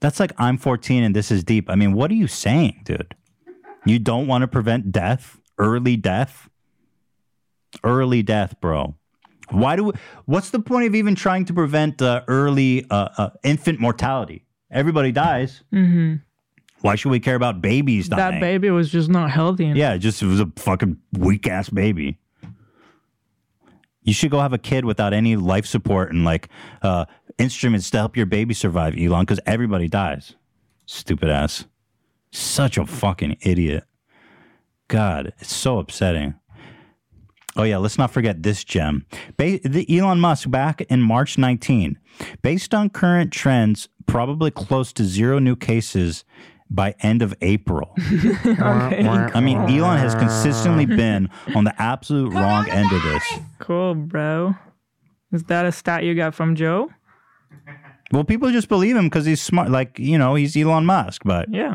that's like I'm fourteen and this is deep. I mean, what are you saying, dude? You don't want to prevent death, early death, early death, bro. Why do we, what's the point of even trying to prevent uh, early uh, uh, infant mortality? Everybody dies. Mm-hmm. Why should we care about babies dying? That baby was just not healthy enough. Yeah, just it was a fucking weak ass baby. You should go have a kid without any life support and like uh, instruments to help your baby survive, Elon, because everybody dies. Stupid ass. Such a fucking idiot. God, it's so upsetting. Oh, yeah, let's not forget this gem. Ba- the Elon Musk back in March nineteenth. Based on current trends, probably close to zero new cases by end of April. Okay. I mean, Elon has consistently been on the absolute wrong end of this. Cool, bro. Is that a stat you got from Joe? Well, people just believe him because he's smart. Like, you know, he's Elon Musk, but... yeah.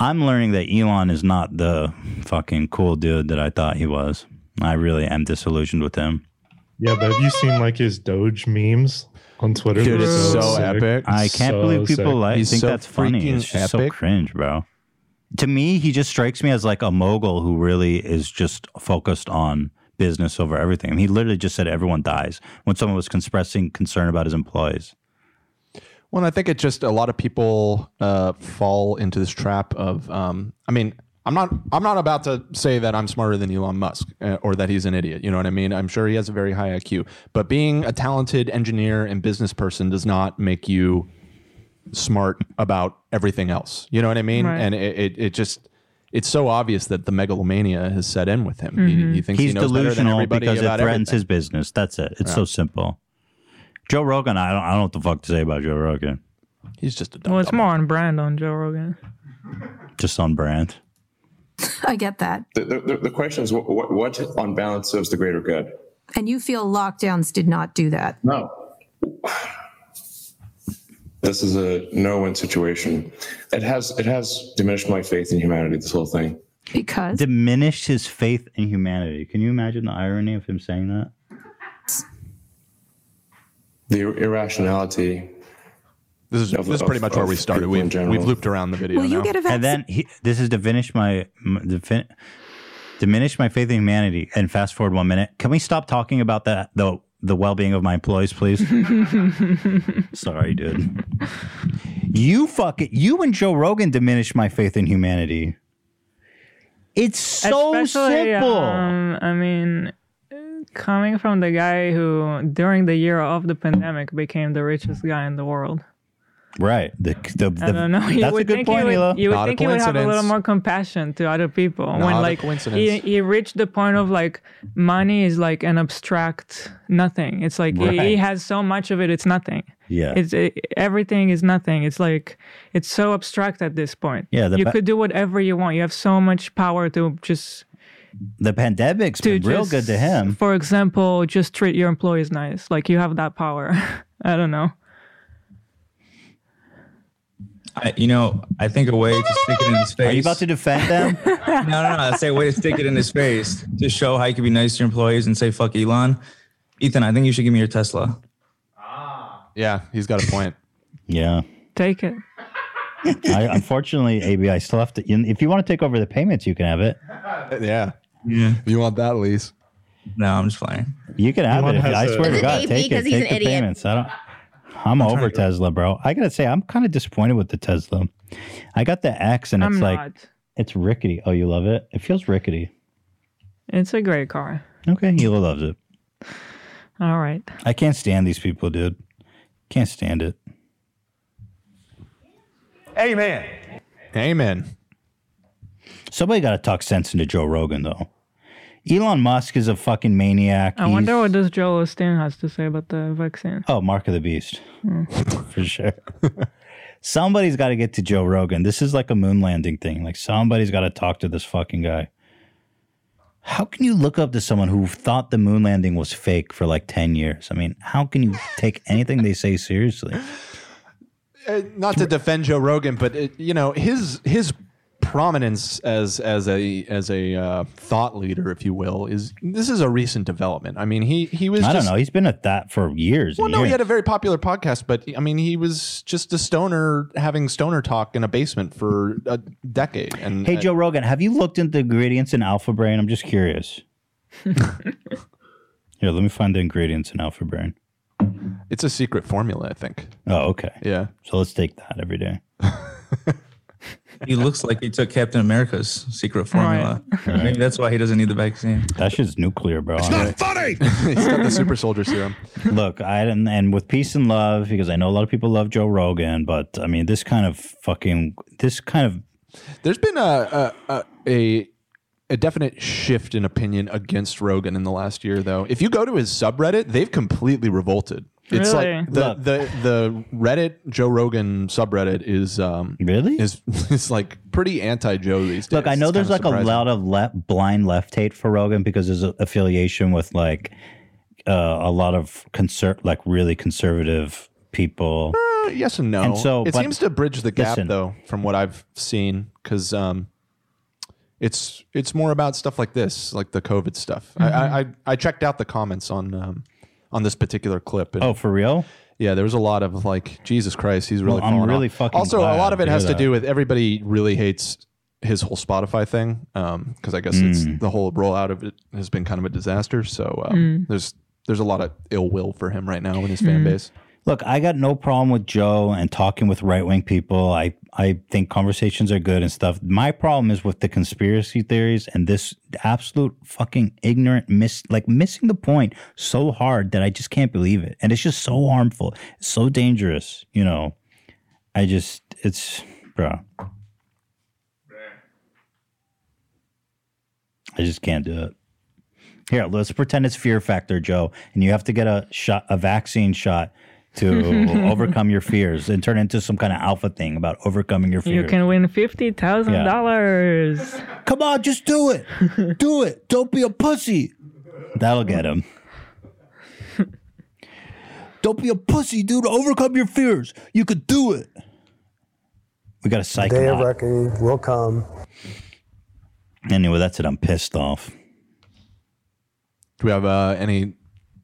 I'm learning that Elon is not the fucking cool dude that I thought he was. I really am disillusioned with him. Yeah, but have you seen like his Doge memes on Twitter? Dude, it's so, so epic. I can't so believe people sick. like He's think so that's funny. It's just so cringe, bro. To me, he just strikes me as like a mogul who really is just focused on business over everything. I mean, he literally just said everyone dies when someone was expressing concern about his employees. Well, I think it just a lot of people uh, fall into this trap of, um, I mean, I'm not I'm not about to say that I'm smarter than Elon Musk uh, or that he's an idiot. You know what I mean? I'm sure he has a very high I Q. But being a talented engineer and business person does not make you smart about everything else. You know what I mean? Right. And it, it, it just it's so obvious that the megalomania has set in with him. Mm-hmm. He, he thinks he's he knows delusional better than everybody because about it threatens everything. His business. That's it. It's yeah. so simple. Joe Rogan, I don't I don't know what the fuck to say about Joe Rogan. He's just a dumb Well, it's dumb. more on brand on Joe Rogan. Just on brand. I get that. The, the, the question is, what, what, what on balance serves the greater good? And you feel lockdowns did not do that? No. This is a no-win situation. It has it has diminished my faith in humanity, this whole thing. Because? Diminished his faith in humanity. Can you imagine the irony of him saying that? The irrationality. This is, this is pretty much where we started. We've, we've looped around the video. Will you now. Get a vaccine? And then he, this has diminished my, defin, diminished my faith in humanity. And fast forward one minute. Can we stop talking about that, the, the well-being of my employees, please? Sorry, dude. You fuck it. You and Joe Rogan diminished my faith in humanity. It's so Especially, simple. Um, I mean... Coming from the guy who, during the year of the pandemic, became the richest guy in the world. Right. The, the, the, I don't know. You that's would a good think point, he would, Hila. You would Not think he would have a little more compassion to other people. Not when, like, he, he reached the point of, like, money is, like, an abstract nothing. It's like right. he, he has so much of it, it's nothing. Yeah. It's it, everything is nothing. It's like, it's so abstract at this point. Yeah. You ba- could do whatever you want. You have so much power to just... The pandemic's been just, real good to him. For example, just treat your employees nice. Like, you have that power. I don't know. I, you know, I think a way to stick it in his face. Are you about to defend them? no, no, no. I say a way to stick it in his face to show how you can be nice to your employees and say, fuck Elon. Ethan, I think you should give me your Tesla. Ah. Yeah, he's got a point. yeah. Take it. I, unfortunately, A B, I still have to. If you want to take over the payments, you can have it. Yeah, yeah. If you want that lease. No, I'm just playing. You can have Elon it. If, I swear to God, take it. Take the idiot. Payments. I don't. I'm, I'm over Tesla, bro. I gotta say, I'm kind of disappointed with the Tesla. I got the X, and it's I'm like not. It's rickety. Oh, you love it? It feels rickety. It's a great car. Okay, Hila loves it. All right. I can't stand these people, dude. Can't stand it. Amen. Amen. Somebody got to talk sense into Joe Rogan, though. Elon Musk is a fucking maniac. I He's... wonder what this Joel Osteen has to say about the vaccine. Oh, Mark of the Beast. Mm. For sure. Somebody's got to get to Joe Rogan. This is like a moon landing thing. Like, somebody's got to talk to this fucking guy. How can you look up to someone who thought the moon landing was fake for like ten years? I mean, how can you take anything they say seriously? Uh, not to defend Joe Rogan, but it, you know, his his prominence as as a as a uh, thought leader, if you will, is this is a recent development. I mean, he he was. I just, don't know. He's been at that for years. Well, no, years. He had a very popular podcast, but I mean, he was just a stoner having stoner talk in a basement for a decade. And hey, Joe Rogan, have you looked into the ingredients in Alpha Brain? I'm just curious. Here, let me find the ingredients in Alpha Brain. It's a secret formula, I think. Oh, okay. Yeah. So let's take that every day. He looks like he took Captain America's secret formula. Right. Right. Maybe that's why he doesn't need the vaccine. That shit's nuclear, bro. It's not funny! He's got the super soldier serum. Look, I didn't, and with peace and love, because I know a lot of people love Joe Rogan, but I mean, this kind of fucking, this kind of... There's been a a... a, a A definite shift in opinion against Rogan in the last year, though. If you go to his subreddit, they've completely revolted. It's really? Like the, the the Reddit Joe Rogan subreddit is um, really is it's like pretty anti-Joe these days. Look, I know it's there's like surprising. A lot of le- blind left hate for Rogan because there's an affiliation with like uh, a lot of conser- like really conservative people. Uh, yes and no. And so it but, seems to bridge the gap, listen, though, from what I've seen, because. Um, It's it's more about stuff like this, like the COVID stuff. Mm-hmm. I, I I checked out the comments on um, on this particular clip. And oh, for real? Yeah, there was a lot of like, Jesus Christ, he's really. Well, I'm really off. Fucking. Also, a lot of it has that. To do with everybody really hates his whole Spotify thing because um, I guess mm. it's the whole rollout of it has been kind of a disaster. So um, mm. there's there's a lot of ill will for him right now in his mm. fan base. Look, I got no problem with Joe and talking with right-wing people. I, I think conversations are good and stuff. My problem is with the conspiracy theories and this absolute fucking ignorant, miss like missing the point so hard that I just can't believe it. And it's just so harmful, it's so dangerous, you know. I just, it's, bro. I just can't do it. Here, let's pretend it's Fear Factor, Joe, and you have to get a shot, a vaccine shot. To overcome your fears and turn into some kind of alpha thing about overcoming your fears. You can win fifty thousand dollars. Yeah. Come on, just do it. Do it. Don't be a pussy. That'll get him. Don't be a pussy, dude. Overcome your fears. You could do it. We got to psych him out. The day of reckoning will come. Anyway, that's it. I'm pissed off. Do we have uh, any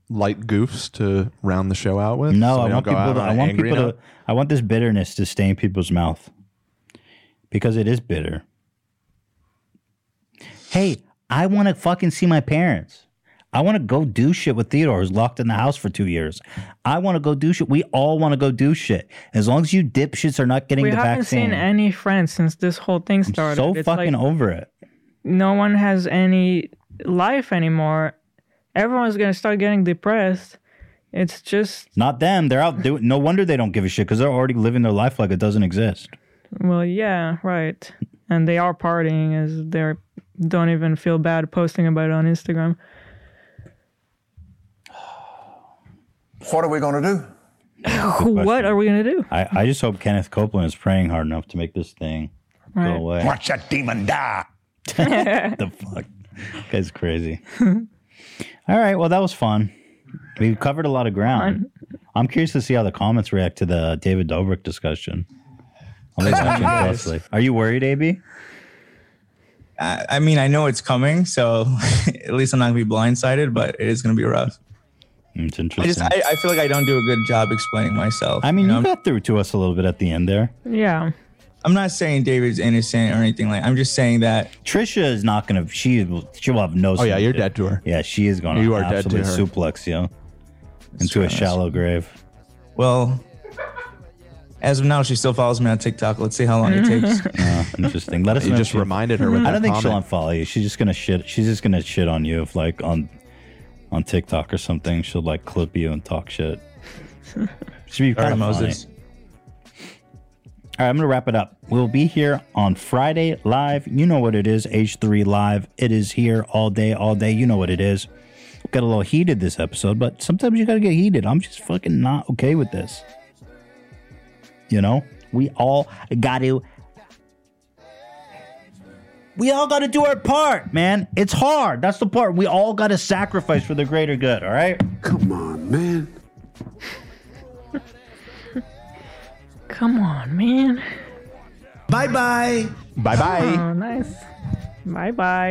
light goofs to round the show out with? No, so I want people to, I want people now? to, I want this bitterness to stay in people's mouth because it is bitter. Hey, I want to fucking see my parents. I want to go do shit with Theodore, who's locked in the house for two years. I want to go do shit. We all want to go do shit. As long as you dipshits are not getting we the vaccine. We haven't seen any friends since this whole thing started. I'm so it's fucking like, over it. No one has any life anymore. Everyone's going to start getting depressed. It's just... Not them. They're out doing... No wonder they don't give a shit because they're already living their life like it doesn't exist. Well, yeah, right. And they are partying as they don't even feel bad posting about it on Instagram. What are we going to do? What are we going to do? I, I just hope Kenneth Copeland is praying hard enough to make this thing right. go away. Watch that demon die. The fuck? That guy's crazy. All right. Well, that was fun. We covered a lot of ground. Fun. I'm curious to see how the comments react to the David Dobrik discussion. I'll be watching closely. Are you worried, A B? I, I mean, I know it's coming, so at least I'm not going to be blindsided, but it is going to be rough. It's interesting. I, just, I, I feel like I don't do a good job explaining myself. I mean, you, know? you got through to us a little bit at the end there. Yeah. I'm not saying David's innocent or anything like that. I'm just saying that Trisha is not going to, she, she will have no. Oh, yeah, you're to, dead to her. Yeah, she is going to absolutely suplex you into a shallow grave. Well, as of now, she still follows me on TikTok. Let's see how long it takes. Uh, interesting. Let us you know. You just she, reminded her. With I don't think comment. she'll unfollow you. She's just going to shit. She's just going to shit on you if, like, on on TikTok or something. She'll, like, clip you and talk shit. She'd be kind of Moses. Funny. All right, I'm going to wrap it up. We'll be here on Friday live. You know what it is, H three Live. It is here all day, all day. You know what it is. Got a little heated this episode, but sometimes you got to get heated. I'm just fucking not okay with this. You know? We all got to... We all got to do our part, man. It's hard. That's the part. We all got to sacrifice for the greater good, all right? Come on, man. Come on, man. Bye-bye. Bye-bye. Oh, nice. Bye-bye.